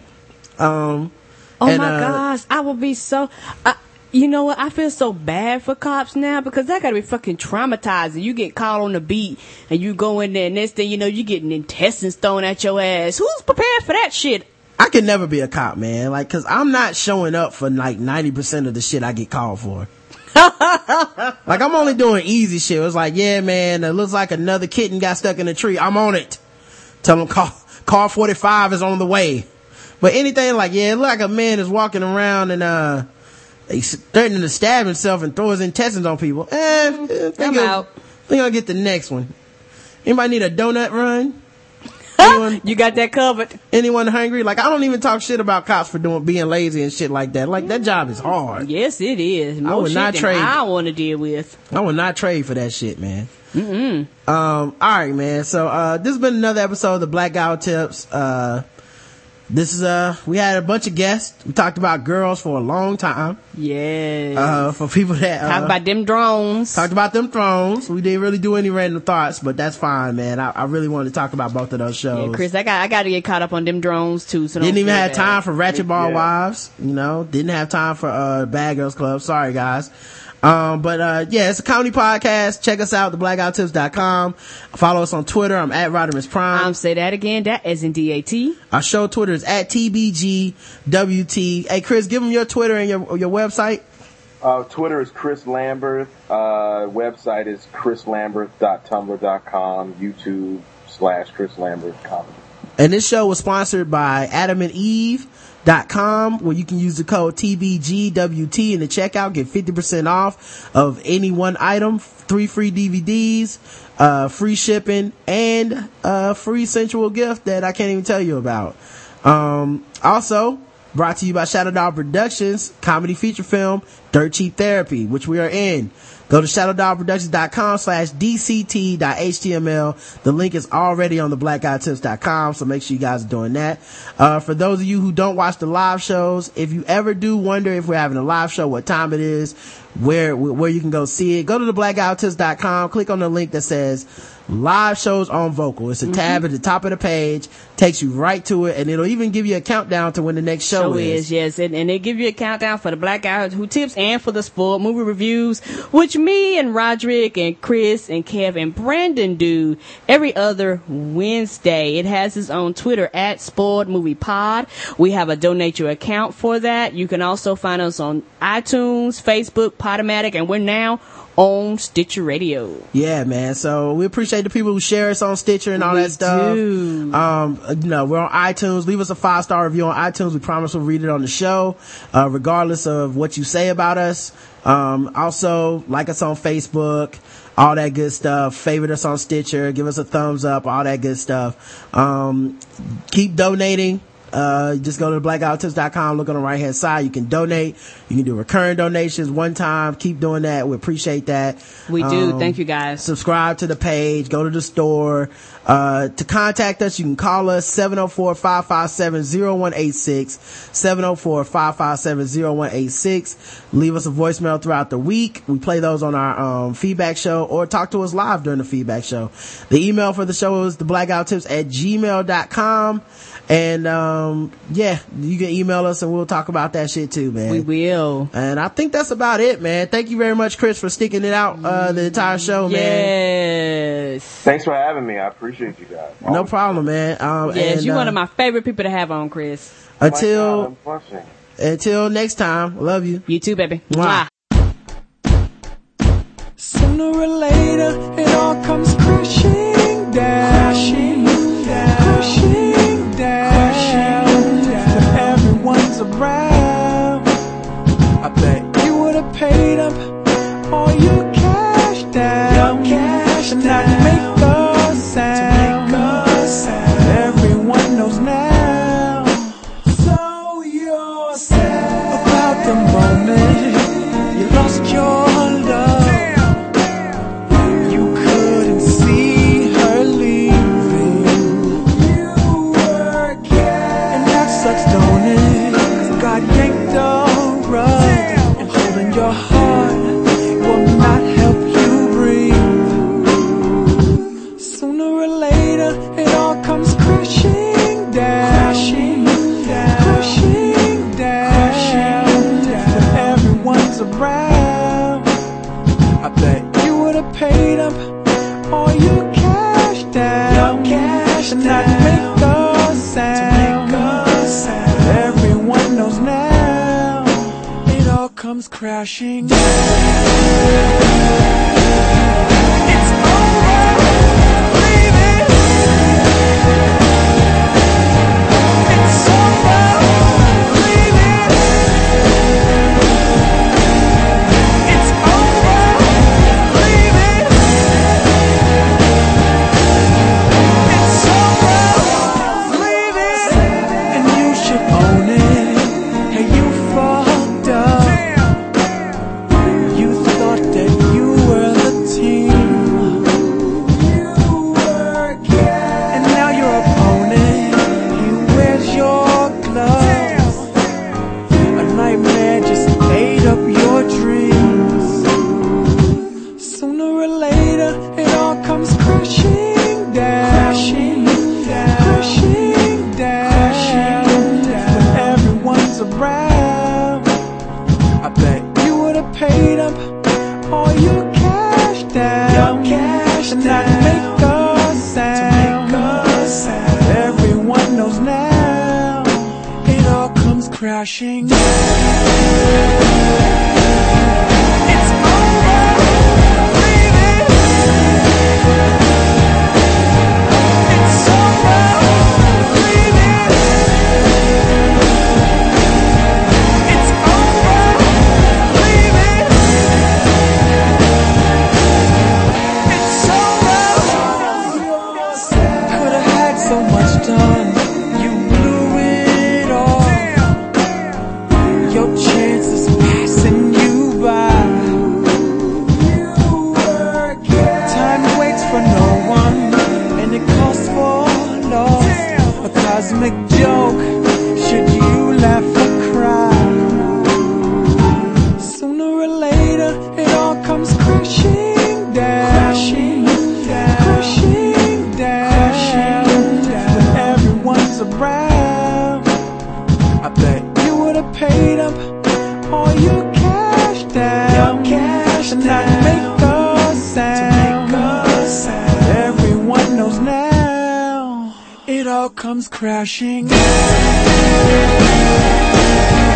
Gosh, I would be so... you know what? I feel so bad for cops now, because that gotta be fucking traumatizing. You get caught on the beat and you go in there, and next thing you know, you getting intestines thrown at your ass. Who's prepared for that shit? I could never be a cop, man. Like, cause I'm not showing up for like 90% of the shit I get called for. Like, I'm only doing easy shit. It's like, yeah, man, it looks like another kitten got stuck in a tree. I'm on it. Tell them car 45 is on the way. But anything like, yeah, it look like a man is walking around and, he's threatening to stab himself and throw his intestines on people. Think I'll get the next one. Anybody need a donut run? You got that covered. Anyone hungry? Like, I don't even talk shit about cops for being lazy and shit like that. Like, that job is hard. Yes, it is. More I would shit not trade. I want to deal with. I would not trade for that shit, man. All right, man. So this has been another episode of the Blackout Tips. This is, we had a bunch of guests. We talked about girls for a long time. Yeah. For people that, talked about them drones. We didn't really do any random thoughts, but that's fine, man. I really wanted to talk about both of those shows. Yeah, Chris, I gotta get caught up on them drones too, so didn't even have time for Ratchet Ball Wives, you know, didn't have time for, Bad Girls Club. Sorry, guys. But it's a comedy podcast. Check us out, theblackouttips.com. Follow us on Twitter. I'm at Rodimus Prime. Say that again. That is in DAT. Our show Twitter is at TBGWT. Hey, Chris, give them your Twitter and your website. Twitter is Chris Lamberth. Website is chrislamberth.tumblr.com. YouTube.com/Chris Lamberth comedy. And this show was sponsored by Adam and Eve. .com, where you can use the code TBGWT in the checkout, get 50% off of any one item, 3 free DVDs, free shipping, and a free sensual gift that I can't even tell you about. Also brought to you by Shadow Dog Productions, comedy feature film, Dirt Cheap Therapy, which we are in. Go to shadowdogproductions.com/dct.html. The link is already on the blackguytips.com, so make sure you guys are doing that. For those of you who don't watch the live shows, if you ever do wonder if we're having a live show, what time it is, where you can go see it, go to the blackguytips.com, click on the link that says live shows on Vocal. It's a tab at the top of the page, takes you right to it, and it'll even give you a countdown to when the next show is. Yes, and they give you a countdown for the Black Guy Who Tips and for the sport movie reviews, which me and Roderick and Chris and Kev and Brandon do every other Wednesday. It has its own Twitter at Spoiled Movie Pod. We have a donate your account for that. You can also find us on iTunes, Facebook, Podomatic, and we're now on Stitcher Radio. Yeah, man. So we appreciate the people who share us on Stitcher and all that stuff. You know, we're on iTunes. Leave us a 5-star review on iTunes. We promise we'll read it on the show, regardless of what you say about us. Also, like us on Facebook, all that good stuff. Favorite us on Stitcher. Give us a thumbs up, all that good stuff. Keep donating. Just go to blackouttips.com, look on the right hand side. You can donate. You can do recurring donations, one time. Keep doing that. We appreciate that. We do. Thank you guys. Subscribe to the page. Go to the store. To contact us, you can call us 704-557-0186, 704-557-0186. Leave us a voicemail throughout the week. We play those on our feedback show, or talk to us live during the feedback show. The email for the show is theblackguytips@gmail.com. And yeah, you can email us and we'll talk about that shit too, man. We will. And I think that's about it, man. Thank you very much, Chris, for sticking it out the entire show, man. Yes. Thanks for having me. I appreciate you guys. Always. No problem, man. Yes, you're one of my favorite people to have on, Chris. Until next time, love you. You too, baby. Mwah. Sooner or later, it all comes crashing down. Crashing down. Crashing down. Crashing down. Till everyone's around. I bet you would have paid up all your cash down. Your cash down. Not make the sound. To make a sound. But everyone knows now. So you're sad about the moment you lost your love. Paid up all your cash down, your cash down. Not make the sound, to make a sound. But everyone knows now. It all comes crashing down. It's alright, leave it. It's alright. Crashing down. It's alright, leave it. It's alright, leave it. It's alright, leave it. It's alright. Could've had so much done. Your chance is passing. It all comes crashing down. Crashing down. Crashing down. Crashing down. When everyone's around, I bet you would have paid up all your cash down. Your cash down. Not make a sound. To make a sound. But everyone knows now. It all comes crashing down.